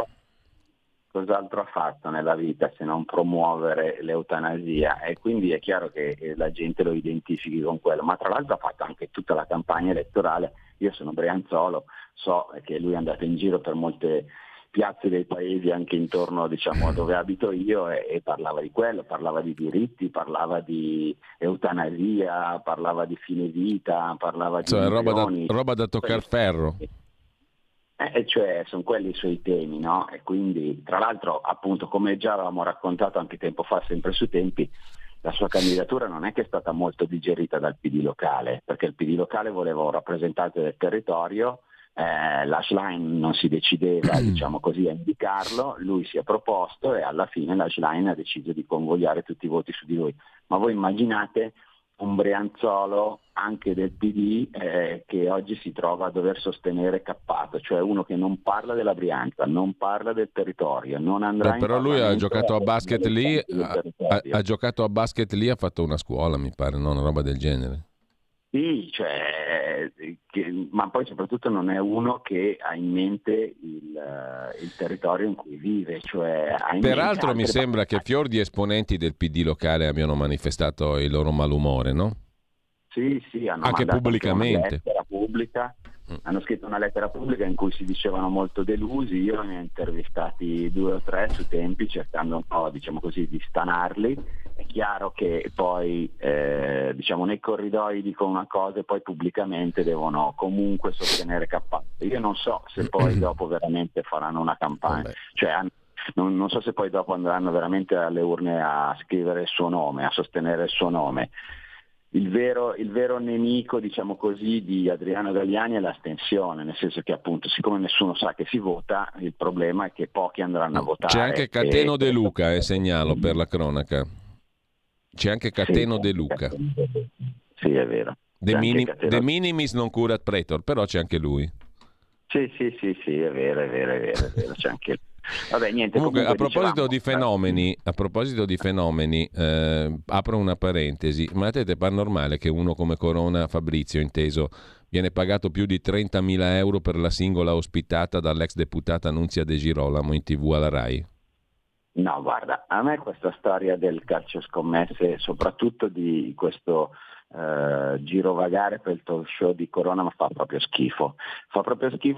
Cos'altro ha fatto nella vita se non promuovere l'eutanasia? E quindi è chiaro che la gente lo identifichi con quello, ma tra l'altro ha fatto anche tutta la campagna elettorale. Io sono brianzolo, so che lui è andato in giro per molte piazze dei paesi anche intorno, diciamo, dove abito io, e parlava di quello, parlava di diritti, parlava di eutanasia, parlava di fine vita, parlava di roba da toccare ferro. Cioè sono quelli i suoi temi, no? E quindi, tra l'altro, appunto, come già avevamo raccontato anche tempo fa, sempre su Tempi, la sua candidatura non è che è stata molto digerita dal PD locale, perché il PD locale voleva un rappresentante del territorio, la Schlein non si decideva, diciamo così, a indicarlo, lui si è proposto e alla fine la Schlein ha deciso di convogliare tutti i voti su di lui. Ma voi immaginate un brianzolo anche del PD che oggi si trova a dover sostenere Cappato, cioè uno che non parla della Brianza, non parla del territorio, non andrà in Parlamento. Però lui ha giocato a basket lì, ha fatto una scuola, mi pare, no? Una roba del genere. Sì, cioè, ma poi soprattutto non è uno che ha in mente il territorio in cui vive. Cioè, peraltro mi sembra che fior di esponenti del PD locale abbiano manifestato il loro malumore, no? Sì, hanno anche pubblicamente hanno scritto una lettera pubblica in cui si dicevano molto delusi. Io ne ho intervistati 2 o 3 su Tempi, cercando un po', diciamo così, di stanarli. È chiaro che poi nei corridoi dicono una cosa e poi pubblicamente devono comunque sostenere Cappato. Io non so se poi dopo veramente faranno una campagna. Vabbè. Non so se poi dopo andranno veramente alle urne a scrivere il suo nome, a sostenere il suo nome. Il vero nemico, diciamo così, di Adriano Galliani è l'astensione, nel senso che, appunto, siccome nessuno sa che si vota, il problema è che pochi andranno a votare. C'è anche Cateno De Luca, segnalo per la cronaca. C'è anche Cateno De Luca. Sì, è vero. De minimis non curat praetor, però c'è anche lui. Sì, è vero, c'è anche lui. Vabbè, niente, comunque, a proposito di fenomeni, apro una parentesi, ma te par normale che uno come Corona, Fabrizio inteso, viene pagato più di 30.000 euro per la singola ospitata dall'ex deputata Nunzia De Girolamo in TV alla Rai? No, guarda, a me questa storia del calcio scommesse, soprattutto di questo girovagare per il talk show di Corona, ma fa proprio schifo,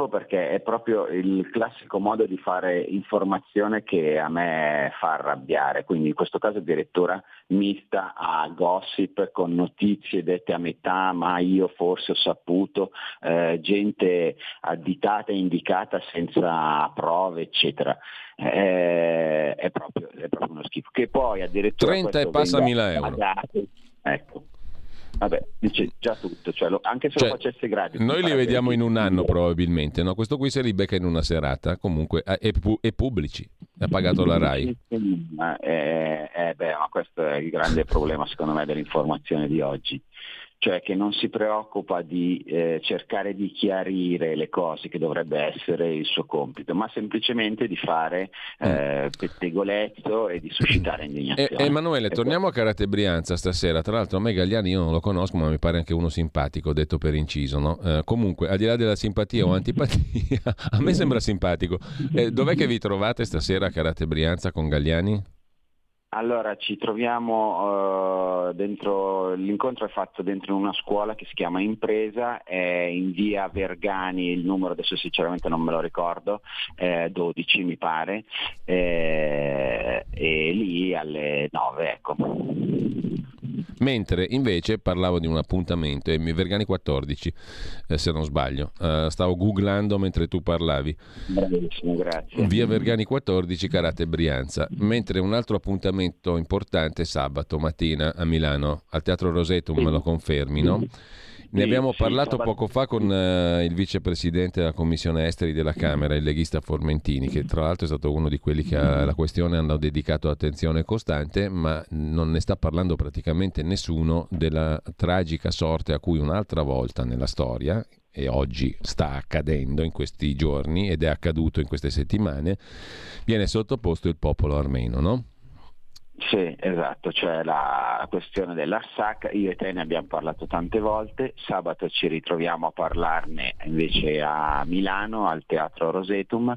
perché è proprio il classico modo di fare informazione che a me fa arrabbiare. Quindi in questo caso addirittura mista a gossip con notizie dette a metà, ma io forse ho saputo, gente additata e indicata senza prove, eccetera. È proprio uno schifo, che poi addirittura 30 e passa €1.000, ecco. Vabbè, dice già tutto, cioè, anche se lo facesse gratis. Noi li vediamo in un anno probabilmente, no? Questo qui se li becca in una serata, comunque è pubblici, ha pagato la Rai. Ma questo è il grande problema, secondo me, dell'informazione di oggi. Cioè che non si preoccupa di cercare di chiarire le cose, che dovrebbe essere il suo compito, ma semplicemente di fare pettegolezzo e di suscitare indignazione. Emanuele, torniamo a Carate Brianza stasera. Tra l'altro a me Gagliani io non lo conosco, ma mi pare anche uno simpatico, detto per inciso, no? Comunque, al di là della simpatia o antipatia, a me sembra simpatico. Dov'è che vi trovate stasera a Carate Brianza con Gagliani? Allora, ci troviamo dentro, l'incontro è fatto dentro una scuola che si chiama Impresa, in via Vergani, il numero adesso sinceramente non me lo ricordo, 12 mi pare, e lì alle 9, ecco. Mentre invece parlavo di un appuntamento, Vergani 14, se non sbaglio, stavo googlando mentre tu parlavi. Bravissimo, grazie. Via Vergani 14, Carate Brianza, mentre un altro appuntamento importante sabato mattina a Milano al Teatro Rosetto, me lo confermi, no? Ne abbiamo parlato poco fa con il vicepresidente della Commissione Esteri della Camera, il leghista Formentini, che tra l'altro è stato uno di quelli che alla questione hanno dedicato attenzione costante, ma non ne sta parlando praticamente nessuno della tragica sorte a cui un'altra volta nella storia, e oggi sta accadendo in questi giorni ed è accaduto in queste settimane, viene sottoposto il popolo armeno, no? Sì, esatto, cioè la questione dell'Arsak, io e te ne abbiamo parlato tante volte, sabato ci ritroviamo a parlarne invece a Milano al Teatro Rosetum,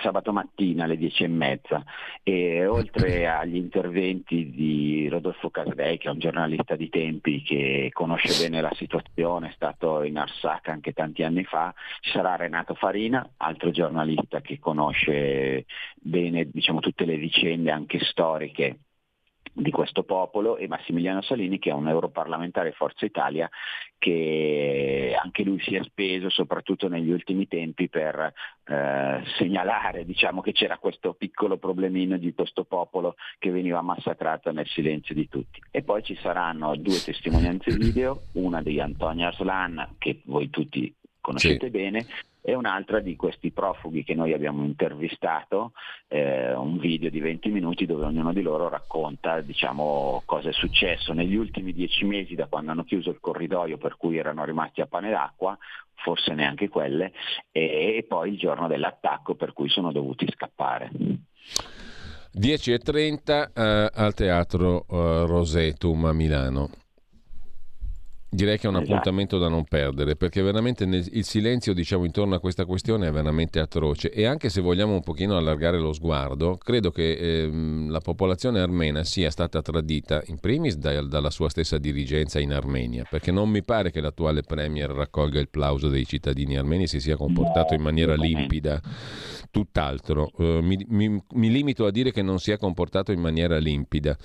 sabato mattina alle 10:30, e oltre agli interventi di Rodolfo Cardei, che è un giornalista di Tempi che conosce bene la situazione, è stato in Arsak anche tanti anni fa, ci sarà Renato Farina, altro giornalista che conosce bene, diciamo, tutte le vicende anche storiche di questo popolo, e Massimiliano Salini, che è un europarlamentare Forza Italia, che anche lui si è speso soprattutto negli ultimi tempi per segnalare, diciamo, che c'era questo piccolo problemino di questo popolo che veniva massacrato nel silenzio di tutti. E poi ci saranno due testimonianze video, una di Antonio Arslan, che voi tutti conoscete bene, e un'altra di questi profughi che noi abbiamo intervistato, un video di 20 minuti dove ognuno di loro racconta, diciamo, cosa è successo negli ultimi 10 mesi, da quando hanno chiuso il corridoio per cui erano rimasti a pane d'acqua, forse neanche quelle, e poi il giorno dell'attacco per cui sono dovuti scappare. 10:30 al Teatro Rosetum a Milano. Direi che è un appuntamento da non perdere, perché veramente il silenzio, diciamo, intorno a questa questione è veramente atroce, e anche se vogliamo un pochino allargare lo sguardo, credo che la popolazione armena sia stata tradita in primis dalla sua stessa dirigenza in Armenia, perché non mi pare che l'attuale premier raccolga il plauso dei cittadini armeni e si sia comportato in maniera limpida, tutt'altro, mi limito a dire che non si è comportato in maniera limpida.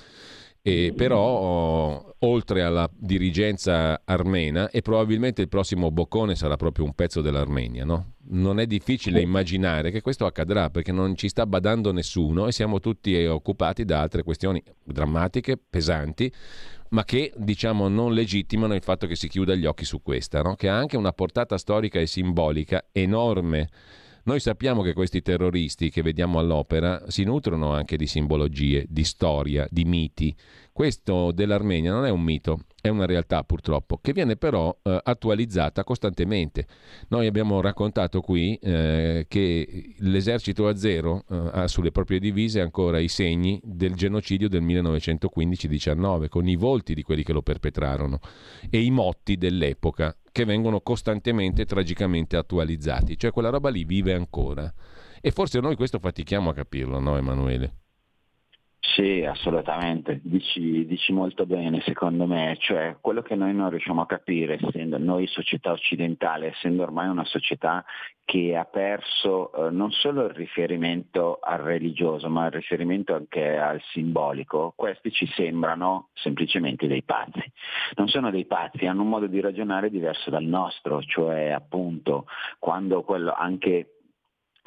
Però oltre alla dirigenza armena, e probabilmente il prossimo boccone sarà proprio un pezzo dell'Armenia, no? Non è difficile immaginare che questo accadrà, perché non ci sta badando nessuno e siamo tutti occupati da altre questioni drammatiche, pesanti, ma che, diciamo, non legittimano il fatto che si chiuda gli occhi su questa, no? Che ha anche una portata storica e simbolica enorme. Noi sappiamo che questi terroristi che vediamo all'opera si nutrono anche di simbologie, di storia, di miti. Questo dell'Armenia non è un mito, è una realtà purtroppo, che viene però attualizzata costantemente. Noi abbiamo raccontato qui che l'esercito azero ha sulle proprie divise ancora i segni del genocidio del 1915-19, con i volti di quelli che lo perpetrarono e i motti dell'epoca, che vengono costantemente e tragicamente attualizzati, cioè quella roba lì vive ancora, e forse noi questo fatichiamo a capirlo, no Emanuele? Sì, assolutamente, dici molto bene secondo me, cioè quello che noi non riusciamo a capire, essendo noi società occidentale, essendo ormai una società che ha perso non solo il riferimento al religioso, ma il riferimento anche al simbolico, questi ci sembrano semplicemente dei pazzi. Non sono dei pazzi, hanno un modo di ragionare diverso dal nostro, cioè appunto quando quello anche...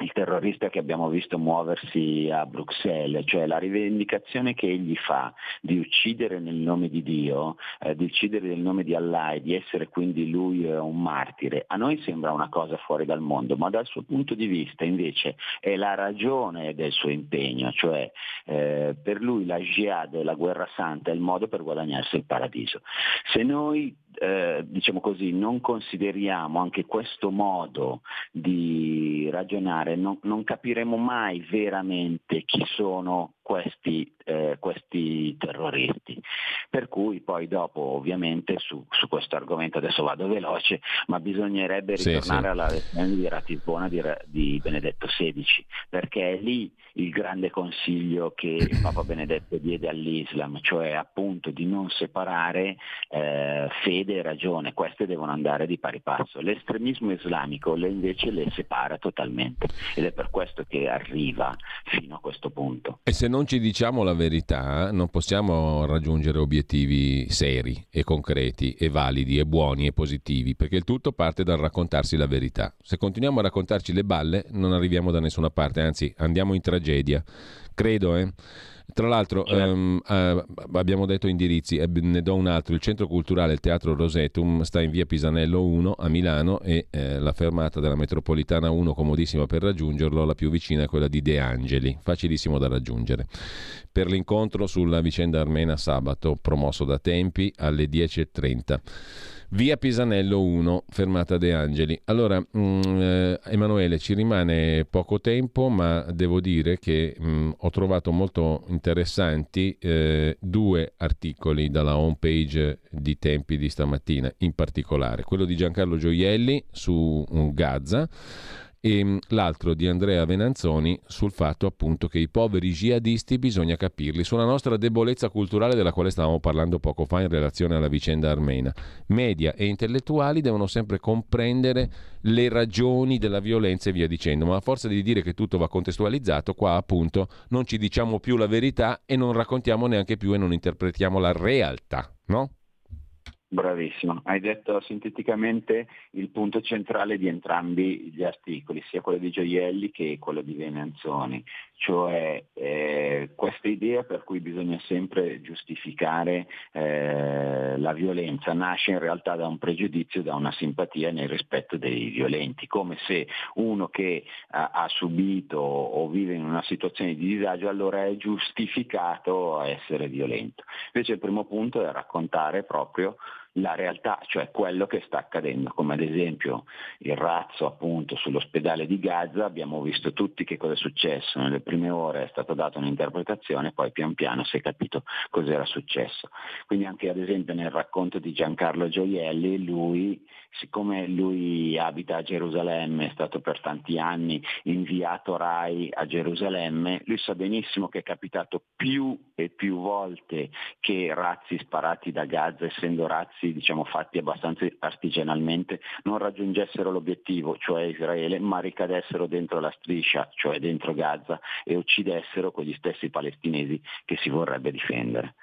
il terrorista che abbiamo visto muoversi a Bruxelles, cioè la rivendicazione che egli fa di uccidere nel nome di Dio, di uccidere nel nome di Allah e di essere quindi lui un martire, a noi sembra una cosa fuori dal mondo, ma dal suo punto di vista invece è la ragione del suo impegno, cioè per lui la jihad, la guerra santa, è il modo per guadagnarsi il paradiso. Se noi diciamo così, non consideriamo anche questo modo di ragionare, non capiremo mai veramente chi sono questi terroristi. Per cui poi dopo ovviamente su questo argomento, adesso vado veloce, ma bisognerebbe ritornare alla lezione di Ratisbona di Benedetto XVI, perché è lì il grande consiglio che Papa Benedetto diede all'Islam, cioè appunto di non separare fede e ragione, queste devono andare di pari passo. L'estremismo islamico invece le separa totalmente ed è per questo che arriva fino a questo punto. E se non ci diciamo la verità non possiamo raggiungere obiettivi seri e concreti e validi e buoni e positivi, perché il tutto parte dal raccontarsi la verità. Se continuiamo a raccontarci le balle non arriviamo da nessuna parte, anzi andiamo in tragedia, credo. Tra l'altro abbiamo detto indirizzi, ne do un altro. Il centro culturale, il Teatro Rosetum, sta in via Pisanello 1 a Milano e la fermata della metropolitana 1, comodissima per raggiungerlo, la più vicina è quella di De Angeli, facilissimo da raggiungere. Per l'incontro sulla vicenda armena sabato, promosso da Tempi, alle 10:30. Via Pisanello 1, fermata De Angeli. Allora, Emanuele, ci rimane poco tempo, ma devo dire che ho trovato molto interessanti due articoli dalla homepage di Tempi di stamattina, in particolare quello di Giancarlo Gioielli su Gaza e l'altro di Andrea Venanzoni sul fatto appunto che i poveri jihadisti bisogna capirli, sulla nostra debolezza culturale della quale stavamo parlando poco fa in relazione alla vicenda armena. Media e intellettuali devono sempre comprendere le ragioni della violenza e via dicendo, ma a forza di dire che tutto va contestualizzato, qua appunto non ci diciamo più la verità e non raccontiamo neanche più e non interpretiamo la realtà, no? Bravissimo, hai detto sinteticamente il punto centrale di entrambi gli articoli, sia quello di Gioielli che quello di Venanzoni, cioè questa idea per cui bisogna sempre giustificare la violenza nasce in realtà da un pregiudizio, da una simpatia nel rispetto dei violenti, come se uno che ha subito o vive in una situazione di disagio allora è giustificato a essere violento. Invece il primo punto è raccontare proprio la realtà, cioè quello che sta accadendo, come ad esempio il razzo appunto sull'ospedale di Gaza. Abbiamo visto tutti che cosa è successo, nelle prime ore è stata data un'interpretazione, poi pian piano si è capito cos'era successo. Quindi anche ad esempio nel racconto di Giancarlo Gioielli, lui, siccome lui abita a Gerusalemme, è stato per tanti anni inviato Rai a Gerusalemme, lui sa benissimo che è capitato più e più volte che razzi sparati da Gaza, essendo razzi diciamo fatti abbastanza artigianalmente, non raggiungessero l'obiettivo, cioè Israele, ma ricadessero dentro la striscia, cioè dentro Gaza, e uccidessero quegli stessi palestinesi che si vorrebbe difendere.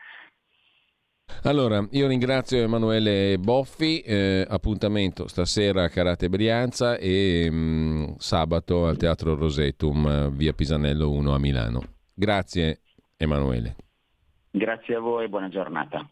Allora, io ringrazio Emanuele Boffi, appuntamento stasera a Carate Brianza e sabato al Teatro Rosetum, via Pisanello 1 a Milano. Grazie Emanuele. Grazie a voi, buona giornata.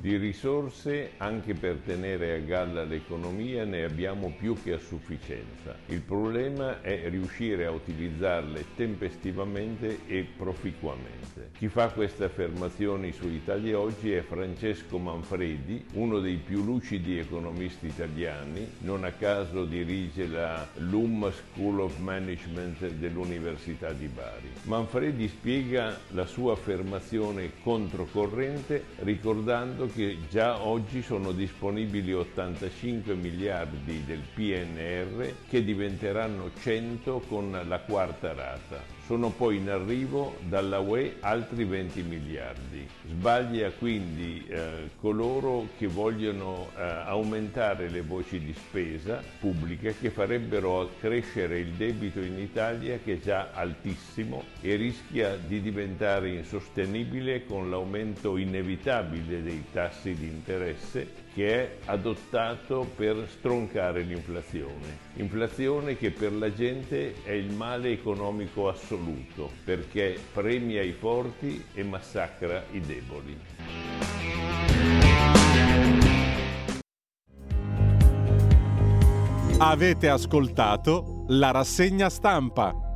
Di risorse anche per tenere a galla l'economia ne abbiamo più che a sufficienza. Il problema è riuscire a utilizzarle tempestivamente e proficuamente. Chi fa queste affermazioni su Italia Oggi è Francesco Manfredi, uno dei più lucidi economisti italiani, non a caso dirige la LUM School of Management dell'Università di Bari. Manfredi spiega la sua affermazione controcorrente ricordando che già oggi sono disponibili 85 miliardi del PNR che diventeranno 100 con la quarta rata. Sono poi in arrivo dalla UE altri 20 miliardi. Sbaglia quindi coloro che vogliono aumentare le voci di spesa pubblica che farebbero crescere il debito in Italia, che è già altissimo e rischia di diventare insostenibile con l'aumento inevitabile dei tassi di interesse che è adottato per stroncare l'inflazione. Inflazione che per la gente è il male economico assoluto, perché premia i forti e massacra i deboli. Avete ascoltato la rassegna stampa.